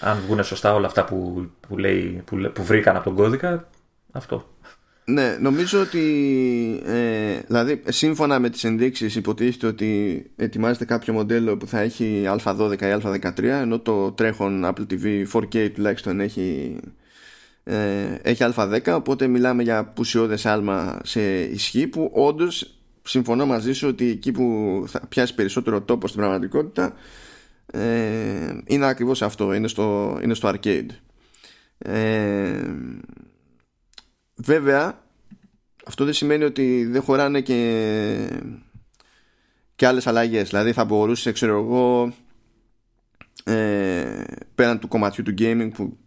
Αν βγουν σωστά όλα αυτά που, που, λέει, που, που βρήκαν από τον κώδικα, αυτό. Ναι, νομίζω ότι ε, δηλαδή σύμφωνα με τις ενδείξεις υποτίθεται ότι ετοιμάζεται κάποιο μοντέλο που θα έχει α δώδεκα ή α δεκατρία, ενώ το τρέχον Apple τι βι φορ κέι τουλάχιστον έχει, ε, έχει α δέκα, οπότε μιλάμε για πουσιώδες άλμα σε ισχύ που όντως συμφωνώ μαζί σου ότι εκεί που θα πιάσει περισσότερο τόπο στην πραγματικότητα Ε, είναι ακριβώς αυτό, είναι στο, είναι στο arcade. ε, Βέβαια αυτό δεν σημαίνει ότι δεν χωράνε και, και άλλες αλλαγές. Δηλαδή θα μπορούσε, ξέρω εγώ, ε, πέραν του κομματιού του gaming που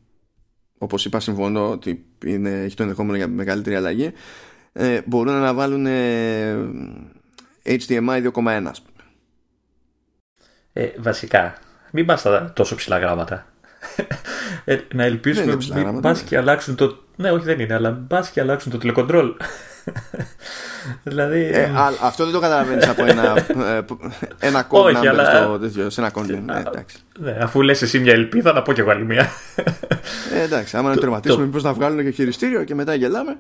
όπως είπα συμφωνώ ότι είναι, έχει το ενδεχόμενο για μεγαλύτερη αλλαγή, ε, μπορούν να βάλουν ε, έιτς ντι εμ άι δύο κόμμα ένα. Ε, βασικά, μην πας στα τόσο ψηλά γράμματα. Ε, να ελπίσουμε μην πας και αλλάξουν το... Ναι, όχι δεν είναι, αλλά πας και αλλάξουν το τηλεκοντρόλ. Δηλαδή... Ε, α, αυτό δεν το καταλαβαίνεις από ένα, ένα code number αλλά... στο τέτοιο, σε ένα code. Ναι, ναι, αφού λες εσύ μια ελπίδα, να πω και εγώ άλλη μια. Ε, εντάξει, άμα να τερματίσουμε το... μήπως να βγάλουν και χειριστήριο και μετά γελάμε.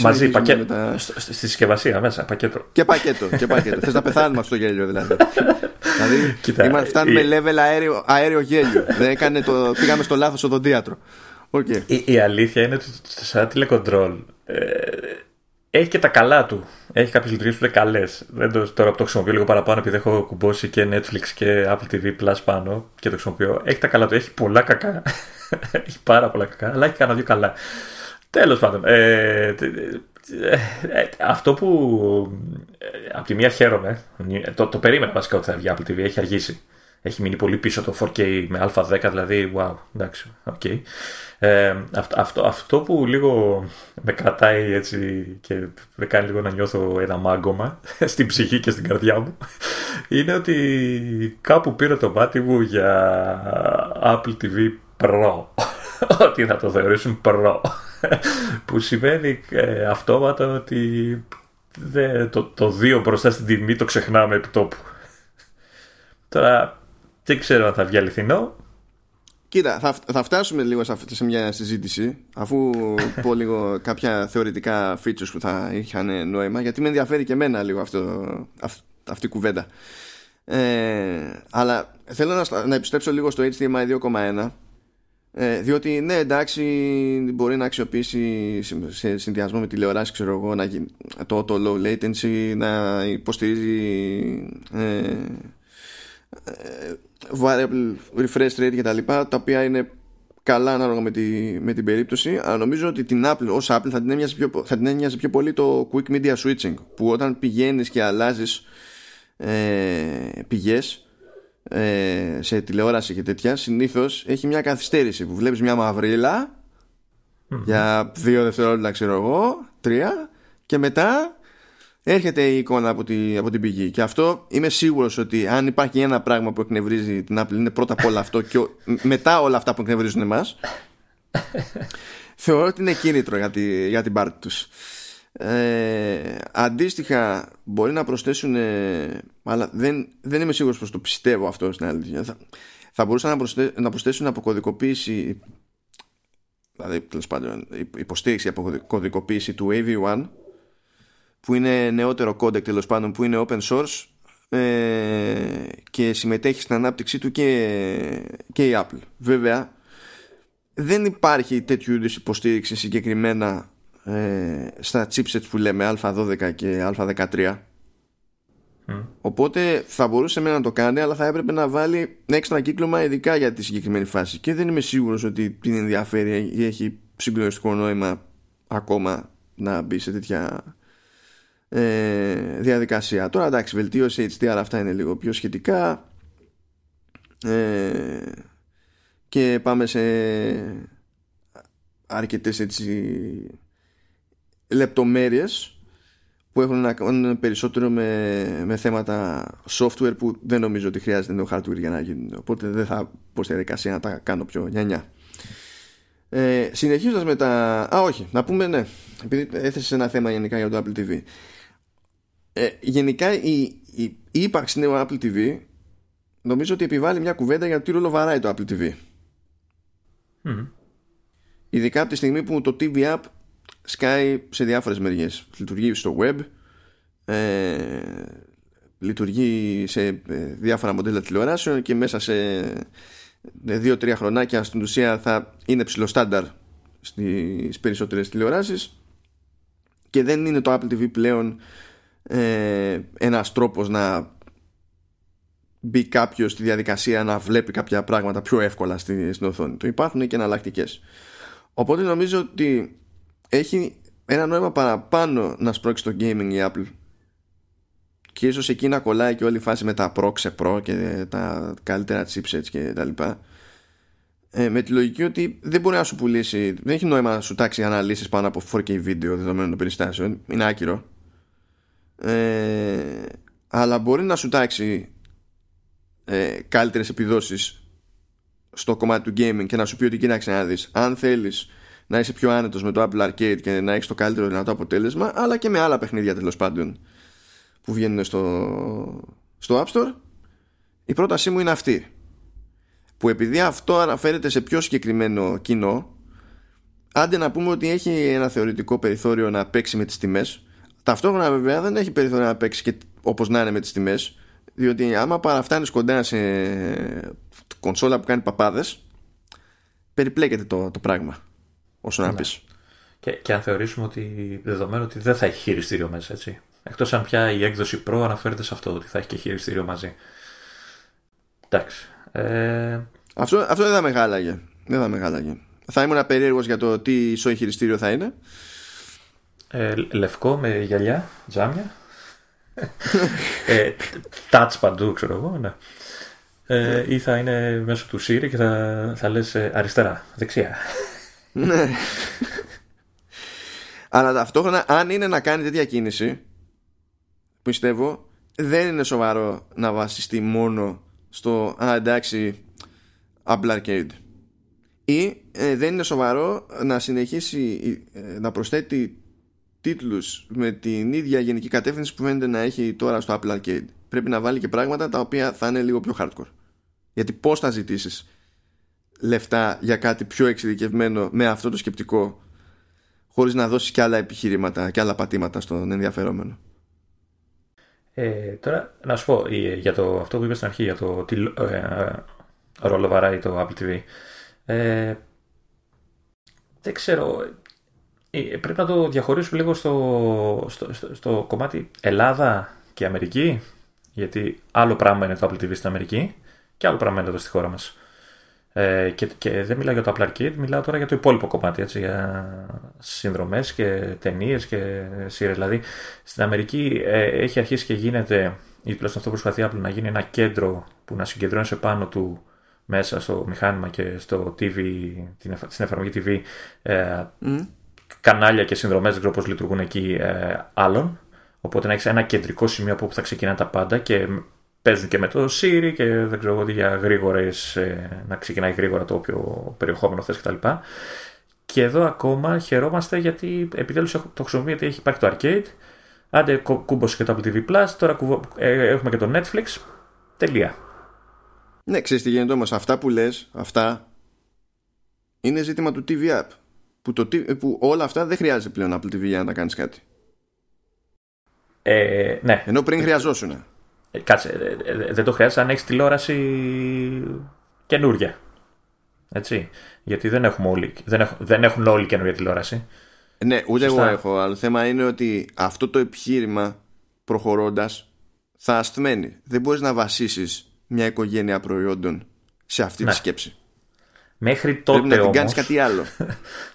Μαζί, πακέτο. Τα... Στη συσκευασία μέσα, πακέτο. Και πακέτο. Και πακέτο. Θες να πεθάνουμε αυτό το γέλιο, δηλαδή. Δηλαδή, κοίτα, φτάνουμε η... level αέριο, αέριο γέλιο. Δεν έκανε το... Πήγαμε στο λάθος οδοντίατρο. Okay. Η, η αλήθεια είναι ότι σαν τηλεκοντρόλ ε, έχει και τα καλά του. Έχει κάποιες λειτουργίες που είναι καλές. Δεν το, τώρα που το χρησιμοποιώ λίγο παραπάνω, επειδή έχω κουμπώσει και Netflix και Apple τι βι Plus πάνω και το χρησιμοποιώ, έχει τα καλά του. Έχει πολλά κακά. Έχει πάρα πολλά κακά, αλλά έχει κανένα δύο καλά. Τέλος πάντων, ε, ε, ε, αυτό που ε, από τη μία χαίρομαι, το, το περίμενα βασικά ότι θα βγει Apple τι βι, έχει αργήσει. Έχει μείνει πολύ πίσω το φορ κέι με α δέκα, δηλαδή, wow, εντάξει, οκ. Okay. Ε, αυτό, αυτό που λίγο με κρατάει έτσι και με κάνει λίγο να νιώθω ένα μάγκωμα στην ψυχή και στην καρδιά μου, είναι ότι κάπου πήρα το μάτι μου για Apple τι βι Pro. Ότι θα το θεωρήσουν Pro. Που σημαίνει ε, αυτόματα ότι δε, το, το δύο μπροστά στην τιμή το ξεχνάμε επί τόπου. Τώρα δεν ξέρω αν θα βγει αληθινό. Κοίτα, θα, θα φτάσουμε λίγο σε, σε μια συζήτηση αφού πω λίγο κάποια θεωρητικά features που θα είχαν νόημα, γιατί με ενδιαφέρει και εμένα λίγο αυτό, αυ, αυτή η κουβέντα. Ε, αλλά θέλω να, να επιστρέψω λίγο στο έιτς ντι εμ άι δύο κόμμα ένα Ε, διότι ναι, εντάξει, μπορεί να αξιοποιήσει σε συνδυασμό με τηλεοράση, ξέρω εγώ, να, το, το low latency, να υποστηρίζει ε, ε, variable refresh rate και τα λοιπά, τα οποία είναι καλά ανάλογα με, τη, με την περίπτωση. Αλλά νομίζω ότι την Apple, ως Apple, θα την έμοιαζε πιο, θα την έμοιαζε πιο πολύ το quick media switching, που όταν πηγαίνεις και αλλάζεις ε, πηγές σε τηλεόραση και τέτοια, συνήθως έχει μια καθυστέρηση που βλέπεις μια μαυρίλα mm-hmm. για δύο δευτερόλεπτα, ξέρω εγώ, τρία, και μετά έρχεται η εικόνα από, τη, από την πηγή. Και αυτό είμαι σίγουρος ότι αν υπάρχει ένα πράγμα που εκνευρίζει την Apple, είναι πρώτα απ' όλα αυτό, και ο, μετά όλα αυτά που εκνευρίζουν εμάς. Θεωρώ ότι είναι κίνητρο για, τη, για την πάρτι τους. Ε, αντίστοιχα μπορεί να προσθέσουν, ε, αλλά δεν, δεν είμαι σίγουρος πως το πιστεύω αυτό στην αλήθεια. Θα, θα μπορούσαν να, προσθέ, να προσθέσουν αποκωδικοποίηση, δηλαδή τέλος πάντων υποστήριξη αποκωδικοποίηση του έι βι ένα, που είναι νεότερο κόντεκ τέλος πάντων, που είναι open source ε, και συμμετέχει στην ανάπτυξή του και, και η Apple. Βέβαια δεν υπάρχει τέτοιου είδους υποστήριξη συγκεκριμένα στα chipsets που λέμε α δώδεκα και α δεκατρία mm. οπότε θα μπορούσε να το κάνει, αλλά θα έπρεπε να βάλει έξτρα κύκλωμα ειδικά για τη συγκεκριμένη φάση, και δεν είμαι σίγουρος ότι την ενδιαφέρει ή έχει συγκλονιστικό νόημα ακόμα να μπει σε τέτοια ε, διαδικασία. Τώρα εντάξει, βελτίωση έιτς ντι αρ, αυτά είναι λίγο πιο σχετικά ε, και πάμε σε αρκετές έτσι λεπτομέρειες που έχουν να κάνουν περισσότερο με, με θέματα software, που δεν νομίζω ότι χρειάζεται νέο hardware για να γίνουν, οπότε δεν θα πω στη διαδικασία να τα κάνω πιο νιανιά. Ε, συνεχίζοντας με τα... Α, όχι, να πούμε, ναι, επειδή έθεσες ένα θέμα γενικά για το Apple τι βι. Ε, γενικά η, η, η ύπαρξη νέου Apple τι βι νομίζω ότι επιβάλλει μια κουβέντα για τι ρόλο βαράει το Apple τι βι. Mm. Ειδικά από τη στιγμή που το τι βι App σκάει σε διάφορες μεριές. Λειτουργεί στο web, ε, λειτουργεί σε διάφορα μοντέλα τηλεοράσεων, και μέσα σε δύο τρία χρονάκια στην ουσία θα είναι ψηλοστάνταρ στις περισσότερες τηλεοράσεις, και δεν είναι το Apple τι βι πλέον ε, ένας τρόπος να μπει κάποιος στη διαδικασία να βλέπει κάποια πράγματα πιο εύκολα στην, στην οθόνη του. Υπάρχουν και εναλλακτικές. Οπότε νομίζω ότι έχει ένα νόημα παραπάνω να σπρώξει το gaming η Apple, και ίσως εκεί να κολλάει και όλη η φάση με τα Pro σε Pro και τα καλύτερα chipsets και τα λοιπά, ε, με τη λογική ότι δεν μπορεί να σου πουλήσει, δεν έχει νόημα να σου τάξει αναλύσεις πάνω από φορ κέι βίντεο δεδομένων των περιστάσεων, είναι άκυρο, ε, αλλά μπορεί να σου τάξει ε, καλύτερες επιδόσεις στο κομμάτι του gaming, και να σου πει ότι κοίταξε να δεις, αν θέλεις να είσαι πιο άνετος με το Apple Arcade και να έχεις το καλύτερο δυνατό αποτέλεσμα, αλλά και με άλλα παιχνίδια τέλος πάντων που βγαίνουν στο, στο App Store, η πρότασή μου είναι αυτή. Που επειδή αυτό αναφέρεται σε πιο συγκεκριμένο κοινό, άντε να πούμε ότι έχει ένα θεωρητικό περιθώριο να παίξει με τις τιμές, ταυτόχρονα βέβαια δεν έχει περιθώριο να παίξει και όπως να είναι με τις τιμές, διότι άμα παραφτάνεις κοντά σε κονσόλα που κάνει παπάδες, περιπλέκεται το, το πράγμα. Όσο να πεις. Και, και αν θεωρήσουμε ότι δεδομένου ότι δεν θα έχει χειριστήριο μέσα, έτσι. Εκτός αν πια η έκδοση Pro αναφέρεται σε αυτό, ότι θα έχει και χειριστήριο μαζί. Εντάξει. Ε... Αυτό, αυτό δεν θα μεγάλαγε. Δεν θα μεγάλαγε. Θα ήμουν περίεργος για το τι ισό χειριστήριο θα είναι. Ε, λευκό με γυαλιά, τζάμια. ε, touch παντού, ξέρω εγώ. Ναι. Ε, ή θα είναι μέσω του Siri και θα, θα λες αριστερά, δεξιά. Ναι. Αλλά ταυτόχρονα, αν είναι να κάνει τέτοια κίνηση, πιστεύω δεν είναι σοβαρό να βασιστεί μόνο στο α, εντάξει, Apple Arcade, ή ε, δεν είναι σοβαρό να συνεχίσει ε, να προσθέτει τίτλους με την ίδια γενική κατεύθυνση που φαίνεται να έχει τώρα στο Apple Arcade. Πρέπει να βάλει και πράγματα τα οποία θα είναι λίγο πιο hardcore. Γιατί πώς θα ζητήσεις λεφτά για κάτι πιο εξειδικευμένο με αυτό το σκεπτικό, χωρίς να δώσεις και άλλα επιχειρήματα και άλλα πατήματα στον ενδιαφερόμενο? ε, Τώρα να σου πω για το, αυτό που είπες στην αρχή, για το τι ε, ρόλο βαράει το Apple τι βι. Ε, δεν ξέρω, πρέπει να το διαχωρίσουμε λίγο στο, στο, στο, στο κομμάτι Ελλάδα και Αμερική, γιατί άλλο πράγμα είναι το Apple τι βι στην Αμερική και άλλο πράγμα είναι εδώ στη χώρα μας. Ε, και, και δεν μιλάω για το Apple Arcade, μιλάω τώρα για το υπόλοιπο κομμάτι, έτσι, για συνδρομές και ταινίες και σειρές. Δηλαδή στην Αμερική ε, έχει αρχίσει και γίνεται, ή τουλάχιστον αυτό προσπαθεί Apple, να γίνει ένα κέντρο που να συγκεντρώνει σε πάνω του, μέσα στο μηχάνημα και στο τι βι, την, στην εφαρμογή τι βι, ε, mm. κανάλια και συνδρομές, δεν ξέρω πώς λειτουργούν εκεί, ε, άλλων. Οπότε να έχεις ένα κεντρικό σημείο από όπου θα ξεκινάνε τα πάντα και παίζουν και με το Siri και δεν ξέρω τι, για γρήγορες, ε, να ξεκινάει γρήγορα το όποιο περιεχόμενο θες κτλ. Και, και εδώ ακόμα χαιρόμαστε γιατί επιτέλους το χρησιμοποιείται, έχει υπάρχει το Arcade, άντε κούμπος και το Apple τι βι Plus, τώρα κουβο, ε, έχουμε και το Netflix, τελεία. Ναι, ξέρεις τι γίνεται όμως, αυτά που λες, αυτά είναι ζήτημα του τι βι App, που, το, που όλα αυτά δεν χρειάζεται πλέον Apple τι βι για να τα κάνεις κάτι. Ε, ναι. Ενώ πριν χρειαζόσουν. Ε, κάτσε, ε, δεν το χρειάζεται αν έχεις τηλεόραση καινούρια. Έτσι, γιατί δεν, έχουμε όλοι, δεν, έχ, δεν έχουν όλοι καινούρια τηλεόραση. Ναι, ούτε Σωστά. εγώ έχω, αλλά το θέμα είναι ότι αυτό το επιχείρημα προχωρώντας θα ασθμένει. Δεν μπορείς να βασίσεις μια οικογένεια προϊόντων σε αυτή ναι. τη σκέψη. Μέχρι τότε όμως... Πρέπει να την κάνεις κάτι άλλο.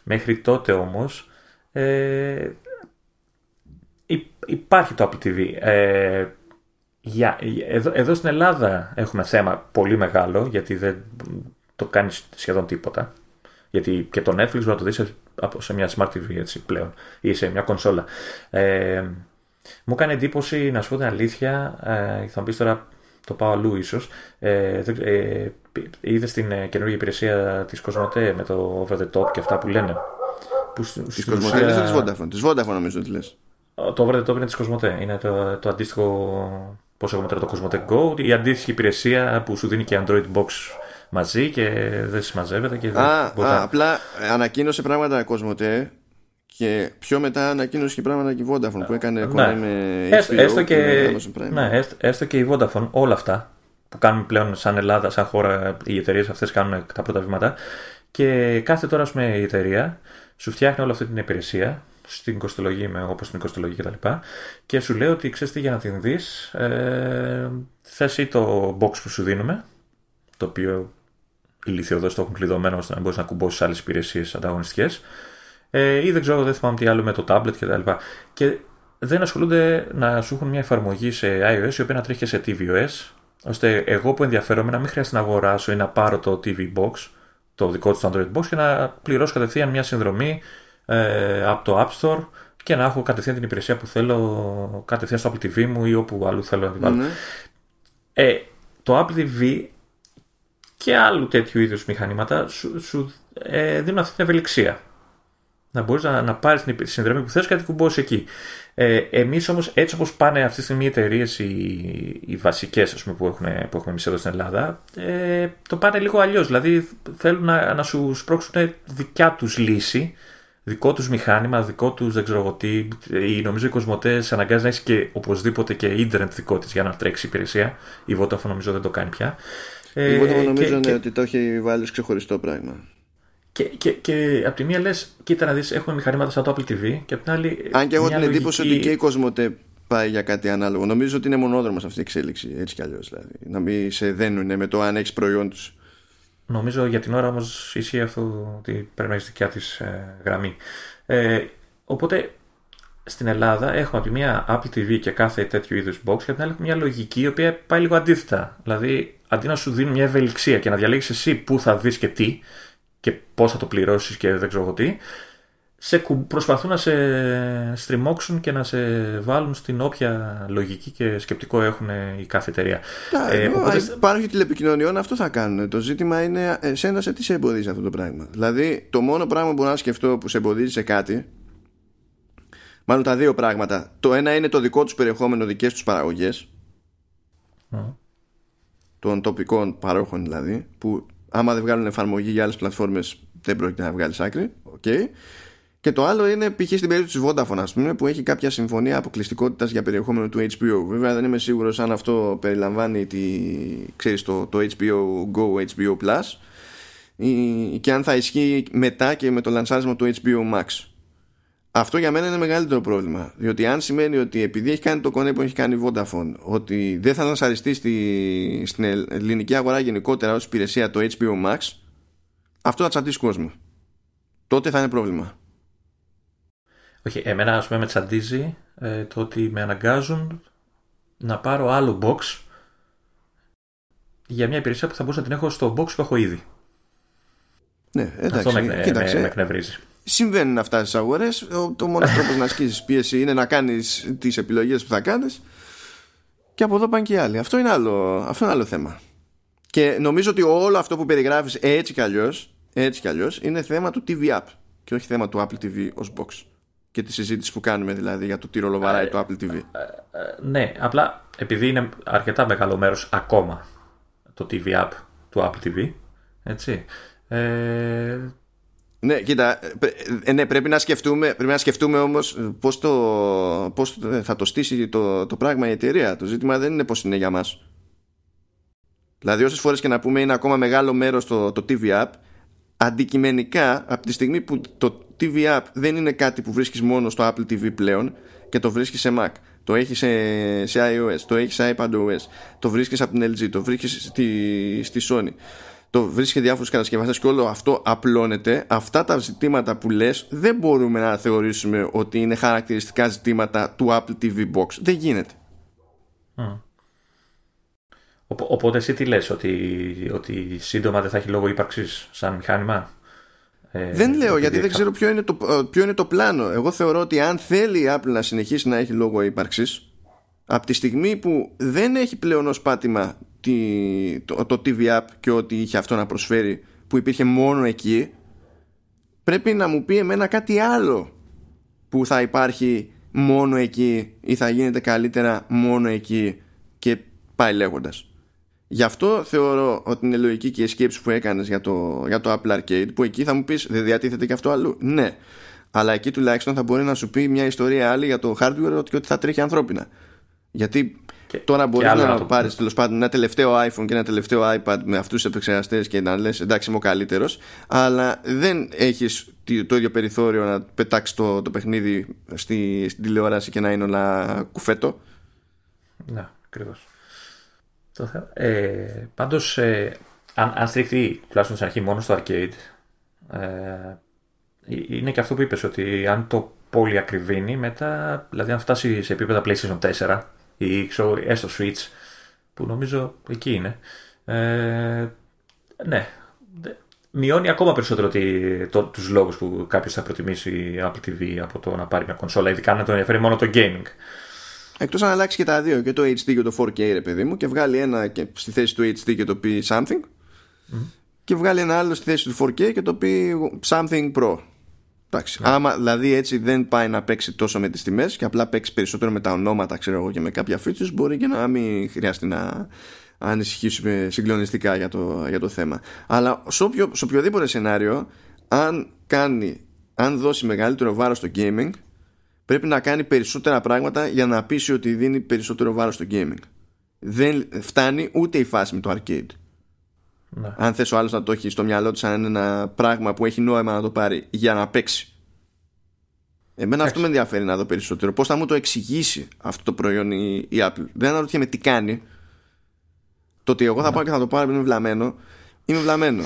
Μέχρι τότε όμως... Ε, υπάρχει το Apple τι βι. Ε, για, εδώ, εδώ στην Ελλάδα έχουμε θέμα πολύ μεγάλο, γιατί δεν το κάνεις σχεδόν τίποτα. Γιατί και το Netflix μπορεί να το δεις σε, σε μια Smart τι βι, έτσι, πλέον, ή σε μια κονσόλα. Ε, μου κάνει εντύπωση, να σου πω την αλήθεια, ε, θα μου πεις τώρα... Το πάω αλλού ίσως. Ε, ε, είδες την ε, καινούργια υπηρεσία της Κοσμοτέ με το over the top και αυτά που λένε. Της Κοσμοτέ είναι της Vodafone. Της Vodafone νομίζω ότι λες. Το over the top είναι της Κοσμοτέ. Είναι το, το αντίστοιχο, πώς έχουμε τώρα το Κοσμοτέ Go, η αντίστοιχη υπηρεσία που σου δίνει και Android Box μαζί και δεν συμμαζεύεται. Και α, δεν α, απλά ανακοίνωσε πράγματα Κοσμοτέ. Και πιο μετά ανακοίνωσε και πράγματα και η Vodafone που έκανε ναι. με έστω, έστω, και, και με ναι, έστω, έστω και η Vodafone, όλα αυτά που κάνουν πλέον σαν Ελλάδα, σαν χώρα, οι εταιρείες αυτές κάνουν τα πρώτα βήματα. Και κάθε τώρα, ας πούμε, η εταιρεία σου φτιάχνει όλη αυτή την υπηρεσία στην κοστολογή, όπως την κοστολογή κτλ. Και, και σου λέει ότι ξέρεις τι, για να την δεις, ε, θες ή το box που σου δίνουμε, το οποίο οι ηλικιωδώς το έχουν κλειδωμένο ώστε να μπορείς να κουμπώσεις άλλες υπηρεσίες ανταγωνιστικές. Ε, ή δεν ξέρω, δεν θυμάμαι τι άλλο με το tablet και τα λοιπά. Και δεν ασχολούνται να σου έχουν μια εφαρμογή σε iOS η οποία να τρέχει και σε tvOS, ώστε εγώ που ενδιαφέρομαι να μην χρειάζεται να αγοράσω ή να πάρω το τι βι Box, το δικό του Android Box, και να πληρώσω κατευθείαν μια συνδρομή ε, από το App Store και να έχω κατευθείαν την υπηρεσία που θέλω κατευθείαν στο Apple τι βι μου ή όπου αλλού θέλω να την βάλω. Mm-hmm. Ε, το Apple τι βι και άλλου τέτοιου είδους μηχανήματα σου, σου ε, δίνουν αυτή την ευελιξία. Να μπορείς να, να πάρεις την συνδρομή που θες και να την κουμπώσεις εκεί. Ε, εμείς όμως, έτσι όπως πάνε αυτή τη στιγμή οι εταιρείες, οι, οι βασικές, ας πούμε, που, έχουν, που έχουμε εμείς εδώ στην Ελλάδα, ε, το πάνε λίγο αλλιώς. Δηλαδή θέλουν να, να σου σπρώξουν δικιά τους λύση, δικό τους μηχάνημα, δικό τους δεν ξέρω εγώ τι. Οι, νομίζω οι Κοσμοτές αναγκάζει να έχει και οπωσδήποτε και ίντερνετ δικό της για να τρέξει η υπηρεσία. Η Vodafone νομίζω δεν το κάνει πια. Η Vodafone ε, νομίζω και, ότι το έχει βάλει ως ξεχωριστό πράγμα. Και, και, και από τη μία λες, κοίτα να δεις, έχουμε μηχανήματα σαν το Apple τι βι, και από την άλλη. Αν και εγώ την εντύπωση λογική... ότι και η Κοσμοτέ πάει για κάτι ανάλογο. Νομίζω ότι είναι μονόδρομος αυτή η εξέλιξη, έτσι κι αλλιώς. Δηλαδή. Να μην σε δένουν με το αν έχεις προϊόν τους. Νομίζω για την ώρα όμως ισχύει αυτό, ότι πρέπει να έχεις δικιά της ε, γραμμή. Ε, οπότε στην Ελλάδα έχουμε από τη μία Apple τι βι και κάθε τέτοιου είδους box, και από την άλλη έχουμε μια λογική η οποία πάει λίγο αντίθετα. Δηλαδή αντί να σου δίνουν μια ευελιξία και να διαλέγεις εσύ πού θα δεις και τι, και πώς θα το πληρώσεις και δεν ξέρω τι, σε προσπαθούν να σε στριμώξουν και να σε βάλουν στην όποια λογική και σκεπτικό έχουν η κάθε εταιρεία. Ε, ε, οπότε... Υπάρχει τηλεπικοινωνιών, αυτό θα κάνουν. Το ζήτημα είναι εσένα σε τι σε εμποδίζει αυτό το πράγμα. Δηλαδή, το μόνο πράγμα που μπορώ να σκεφτώ που σε εμποδίζει σε κάτι, μάλλον τα δύο πράγματα. Το ένα είναι το δικό τους περιεχόμενο, δικές τους παραγωγές, mm. των τοπικών παρόχων δηλαδή, που... Άμα δεν βγάλουν εφαρμογή για άλλες πλατφόρμες, δεν πρόκειται να βγάλεις άκρη. Okay. Και το άλλο είναι π.χ. στην περίπτωση της Vodafone, ας πούμε, που έχει κάποια συμφωνία αποκλειστικότητας για περιεχόμενο του έιτς μπι ο. Βέβαια, δεν είμαι σίγουρος αν αυτό περιλαμβάνει τη, ξέρεις, το, το έιτς μπι ο Go, έιτς μπι ο Plus. και αν θα ισχύει μετά και με το λανσάρισμα του H B O Max. Αυτό για μένα είναι μεγαλύτερο πρόβλημα, διότι αν σημαίνει ότι επειδή έχει κάνει το κονέ που έχει κάνει η Vodafone, ότι δεν θα λανσαριστεί στη, στην ελληνική αγορά γενικότερα ως υπηρεσία το H B O Max, αυτό θα τσαντήσει κόσμο. Τότε θα είναι πρόβλημα. Όχι, εμένα ας πούμε με τσαντίζει ε, το ότι με αναγκάζουν να πάρω άλλο box για μια υπηρεσία που θα μπορούσα να την έχω στο box που έχω ήδη. Ναι, εντάξει, αυτό με, κοίταξε, με, με εκνευρίζει. Συμβαίνουν αυτά στις αγορές. Το μόνο τρόπος να ασκήσεις πίεση είναι να κάνεις τις επιλογές που θα κάνεις. Και από εδώ πάνε και οι άλλοι. Αυτό είναι άλλο, αυτό είναι άλλο θέμα. Και νομίζω ότι όλο αυτό που περιγράφεις έτσι κι αλλιώς, έτσι κι αλλιώς είναι θέμα του τι βι App και όχι θέμα του Apple τι βι ως box. Και τη συζήτηση που κάνουμε δηλαδή για το τι ρόλο βαράει το Apple τι βι. Ναι, απλά επειδή είναι αρκετά μεγάλο μέρος ακόμα το τι βι App του Apple τι βι, έτσι. Ε... Ναι, κοίτα, ναι, πρέπει να σκεφτούμε, πρέπει να σκεφτούμε όμως πώς, το, πώς θα το στήσει το, το πράγμα η εταιρεία. Το ζήτημα δεν είναι πώς είναι για μας. Δηλαδή όσες φορές και να πούμε είναι ακόμα μεγάλο μέρος το, το τι βι App, αντικειμενικά από τη στιγμή που το τι βι App δεν είναι κάτι που βρίσκεις μόνο στο Apple τι βι πλέον και το βρίσκεις σε Mac, το έχεις σε, σε iOS, το έχεις σε iPadOS, το βρίσκεις από την ελ τζι, το βρίσκεις στη, στη Sony, το βρίσκεις σε διάφορους κατασκευαστές και όλο αυτό απλώνεται. Αυτά τα ζητήματα που λες δεν μπορούμε να θεωρήσουμε ότι είναι χαρακτηριστικά ζητήματα του Apple τι βι Box. Δεν γίνεται. Mm. Οπότε εσύ τι λες, ότι, ότι σύντομα δεν θα έχει λόγο ύπαρξης σαν μηχάνημα? Ε, δεν λέω γιατί διεξα... δεν ξέρω ποιο είναι, το, ποιο είναι το πλάνο. Εγώ θεωρώ ότι αν θέλει η Apple να συνεχίσει να έχει λόγο ύπαρξης, από τη στιγμή που δεν έχει πλέον ως πάτημα τη, το, το τι βι App και ό,τι είχε αυτό να προσφέρει που υπήρχε μόνο εκεί, πρέπει να μου πει εμένα κάτι άλλο που θα υπάρχει μόνο εκεί ή θα γίνεται καλύτερα μόνο εκεί και πάει λέγοντας. Γι' αυτό θεωρώ ότι είναι λογική και η σκέψη που έκανες για το, για το Apple Arcade, που εκεί θα μου πεις δεν διατίθεται και αυτό αλλού. Ναι, αλλά εκεί τουλάχιστον θα μπορεί να σου πει μια ιστορία άλλη για το hardware και ότι θα τρέχει ανθρώπινα. Γιατί και, τώρα μπορεί να, να το... πάρεις τέλος πάντων ένα τελευταίο iPhone και ένα τελευταίο iPad με αυτούς τους επεξεργαστές και να λες εντάξει είμαι ο καλύτερος, αλλά δεν έχεις το ίδιο περιθώριο να πετάξεις το, το παιχνίδι στη, στην τηλεόραση και να είναι όλα κουφέτο. Ναι, ακριβώς. Ε, πάντως ε, αν, αν στριχτεί τουλάχιστον στην αρχή μόνο στο arcade, ε, είναι και αυτό που είπες, ότι αν το πολύ ακριβήνει μετά, δηλαδή αν φτάσει σε επίπεδα PlayStation τέσσερα ή ξέρω, έστω Switch που νομίζω εκεί είναι, ε, ναι, μειώνει ακόμα περισσότερο ότι, το, τους λόγους που κάποιος θα προτιμήσει Apple τι βι από το να πάρει μια κονσόλα, ειδικά να τον ενδιαφέρει μόνο το gaming. Εκτός αν αλλάξει και τα δύο, και το έιτς ντι και το φορ κέι ρε παιδί μου, και βγάλει ένα και στη θέση του έιτς ντι και το πει something, mm-hmm. και βγάλει ένα άλλο στη θέση του φορ κέι και το πει something pro. Εντάξει, mm-hmm. άμα δηλαδή έτσι δεν πάει να παίξει τόσο με τις τιμές και απλά παίξει περισσότερο με τα ονόματα, ξέρω εγώ, και με κάποια features, μπορεί και να μην χρειάζεται να ανησυχήσουμε συγκλονιστικά για το, για το θέμα. Αλλά σε, οποιο, σε οποιοδήποτε σενάριο, αν, κάνει, αν δώσει μεγαλύτερο βάρος στο gaming, πρέπει να κάνει περισσότερα πράγματα για να πείσει ότι δίνει περισσότερο βάρος στο gaming. Δεν φτάνει ούτε η φάση με το arcade. Ναι. Αν θες ο άλλος να το έχει στο μυαλό του σαν ένα πράγμα που έχει νόημα να το πάρει για να παίξει. Εμένα Άξι. αυτό με ενδιαφέρει να δω περισσότερο. Πώς θα μου το εξηγήσει αυτό το προϊόν η, η Apple. Δεν αναρωτιέμαι τι κάνει. Το ότι εγώ θα ναι. πάω και θα το πάρω επειδή είμαι βλαμμένο, είμαι βλαμμένο.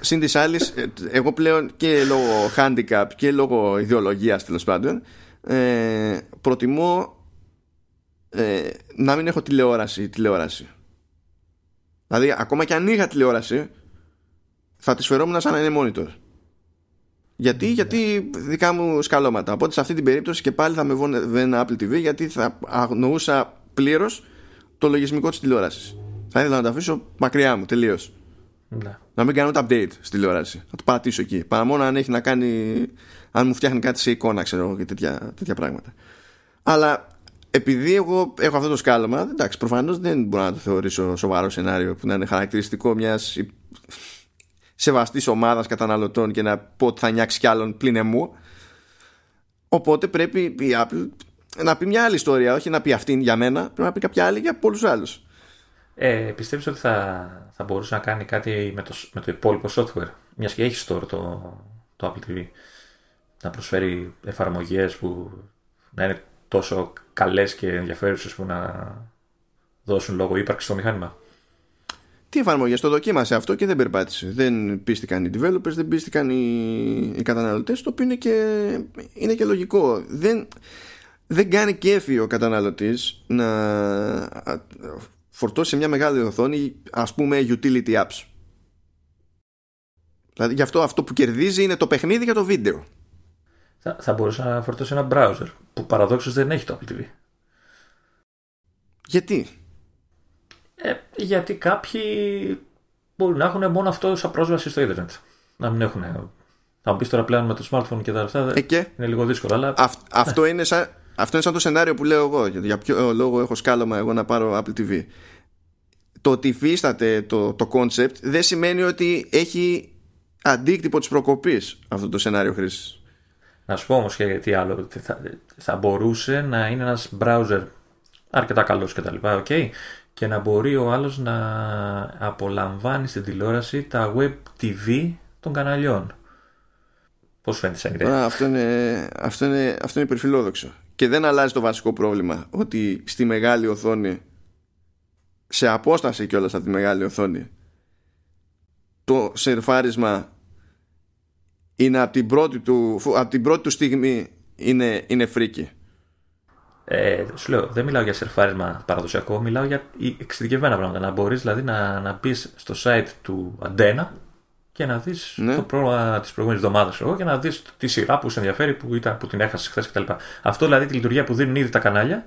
Συν της άλλης, εγώ πλέον και λόγω handicap και λόγω ιδεολογίας τέλος πάντων, Ε, προτιμώ ε, να μην έχω τηλεόραση, τηλεόραση. Δηλαδή ακόμα και αν είχα τηλεόραση θα τη σφερόμουν σαν να είναι monitor. Γιατί, yeah. γιατί δικά μου σκαλώματα. Οπότε σε αυτή την περίπτωση και πάλι θα με βόνευε ένα Apple τι βι, γιατί θα αγνοούσα πλήρως το λογισμικό της τηλεόρασης. Θα ήθελα να το αφήσω μακριά μου τελείως. Yeah. Να μην κάνω update στη τηλεόραση. Θα το πατήσω εκεί. Παρά μόνο αν έχει να κάνει, αν μου φτιάχνει κάτι σε εικόνα, ξέρω, και τέτοια, τέτοια πράγματα. Αλλά επειδή εγώ έχω αυτό το σκάλωμα, εντάξει, προφανώς δεν μπορώ να το θεωρήσω σοβαρό σενάριο που να είναι χαρακτηριστικό μιας σεβαστής ομάδας καταναλωτών και να πω ότι θα νιάξει κι άλλον πλην εμού. Οπότε πρέπει η Apple να πει μια άλλη ιστορία, όχι να πει αυτήν για μένα, πρέπει να πει κάποια άλλη για πολλούς άλλους. Ε, πιστεύεις ότι θα, θα μπορούσε να κάνει κάτι με το, με το υπόλοιπο software, μιας και έχει store το, το Apple τι βι, να προσφέρει εφαρμογές που να είναι τόσο καλές και ενδιαφέρουσες που να δώσουν λόγο ύπαρξη στο μηχάνημα? Τι εφαρμογές, το δοκίμασε αυτό και δεν περπάτησε. Δεν πίστηκαν οι developers, δεν πίστηκαν οι, οι καταναλωτές, το οποίο είναι και, είναι και λογικό. Δεν, δεν κάνει κέφι ο καταναλωτής να φορτώσει σε μια μεγάλη οθόνη, ας πούμε, utility apps. Δηλαδή γι' αυτό αυτό που κερδίζει είναι το παιχνίδι και το βίντεο. Θα, θα μπορούσε να φορτώσει ένα browser που παραδόξως δεν έχει το Apple τι βι. Γιατί? Ε, γιατί κάποιοι μπορεί να έχουν μόνο αυτό σαν πρόσβαση στο ίντερνετ. Να μην έχουν. Θα μου πεις τώρα πλέον με το smartphone και τα αυτά ε, και... είναι λίγο δύσκολο. Αλλά... Α, αυτό, είναι σαν, αυτό είναι σαν το σενάριο που λέω εγώ. Για ποιο λόγο έχω σκάλωμα εγώ να πάρω Apple τι βι. Το ότι υφίσταται το, το concept δεν σημαίνει ότι έχει αντίκτυπο της προκοπής αυτό το σενάριο χρήσης. Να σου πω όμως και τι άλλο. Θα, θα μπορούσε να είναι ένας browser αρκετά καλός κτλ. Οκ. Okay. Και να μπορεί ο άλλος να απολαμβάνει στην τηλεόραση τα web τι βι των καναλιών. Πώς φαίνεται σαν ιδέα? Αυτό είναι, αυτό είναι, αυτό είναι υπερφιλόδοξο. Και δεν αλλάζει το βασικό πρόβλημα, ότι στη μεγάλη οθόνη, σε απόσταση κιόλας από τη μεγάλη οθόνη, το σερφάρισμα είναι από την πρώτη του, από την πρώτη του στιγμή είναι, είναι φρίκι. Ε, σου λέω, δεν μιλάω για σερφάρισμα παραδοσιακό, μιλάω για εξειδικευμένα πράγματα. Να μπορείς δηλαδή να, να πεις στο site του Αντένα και να δεις ναι. το πρόγραμμα της προηγούμενης εβδομάδας και να δεις τη σειρά που σε ενδιαφέρει, που, ήταν, που την έχασες χθες κτλ. Αυτό δηλαδή τη λειτουργία που δίνουν ήδη τα κανάλια,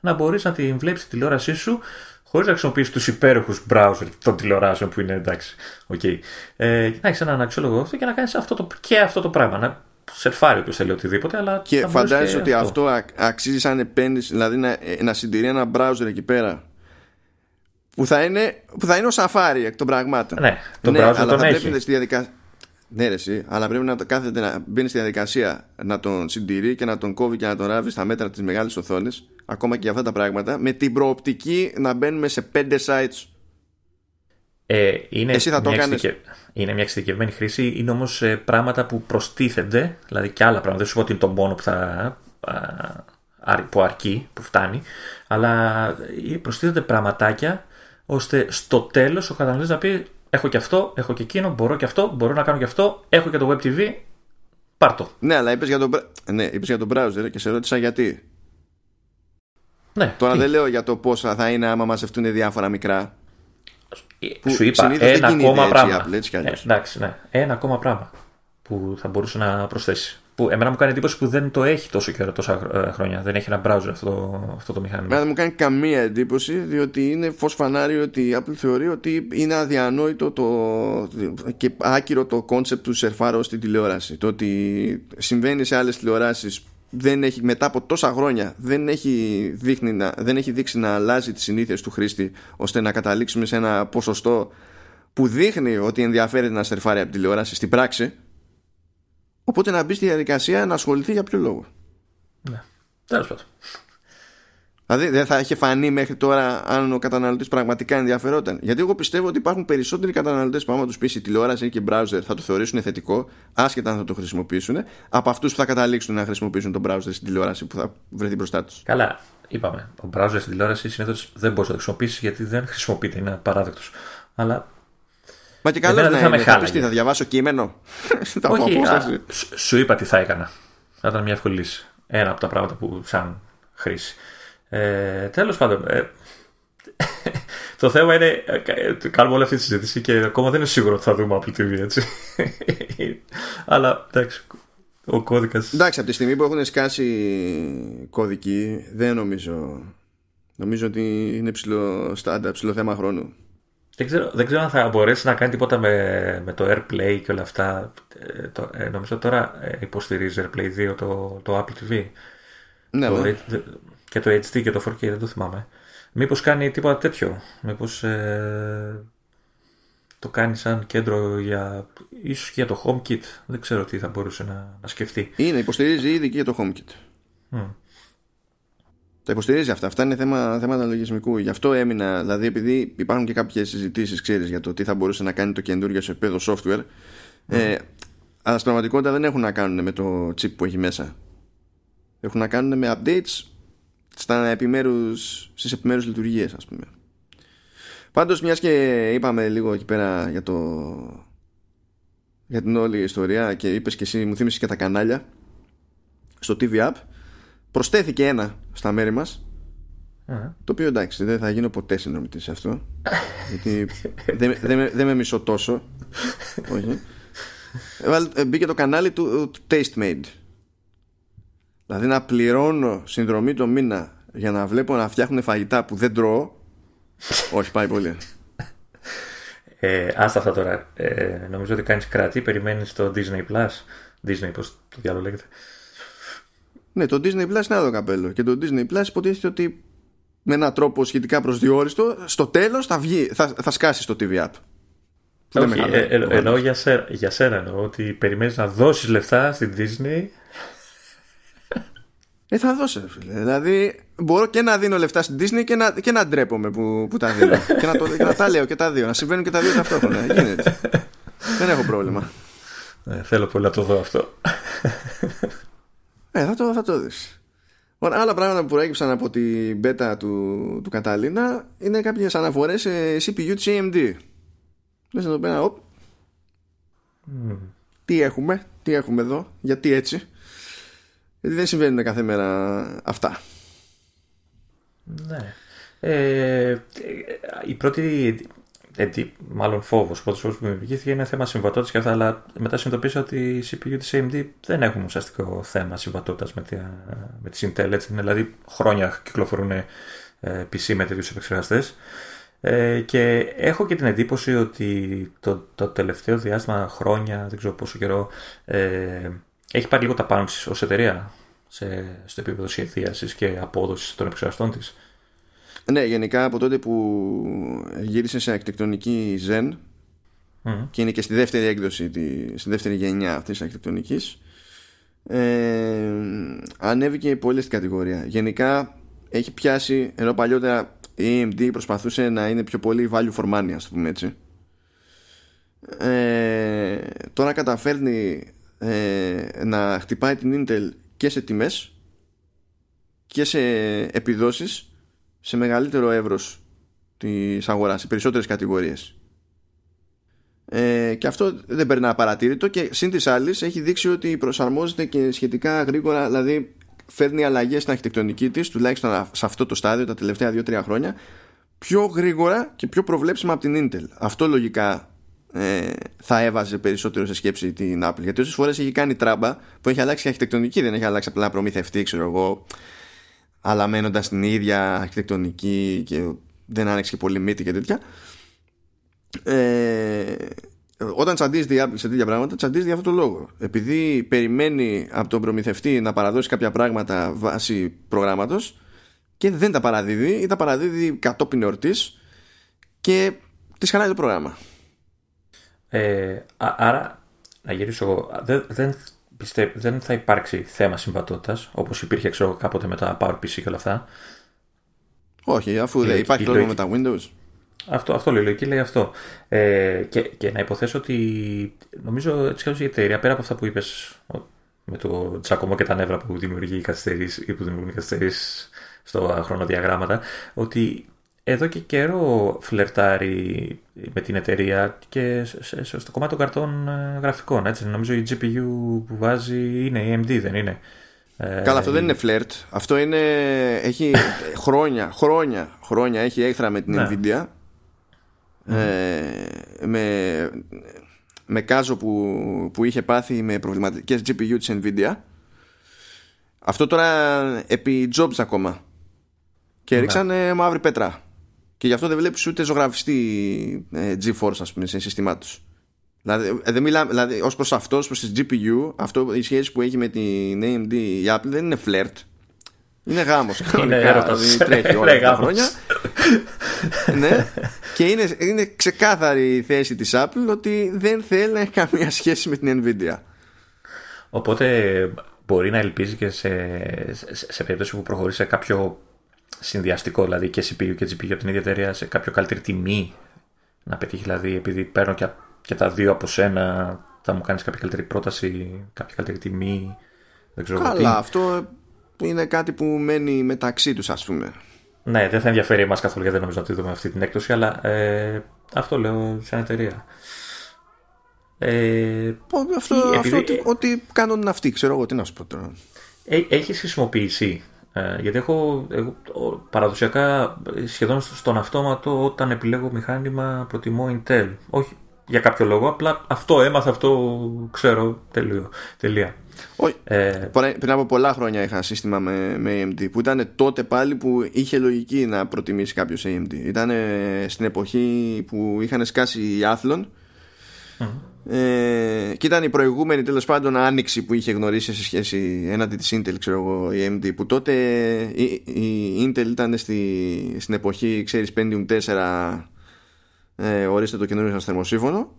να μπορείς να την βλέπεις τη τηλεόρασή σου χωρίς να χρησιμοποιήσεις τους υπέροχους browser των τηλεοράσεων που είναι εντάξει. Okay. Ε, και να έχεις έναν αξιόλογο αυτό και να κάνεις αυτό το, και αυτό το πράγμα. Να, σερφάρει όποιος θέλει οτιδήποτε, αλλά και φαντάζεσαι και ότι αυτό. αυτό αξίζει σαν επένδυση, δηλαδή να, να συντηρεί ένα browser εκεί πέρα που θα είναι, που θα είναι ο Safari εκ των πραγμάτων. Ναι, το ναι, browser τον έχει. Πρέπει στη διαδικα... Ναι, ρε, εσύ, αλλά πρέπει να το κάθεται να μπαίνει στη διαδικασία να τον συντηρεί και να τον κόβει και να τον ράβει στα μέτρα της μεγάλης οθόνης, ακόμα και για αυτά τα πράγματα, με την προοπτική να μπαίνουμε σε πέντε sites. Ε, είναι, Εσύ θα το μια εξειδικε... είναι μια εξειδικευμένη χρήση. Είναι όμως ε, πράγματα που προστίθενται, δηλαδή και άλλα πράγματα. Δεν σου πω ότι είναι το μόνο που, θα, α, που αρκεί, που φτάνει, αλλά προστίθενται πραγματάκια ώστε στο τέλος ο καταναλωτής να πει: έχω και αυτό, έχω και εκείνο, μπορώ και αυτό, μπορώ να κάνω και αυτό, έχω και το Web τι βι, πάρ' το. Ναι, αλλά είπες για τον, ναι, είπες για τον browser και σε ρώτησα γιατί. Ναι, τώρα τι? Δεν λέω για το πόσα θα είναι άμα μαζευτούν διάφορα μικρά. Σου είπα ένα ακόμα πράγμα. Apple, έτσι, ε, εντάξει, ναι. Ένα ακόμα πράγμα που θα μπορούσε να προσθέσει. Που εμένα μου κάνει εντύπωση που δεν το έχει τόσο καιρό, τόσα χρόνια. Δεν έχει ένα browser αυτό, αυτό το μηχάνημα. Εμένα δεν μου κάνει καμία εντύπωση, διότι είναι φως φανάρι ότι η Apple θεωρεί ότι είναι αδιανόητο το, και άκυρο το concept του σερφάρω στην τηλεόραση. Το ότι συμβαίνει σε άλλες τηλεοράσεις δεν έχει, μετά από τόσα χρόνια δεν έχει, δείχνει να, δεν έχει δείξει να αλλάζει τις συνήθειες του χρήστη, ώστε να καταλήξουμε σε ένα ποσοστό που δείχνει ότι ενδιαφέρεται να στερφάρει από τηλεόραση στην πράξη, οπότε να μπει στη διαδικασία να ασχοληθεί για ποιο λόγο. Ναι, τέλος πάντων. Δηλαδή δεν θα είχε φανεί μέχρι τώρα αν ο καταναλωτής πραγματικά ενδιαφερόταν. Γιατί εγώ πιστεύω ότι υπάρχουν περισσότεροι καταναλωτές που άμα τους πεις η τηλεόραση ή και browser θα το θεωρήσουν θετικό, άσχετα αν θα το χρησιμοποιήσουν, από αυτούς που θα καταλήξουν να χρησιμοποιήσουν τον browser στην τηλεόραση που θα βρεθεί μπροστά τους. Καλά, είπαμε. Ο browser στην τηλεόραση συνήθως δεν μπορείς να το χρησιμοποιήσεις γιατί δεν χρησιμοποιείται, είναι παράδεκτος. Αλλά. Μα και καλό να είμαι. Θα πεις τι, θα διαβάσω κείμενο. Όχι, α, σου είπα τι θα έκανα. Θα ήταν μια εύκολη λύση. Ένα από τα πράγματα που σαν χρήση. Ε, τέλος πάντων, ε, το θέμα είναι, κάνουμε όλη αυτή τη συζήτηση και ακόμα δεν είναι σίγουρο ότι θα δούμε Apple τι βι, έτσι. Αλλά εντάξει, ο κώδικας. Εντάξει, από τη στιγμή που έχουν σκάσει κωδικοί, δεν νομίζω. Νομίζω ότι είναι ψηλό στάντα, ψηλό θέμα χρόνου. Δεν ξέρω, δεν ξέρω αν θα μπορέσει να κάνει τίποτα με, με το AirPlay και όλα αυτά. Ε, το, ε, νομίζω τώρα υποστηρίζει AirPlay δύο το, το Apple τι βι. Ναι, το, ναι. Δε, και το έιτς ντι και το φορ κέι, δεν το θυμάμαι. Μήπως κάνει τίποτα τέτοιο. Μήπως ε, το κάνει σαν κέντρο για, ίσως και για το HomeKit. Δεν ξέρω τι θα μπορούσε να, να σκεφτεί. Είναι, υποστηρίζει ήδη και για το HomeKit. Mm. τα υποστηρίζει αυτά. Αυτά είναι θέματα θέμα λογισμικού. Γι' αυτό έμεινα, δηλαδή, επειδή υπάρχουν και κάποιες συζητήσεις, ξέρεις, για το τι θα μπορούσε να κάνει το καινούργιο σε επίπεδο software. Mm. Ε, αλλά στην πραγματικότητα δεν έχουν να κάνουν με το chip που έχει μέσα. Έχουν να κάνουν με updates στα επιμέρους, στις επιμέρους λειτουργίες, ας πούμε. Πάντως, μιας και είπαμε λίγο εκεί πέρα για, το, για την όλη ιστορία και είπες και εσύ, μου θύμισες και τα κανάλια στο τι βι App, προστέθηκε ένα στα μέρη μας, yeah. Το οποίο, εντάξει, δεν θα γίνω ποτέ συνδρομητής σε αυτό, γιατί δεν δε, δε, δε με μισώ τόσο. Όχι. Μπήκε το κανάλι του, του Taste Made. Δηλαδή να πληρώνω συνδρομή το μήνα για να βλέπω να φτιάχνουν φαγητά που δεν τρώω. Όχι, πάει πολύ. ε, Άστα αυτά τώρα. ε, Νομίζω ότι κάνεις κρατή. Περιμένεις το Disney Plus. Disney, πώς το διάλογο λέγεται. Ναι, το Disney Plus είναι άλλο καπέλο. Και το Disney Plus υποτίθεται ότι με έναν τρόπο σχετικά προσδιορίστο, στο τέλος θα βγει, θα, θα σκάσει το τι βι App. Όχι, ε, ε, ε, εννοώ για, σε, για σένα εννοώ, ότι περιμένεις να δώσεις λεφτά στην Disney. Ε, θα δώσω, φίλε. Δηλαδή, μπορώ και να δίνω λεφτά στην Disney και να, και να ντρέπομαι που, που τα δίνω. και, να το, και να τα λέω και τα δύο. Να συμβαίνουν και τα δύο ταυτόχρονα. Γίνεται. Δεν έχω πρόβλημα. Ε, θέλω πολύ να το δω αυτό. Ε, θα το, θα το δεις. Ωραία, άλλα πράγματα που προέκυψαν από την beta του, του Καταλίνα είναι κάποιες αναφορές σε σι πι γιου της έι εμ ντι. Λες εδώ πέρα, οπ. Mm. Τι έχουμε, τι έχουμε εδώ, γιατί έτσι. Γιατί δεν συμβαίνουν κάθε μέρα αυτά. Ναι. Ε, η πρώτη, ε, τι, μάλλον φόβος, πρώτος φόβος που δημιουργήθηκε είναι θέμα συμβατότητας και αυτά, αλλά μετά συνειδητοποίησα ότι η σι πι γιου της έι εμ ντι δεν έχουν ουσιαστικό θέμα συμβατότητας με, τη, με τις Intel. Έτσι, δηλαδή χρόνια κυκλοφορούν ε, πι σι με τέτοιους επεξεργαστές. Ε, και έχω και την εντύπωση ότι το, το τελευταίο διάστημα, χρόνια, δεν ξέρω πόσο καιρό, ε, έχει πάρει λίγο τα πάνω της ως εταιρεία σε, στο επίπεδο σχεδίασης και απόδοσης των επεξεργαστών της. Ναι, γενικά από τότε που γύρισε σε αρχιτεκτονική Zen mm. και είναι και στη δεύτερη έκδοση, τη, στη δεύτερη γενιά αυτής της αρχιτεκτονικής, ε, ανέβηκε πολύ στην κατηγορία. Γενικά έχει πιάσει, ενώ παλιότερα η έι εμ ντι προσπαθούσε να είναι πιο πολύ value for money, ας το πούμε έτσι, ε, τώρα καταφέρνει Ε, να χτυπάει την Intel και σε τιμές και σε επιδόσεις σε μεγαλύτερο εύρος της αγοράς, σε περισσότερες κατηγορίες, ε, και αυτό δεν περνά παρατήρητο. Και σύν της άλλης έχει δείξει ότι προσαρμόζεται και σχετικά γρήγορα, δηλαδή φέρνει αλλαγές στην αρχιτεκτονική της, τουλάχιστον σε αυτό το στάδιο τα τελευταία δύο τρία χρόνια, πιο γρήγορα και πιο προβλέψιμα από την Intel. Αυτό λογικά θα έβαζε περισσότερο σε σκέψη την Apple, γιατί όσες φορές έχει κάνει τράμπα που έχει αλλάξει η αρχιτεκτονική, δεν έχει αλλάξει απλά προμηθευτή, ξέρω εγώ, αλλά μένοντας την ίδια αρχιτεκτονική και δεν άνοιξε και πολύ μύτη και τέτοια, ε, όταν τσαντίζεται η Apple σε τέτοια πράγματα, τσαντίζεται για αυτόν τον λόγο, επειδή περιμένει από τον προμηθευτή να παραδώσει κάποια πράγματα βάσει προγράμματος και δεν τα παραδίδει ή τα παραδίδει κατόπιν εορτής και της χαλάει το πρόγραμμα. Ε, α, άρα, να γυρίσω εγώ, δεν, δεν, πιστε, δεν θα υπάρξει θέμα συμβατότητας όπως υπήρχε, ξέρω, κάποτε με τα PowerPC και όλα αυτά. Όχι, αφού δεν υπάρχει λόγο με τα Windows. Αυτό, αυτό λέει, η λογική λέει αυτό. Ε, και, και να υποθέσω ότι νομίζω έτσι κι η εταιρεία, πέρα από αυτά που είπες με το τσακωμό και τα νεύρα που δημιουργεί καθυστερήσεις ή που δημιουργούν καθυστερήσεις στο χρονοδιαγράμματα, ότι εδώ και καιρό φλερτάρει με την εταιρεία και στο κομμάτι των καρτών γραφικών. Έτσι. Νομίζω η τζι πι γιου που βάζει είναι η έι εμ ντι, δεν είναι? Καλά, αυτό ε... δεν είναι φλερτ. Αυτό είναι... έχει χρόνια, χρόνια, χρόνια έχει έχθρα με την Nvidia. Mm. Ε, με, με κάζο που, που είχε πάθει με προβληματικές τζι πι γιου της Nvidia. Αυτό τώρα επί Jobs ακόμα. Και ρίξανε μαύρη πέτρα. Και γι' αυτό δεν βλέπεις ούτε ζωγραφιστή ε, GeForce, ας πούμε, σε συστημά τους. Δηλαδή, δεν μιλάμε, δηλαδή ως προς αυτό, ως προς τις τζι πι γιου, αυτό, η σχέση που έχει με την έι εμ ντι η Apple δεν είναι φλερτ. Είναι γάμος. Είναι έρωτας. Τρέχει όλα τα χρόνια. Ναι. Και είναι, είναι ξεκάθαρη η θέση της Apple ότι δεν θέλει να έχει καμία σχέση με την Nvidia. Οπότε μπορεί να ελπίζει και σε, σε, σε περίπτωση που προχωρήσει σε κάποιο συνδυαστικό, δηλαδή και σι πι γιου και τζι πι γιου από την ίδια εταιρεία σε κάποιο καλύτερη τιμή να πετύχει, δηλαδή επειδή παίρνω και, και τα δύο από σένα, θα μου κάνεις κάποια καλύτερη πρόταση, κάποια καλύτερη τιμή, δεν ξέρω. Καλά, τι. Αυτό είναι κάτι που μένει μεταξύ τους, ας πούμε. Ναι, δεν θα ενδιαφέρει εμάς καθόλου, γιατί δεν νομίζω να τη δούμε αυτή την έκπτωση, αλλά ε, αυτό λέω σαν εταιρεία. Ε, αυτό, επειδή... αυτό ότι, ότι κάνουν αυτοί, ξέρω εγώ τι να σου πω τώρα. Έ, έχεις χρησιμοποιήσει, ε, γιατί έχω εγώ, παραδοσιακά σχεδόν στον αυτόματο όταν επιλέγω μηχάνημα προτιμώ Intel. Όχι για κάποιο λόγο, απλά αυτό έμαθα, αυτό ξέρω, τελείο, τελεία. Όχι. Ε, πριν από πολλά χρόνια είχα σύστημα με, με έι εμ ντι που ήταν τότε πάλι που είχε λογική να προτιμήσει κάποιος έι εμ ντι. Ήταν στην εποχή που είχαν σκάσει οι Athlon. Mm-hmm. Ε, και ήταν η προηγούμενη τέλος πάντων άνοιξη που είχε γνωρίσει σε σχέση έναντι της Intel, ξέρω εγώ, η έι εμ ντι, που τότε η, η Intel ήταν στη, στην εποχή, ξέρεις, Pentium τέσσερα, ε, ορίστε το καινούριο σας θερμοσύμφωνο,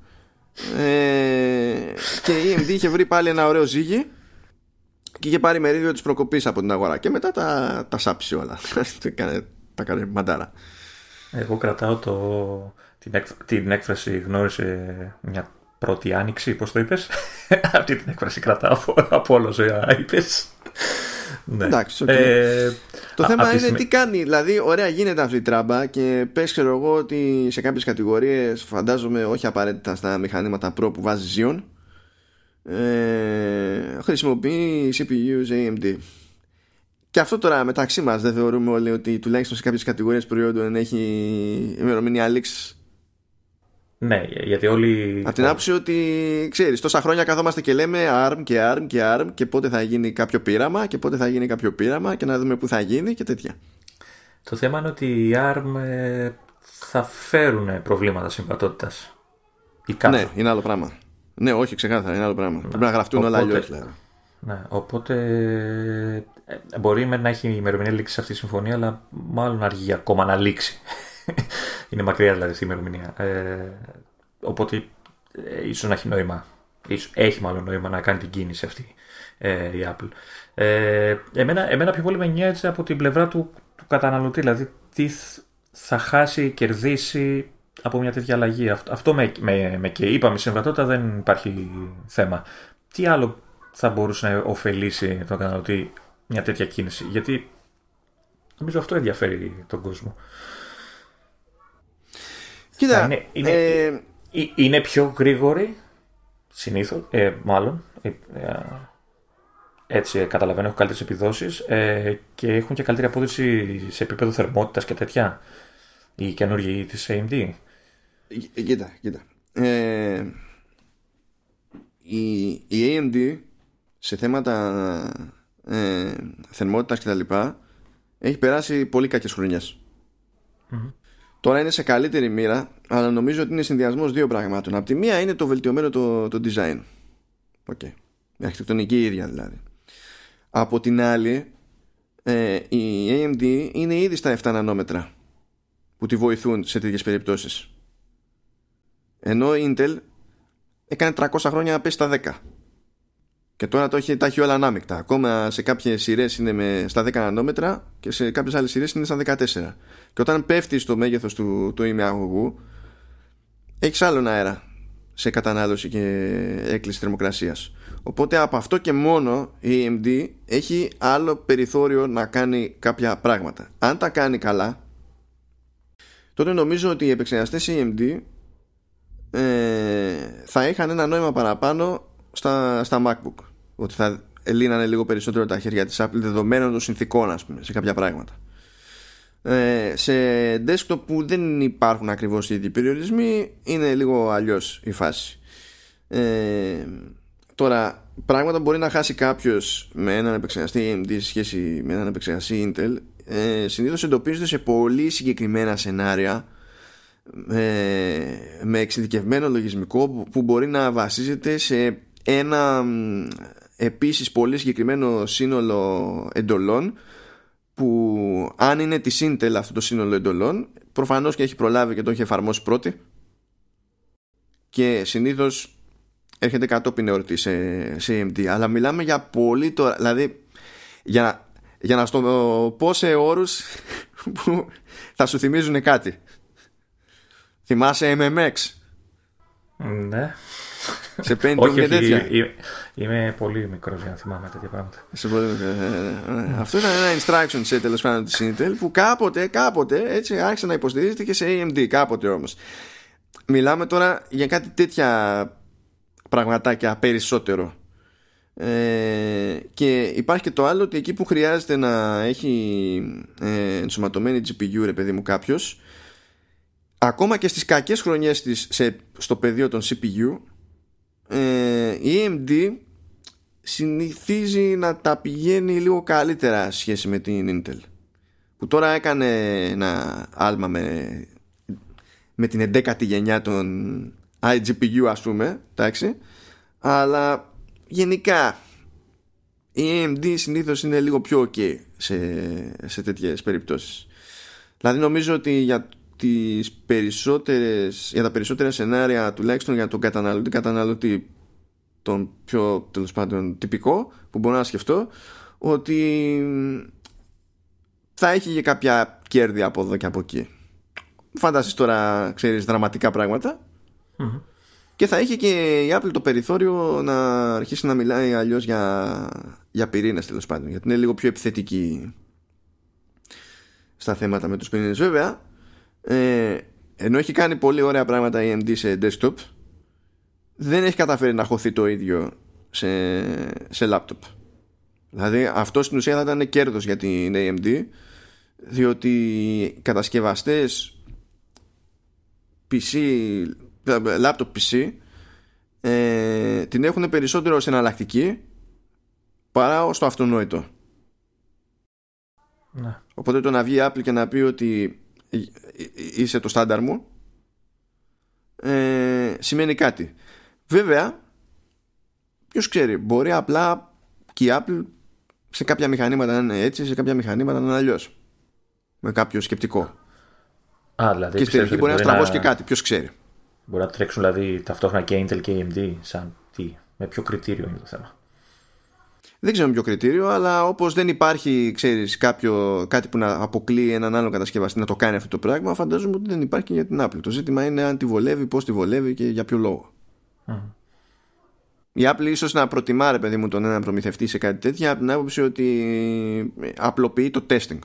ε, και η έι εμ ντι είχε βρει πάλι ένα ωραίο ζύγι και είχε πάρει μερίδιο της προκοπής από την αγορά και μετά τα, τα σάψει όλα. Τα κάνει μαντάρα. Εγώ κρατάω το... την έκφραση γνώρισε μια πρώτη άνοιξη, πώς το είπες. Αυτή την έκφραση κρατάω από όλο ζωά, είπες. Ναι. Εντάξει, okay. ε, το α, θέμα α, είναι σημα... τι κάνει. Δηλαδή, ωραία, γίνεται αυτή η τράμπα και πες, ξέρω εγώ, ότι σε κάποιες κατηγορίες, φαντάζομαι όχι απαραίτητα στα μηχανήματα Pro που βάζει Xeon, ε, χρησιμοποιεί σι πι γιου έι εμ ντι. Και αυτό τώρα μεταξύ μας, δεν θεωρούμε όλοι ότι τουλάχιστον σε κάποιες κατηγορίες προϊόντων έχει ημερομηνία λήξης? Ναι, γιατί όλοι. Από την άποψη ότι, ξέρεις, τόσα χρόνια καθόμαστε και λέμε αρμ και αρμ και αρμ και πότε θα γίνει κάποιο πείραμα και πότε θα γίνει κάποιο πείραμα και να δούμε πού θα γίνει και τέτοια. Το θέμα είναι ότι οι αρμ θα φέρουν προβλήματα συμβατότητας. Ναι, είναι άλλο πράγμα. Ναι, όχι, ξεκάθαρα, είναι άλλο πράγμα. Ναι. Πρέπει να γραφτούν οπότε, όλα αλλιώς. Ναι, οπότε μπορεί να έχει ημερομηνία λήξη αυτή η συμφωνία, αλλά μάλλον αργεί ακόμα να λήξει. Είναι μακριά δηλαδή αυτή η ημερομηνία, ε, οπότε ε, ίσως να έχει νόημα, ίσως, έχει μάλλον νόημα να κάνει την κίνηση αυτή ε, η Apple. ε, εμένα, εμένα πιο πολύ με νοιάζει από την πλευρά του, του καταναλωτή, δηλαδή τι θα χάσει, κερδίσει από μια τέτοια αλλαγή. Αυτό, αυτό με, με, με και είπαμε, συμβατότητα δεν υπάρχει θέμα. Τι άλλο θα μπορούσε να ωφελήσει τον καταναλωτή μια τέτοια κίνηση? Γιατί νομίζω αυτό ενδιαφέρει τον κόσμο. Κοίτα, είναι, είναι, ε... είναι πιο γρήγορη συνήθως, ε, μάλλον ε, ε, έτσι καταλαβαίνω, έχουν καλύτερες επιδόσεις, ε, και έχουν και καλύτερη απόδοση σε επίπεδο θερμότητας και τέτοια οι καινούργοι της έι εμ ντι. Κοίτα, κοίτα ε, η, η έι εμ ντι σε θέματα ε, θερμότητας και τα λοιπά έχει περάσει πολύ κακές χρονιές. Mm-hmm. Τώρα είναι σε καλύτερη μοίρα, αλλά νομίζω ότι είναι συνδυασμός δύο πραγμάτων. Απ' τη μία είναι το βελτιωμένο το, το design. Okay. Η αρχιτεκτονική ίδια δηλαδή. Από την άλλη, ε, η έι εμ ντι είναι ήδη στα επτά νανόμετρα που τη βοηθούν σε τέτοιες περιπτώσεις. Ενώ η Intel έκανε τριακόσια χρόνια να πέσει στα δέκα. Και τώρα το έχει, τα έχει όλα ανάμεικτα. Ακόμα σε κάποιες σειρές είναι με, στα δέκα νανόμετρα και σε κάποιες άλλες σειρές είναι στα δεκατέσσερα. Και όταν πέφτει στο μέγεθος του, του ημιαγωγού, έχεις άλλον αέρα σε κατανάλωση και έκκληση θερμοκρασίας. Οπότε από αυτό και μόνο η έι εμ ντι έχει άλλο περιθώριο να κάνει κάποια πράγματα. Αν τα κάνει καλά, τότε νομίζω ότι οι επεξεργαστές έι εμ ντι ε, θα είχαν ένα νόημα παραπάνω στα, στα MacBook. Ότι θα λύνανε λίγο περισσότερο τα χέρια της Apple δεδομένων των συνθηκών, ας πούμε, σε κάποια πράγματα. Ε, σε desktop που δεν υπάρχουν ακριβώς οι ίδιοι περιορισμοί, είναι λίγο αλλιώς η φάση. Ε, τώρα, πράγματα μπορεί να χάσει κάποιος με έναν επεξεργαστή έι εμ ντι σε σχέση με έναν επεξεργαστή Intel, ε, συνήθως εντοπίζονται σε πολύ συγκεκριμένα σενάρια, ε, με εξειδικευμένο λογισμικό που μπορεί να βασίζεται σε ένα επίσης πολύ συγκεκριμένο σύνολο εντολών που, αν είναι της Intel αυτό το σύνολο εντολών, προφανώς και έχει προλάβει και το έχει εφαρμόσει πρώτη και συνήθως έρχεται κατόπιν εορτή σε, σε έι εμ ντι. Αλλά μιλάμε για πολύ τώρα, δηλαδή για, για να στο πω σε όρους που θα σου θυμίζουν κάτι. Θυμάσαι εμ εμ εξ? Ναι. Σε πέντε όχι, και τέτοια. Είμαι πολύ μικρός για να θυμάμαι τέτοια πράγματα. Αυτό ήταν ένα instruction set, τέλος πάντων, της Intel, που κάποτε, κάποτε έτσι άρχισε να υποστηρίζεται και σε έι εμ ντι. Κάποτε όμως. Μιλάμε τώρα για κάτι τέτοια πραγματάκια περισσότερο. Ε, και υπάρχει και το άλλο, ότι εκεί που χρειάζεται να έχει ε, ενσωματωμένη τζι πι γιου, ρε παιδί μου, κάποιος, ακόμα και στις κακές χρονιές της σε, στο πεδίο των σι πι γιου, ε, η έι εμ ντι συνηθίζει να τα πηγαίνει λίγο καλύτερα σχέση με την Intel, που τώρα έκανε ένα άλμα με, με την ενδέκατη γενιά των άι τζι πι γιου, ας πούμε, εντάξει, αλλά γενικά η έι εμ ντι συνήθως είναι λίγο πιο ok σε, σε τέτοιες περιπτώσεις. Δηλαδή νομίζω ότι για, τις περισσότερες, για τα περισσότερα σενάρια, τουλάχιστον για τον καταναλωτή, καταναλωτή τον πιο, τέλος πάντων, τυπικό που μπορώ να σκεφτώ, ότι θα έχει και κάποια κέρδη από εδώ και από εκεί. Φαντάσεις τώρα, ξέρεις, δραματικά πράγματα. Mm-hmm. Και θα είχε και η Apple το περιθώριο να αρχίσει να μιλάει αλλιώς για, για πυρήνες, τέλος πάντων, γιατί είναι λίγο πιο επιθετική στα θέματα με τους πυρήνες. Βέβαια, ε, ενώ έχει κάνει πολύ ωραία πράγματα η έι εμ ντι σε desktop, δεν έχει καταφέρει να χωθεί το ίδιο σε, σε laptop. Δηλαδή αυτό στην ουσία θα ήταν κέρδος για την έι εμ ντι, διότι οι κατασκευαστές πι σι, laptop πι σι, ε, την έχουν περισσότερο ως εναλλακτική παρά ως το αυτονόητο. Ναι. Οπότε το να βγει η Apple και να πει ότι είσαι το στάνταρ μου, ε, σημαίνει κάτι. Βέβαια, ποιος ξέρει, μπορεί απλά και η Apple σε κάποια μηχανήματα να είναι έτσι, σε κάποια μηχανήματα να είναι αλλιώς, με κάποιο σκεπτικό. Α, δηλαδή, και στην αρχή μπορεί να στραβώσει να... και κάτι, ποιος ξέρει. Μπορεί να τρέξουν δηλαδή ταυτόχρονα και Intel και έι εμ ντι, σαν τι, με ποιο κριτήριο είναι το θέμα. Δεν ξέρω με ποιο κριτήριο, αλλά όπως δεν υπάρχει, ξέρεις, κάποιο, κάτι που να αποκλείει έναν άλλο κατασκευαστή να το κάνει αυτό το πράγμα, φαντάζομαι ότι δεν υπάρχει και για την Apple. Το ζήτημα είναι αν τη βολεύει, πώς τη βολεύει και για ποιο λόγο. Mm. Η Apple ίσως να προτιμά, ρε παιδί μου, τον έναν προμηθευτή σε κάτι τέτοια, από την άποψη ότι απλοποιεί το testing.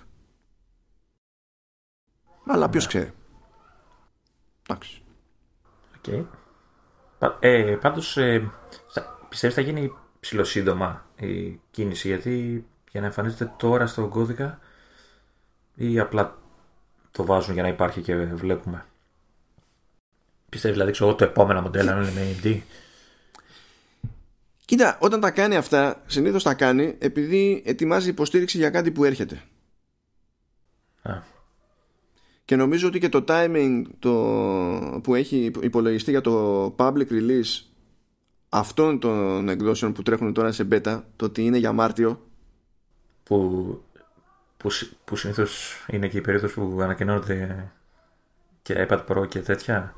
Αλλά mm. ποιος ξέρει. Εντάξει. Okay. Ε, πάντως ε, πιστεύεις θα γίνει ψηλοσύντομα η κίνηση, γιατί για να εμφανίζεται τώρα στον κώδικα, ή απλά το βάζουν για να υπάρχει και βλέπουμε? Πιστεύεις δηλαδή, ξέρω, το επόμενο μοντέλο είναι με έι εμ ντι? Κοίτα, όταν τα κάνει αυτά, συνήθως τα κάνει επειδή ετοιμάζει υποστήριξη για κάτι που έρχεται. Α. Και νομίζω ότι και το timing το που έχει υπολογιστεί για το public release αυτών των εκδόσεων που τρέχουν τώρα σε beta, το ότι είναι για Μάρτιο, που, που, που συνήθως είναι και η περίοδος που ανακοινώνονται και iPad Pro και τέτοια,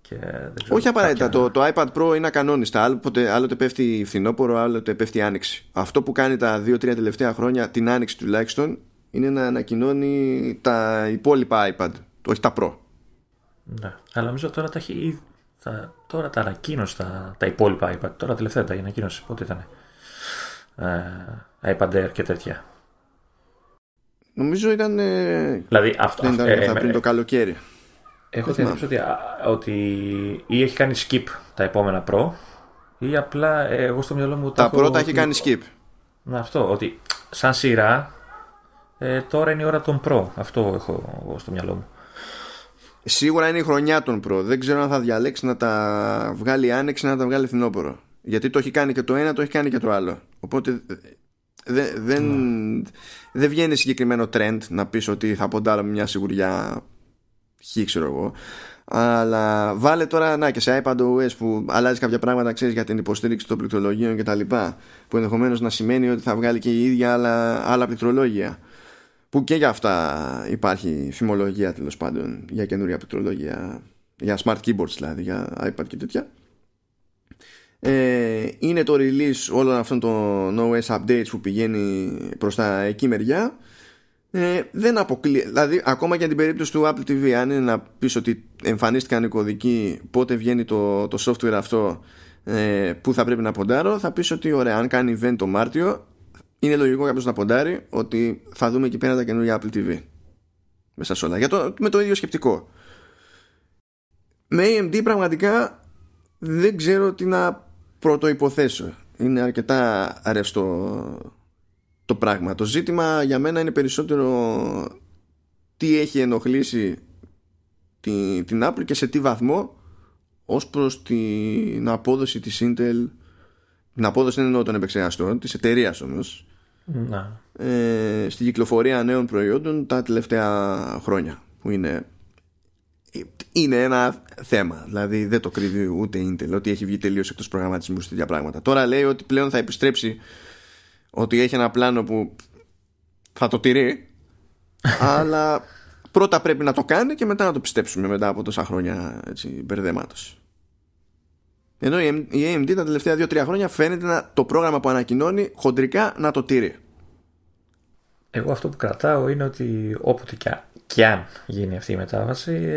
και δεν ξέρω. Όχι απαραίτητα, το, το iPad Pro είναι ακανόνιστα. Άλλοτε, άλλοτε πέφτει φθινόπωρο, άλλοτε πέφτει άνοιξη. Αυτό που κάνει τα δύο τρία τελευταία χρόνια, την άνοιξη τουλάχιστον, είναι να ανακοινώνει τα υπόλοιπα iPad, όχι τα Pro. Ναι, αλλά νομίζω τώρα τα έχει, τα, τώρα τα ανακοίνωσε τα, τα υπόλοιπα iPad. Τώρα τελευταία τα ανακοίνωσε, πότε ήταν, ε, iPad Air και τέτοια. Νομίζω ήταν, ε, δηλαδή, αυτό, δεν ήταν, ε, ε, πριν ε, το καλοκαίρι. Έχω την εντύπωση ότι, ότι ή έχει κάνει skip τα επόμενα Pro, ή απλά ε, εγώ στο μυαλό μου τα Pro τα έχει κάνει skip. Να, αυτό, ότι σαν σειρά, Ε, τώρα είναι η ώρα των Pro. Αυτό έχω εγώ στο μυαλό μου. Σίγουρα είναι η χρονιά των Pro. Δεν ξέρω αν θα διαλέξει να τα βγάλει άνοιξη, να τα βγάλει φθινόπωρο. Γιατί το έχει κάνει και το ένα, το έχει κάνει και το άλλο. Οπότε δεν δε, mm. δε βγαίνει συγκεκριμένο trend να πεις ότι θα ποντάρω μια σιγουριά χ, ξέρω εγώ. Αλλά βάλε τώρα, να, και σε iPadOS που αλλάζει κάποια πράγματα, ξέρεις, για την υποστήριξη των πληκτρολογίων κτλ. Που ενδεχομένως να σημαίνει ότι θα βγάλει και η ίδια άλλα, άλλα πληκτρολόγια. Που και για αυτά υπάρχει φημολογία, τέλος πάντων, για καινούρια πληκτρολόγια, για smart keyboards δηλαδή, για iPad και τέτοια. Ε, είναι το release όλων αυτών των ο ες updates που πηγαίνει προς τα εκεί μεριά, Ε, δεν αποκλεί, δηλαδή ακόμα και για την περίπτωση του Apple τι βι, αν είναι να πεις ότι εμφανίστηκαν οι κωδικοί, πότε βγαίνει το, το software αυτό, ε, που θα πρέπει να ποντάρω, θα πεις ότι ωραία, αν κάνει event το Μάρτιο, είναι λογικό κάποιος να ποντάρει ότι θα δούμε εκεί πέρα τα καινούργια Apple τι βι μέσα σε όλα. Για το, με το ίδιο σκεπτικό. Με έι εμ ντι πραγματικά δεν ξέρω τι να πρωτοϋποθέσω. Είναι αρκετά αρευστό το πράγμα. Το ζήτημα για μένα είναι περισσότερο τι έχει ενοχλήσει την, την Apple και σε τι βαθμό ως προς την απόδοση της Intel. Την απόδοση δεν εννοώ των επεξεργαστών, της εταιρείας όμως, να. Ε, στην κυκλοφορία νέων προϊόντων τα τελευταία χρόνια, που είναι, είναι ένα θέμα. Δηλαδή δεν το κρύβει ούτε η Intel ότι έχει βγει τελείως εκτός προγραμματισμού σε τέτοια πράγματα. Τώρα λέει ότι πλέον θα επιστρέψει, ότι έχει ένα πλάνο που θα το τηρεί, αλλά πρώτα πρέπει να το κάνει και μετά να το πιστέψουμε μετά από τόσα χρόνια μπερδεμάτος. Ενώ η έι εμ ντι τα τελευταία δύο τρία χρόνια φαίνεται να, το πρόγραμμα που ανακοινώνει χοντρικά να το τηρεί. Εγώ αυτό που κρατάω είναι ότι όποτε και αν γίνει αυτή η μετάβαση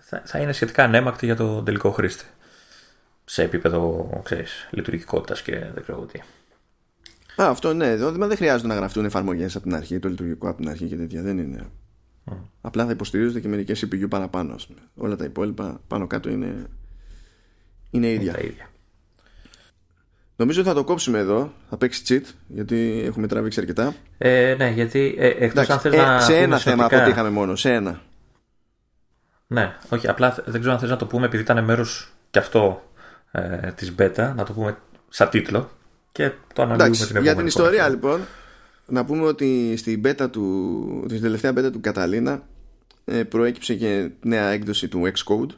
θα, θα είναι σχετικά ανέμακτη για τον τελικό χρήστη. Σε επίπεδο, ξέρεις, λειτουργικότητας και δεν ξέρω τι. Α, αυτό ναι, εδώ δεν χρειάζεται να γραφτούν εφαρμογές από την αρχή, το λειτουργικό από την αρχή και τέτοια, δεν είναι. Mm. Απλά θα υποστηρίζονται και μερικές σι πι γιου παραπάνω. Όλα τα υπόλοιπα πάνω κάτω είναι, είναι ίδια. Τα ίδια. Νομίζω ότι θα το κόψουμε εδώ, θα παίξει cheat, γιατί έχουμε τραβήξει αρκετά. Ε, ναι, γιατί ε, εκτός αν θες ε, να... Σε ένα θέμα αποτύχαμε μόνο, σε ένα. Ναι, όχι, απλά δεν ξέρω αν θες να το πούμε, επειδή ήταν μέρος και αυτό ε, της beta, να το πούμε σαν τίτλο. Και το εντάξει, την για την ιστορία φορά. Λοιπόν, να πούμε ότι στην beta του, την τελευταία beta του Καταλίνα προέκυψε και νέα έκδοση του Xcode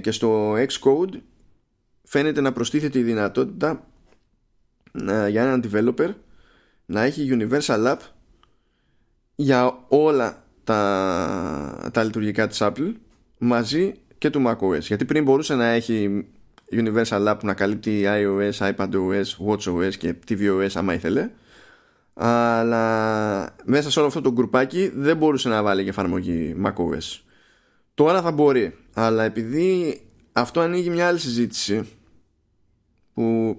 και στο Xcode φαίνεται να προστίθεται η δυνατότητα για έναν developer να έχει Universal App για όλα τα, τα λειτουργικά της Apple μαζί και του macOS, γιατί πριν μπορούσε να έχει Universal App που να καλύπτει iOS, iPadOS, WatchOS και tvOS άμα ήθελε, αλλά μέσα σε όλο αυτό το γκρουπάκι δεν μπορούσε να βάλει και εφαρμογή macOS. Τώρα θα μπορεί, αλλά επειδή αυτό ανοίγει μια άλλη συζήτηση που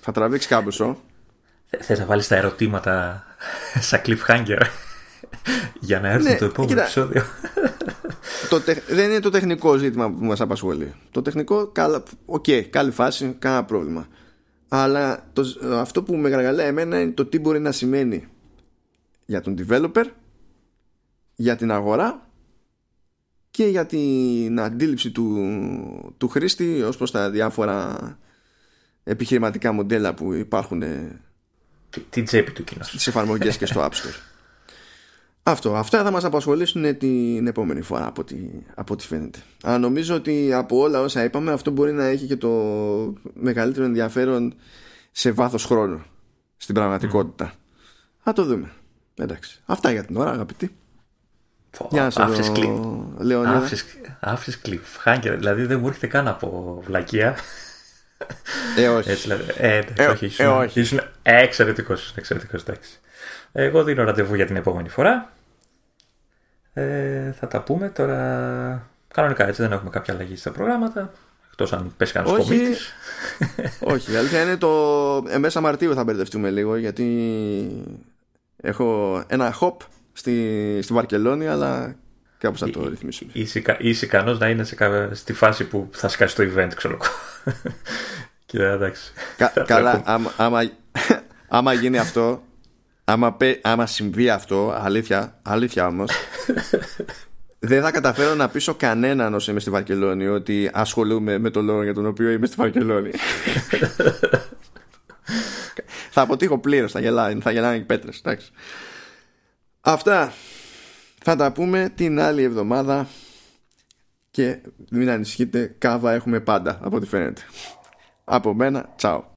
θα τραβήξει κάμποσο. Θες να βάλεις τα ερωτήματα σαν cliffhanger για να έρθει ναι, το επόμενο κοίτα, επεισόδιο. Το τεχ... Δεν είναι το τεχνικό ζήτημα που μας απασχολεί. Το τεχνικό, καλά, okay, καλή φάση, κανένα πρόβλημα. Αλλά το... αυτό που με γαργαλάει εμένα είναι το τι μπορεί να σημαίνει για τον developer, για την αγορά και για την αντίληψη του, του χρήστη ως προς τα διάφορα επιχειρηματικά μοντέλα που υπάρχουν την τσέπη του κοινού, στις εφαρμογές και στο App Store. Αυτό, αυτά θα μας απασχολήσουν την επόμενη φορά από ό,τι, από ό,τι φαίνεται. Αν νομίζω ότι από όλα όσα είπαμε αυτό μπορεί να έχει και το μεγαλύτερο ενδιαφέρον σε βάθος χρόνου στην πραγματικότητα. Mm. Θα το δούμε. Εντάξει. Αυτά για την ώρα, αγαπητοί. Oh, για να σε άφησες δω, Λεωνίδα. Άφησες cliffhanger, δηλαδή δεν μου έρχεται καν από βλακεία. Ε, όχι. Έτσι, δηλαδή, ε, ε, όχι. Ήσουν, ε, όχι. Ήσουν εξαιρετικός, εξαιρετικός, εντάξει. Εγώ δίνω ραντεβού για την επόμενη φορά. Ε, θα τα πούμε τώρα. Κανονικά έτσι, δεν έχουμε κάποια αλλαγή στα προγράμματα. Εκτός αν πέσει κανένα κομμάτι. Όχι, η αλήθεια είναι το. Ε, μέσα Μαρτίου θα μπερδευτούμε λίγο, γιατί έχω ένα hop στη, στη Βαρκελόνη, αλλά κάπως θα το ρυθμίσουμε. Είσαι ικανός να είναι σε κα... στη φάση που θα σκάσει το event, ξέρω εγώ. Και εντάξει. Κα, καλά, άμα, άμα, άμα γίνει αυτό. Άμα, πέ, άμα συμβεί αυτό, αλήθεια, αλήθεια όμως, δεν θα καταφέρω να πείσω κανέναν όσο είμαι στη Βαρκελόνη ότι ασχολούμαι με τον λόγο για τον οποίο είμαι στη Βαρκελόνη. Θα αποτύχω πλήρως, θα γελάνε, θα γελάνε οι πέτρες. Εντάξει. Αυτά θα τα πούμε την άλλη εβδομάδα και μην ανησυχείτε, κάβα έχουμε πάντα από ό,τι φαίνεται. Από μένα, τσάω.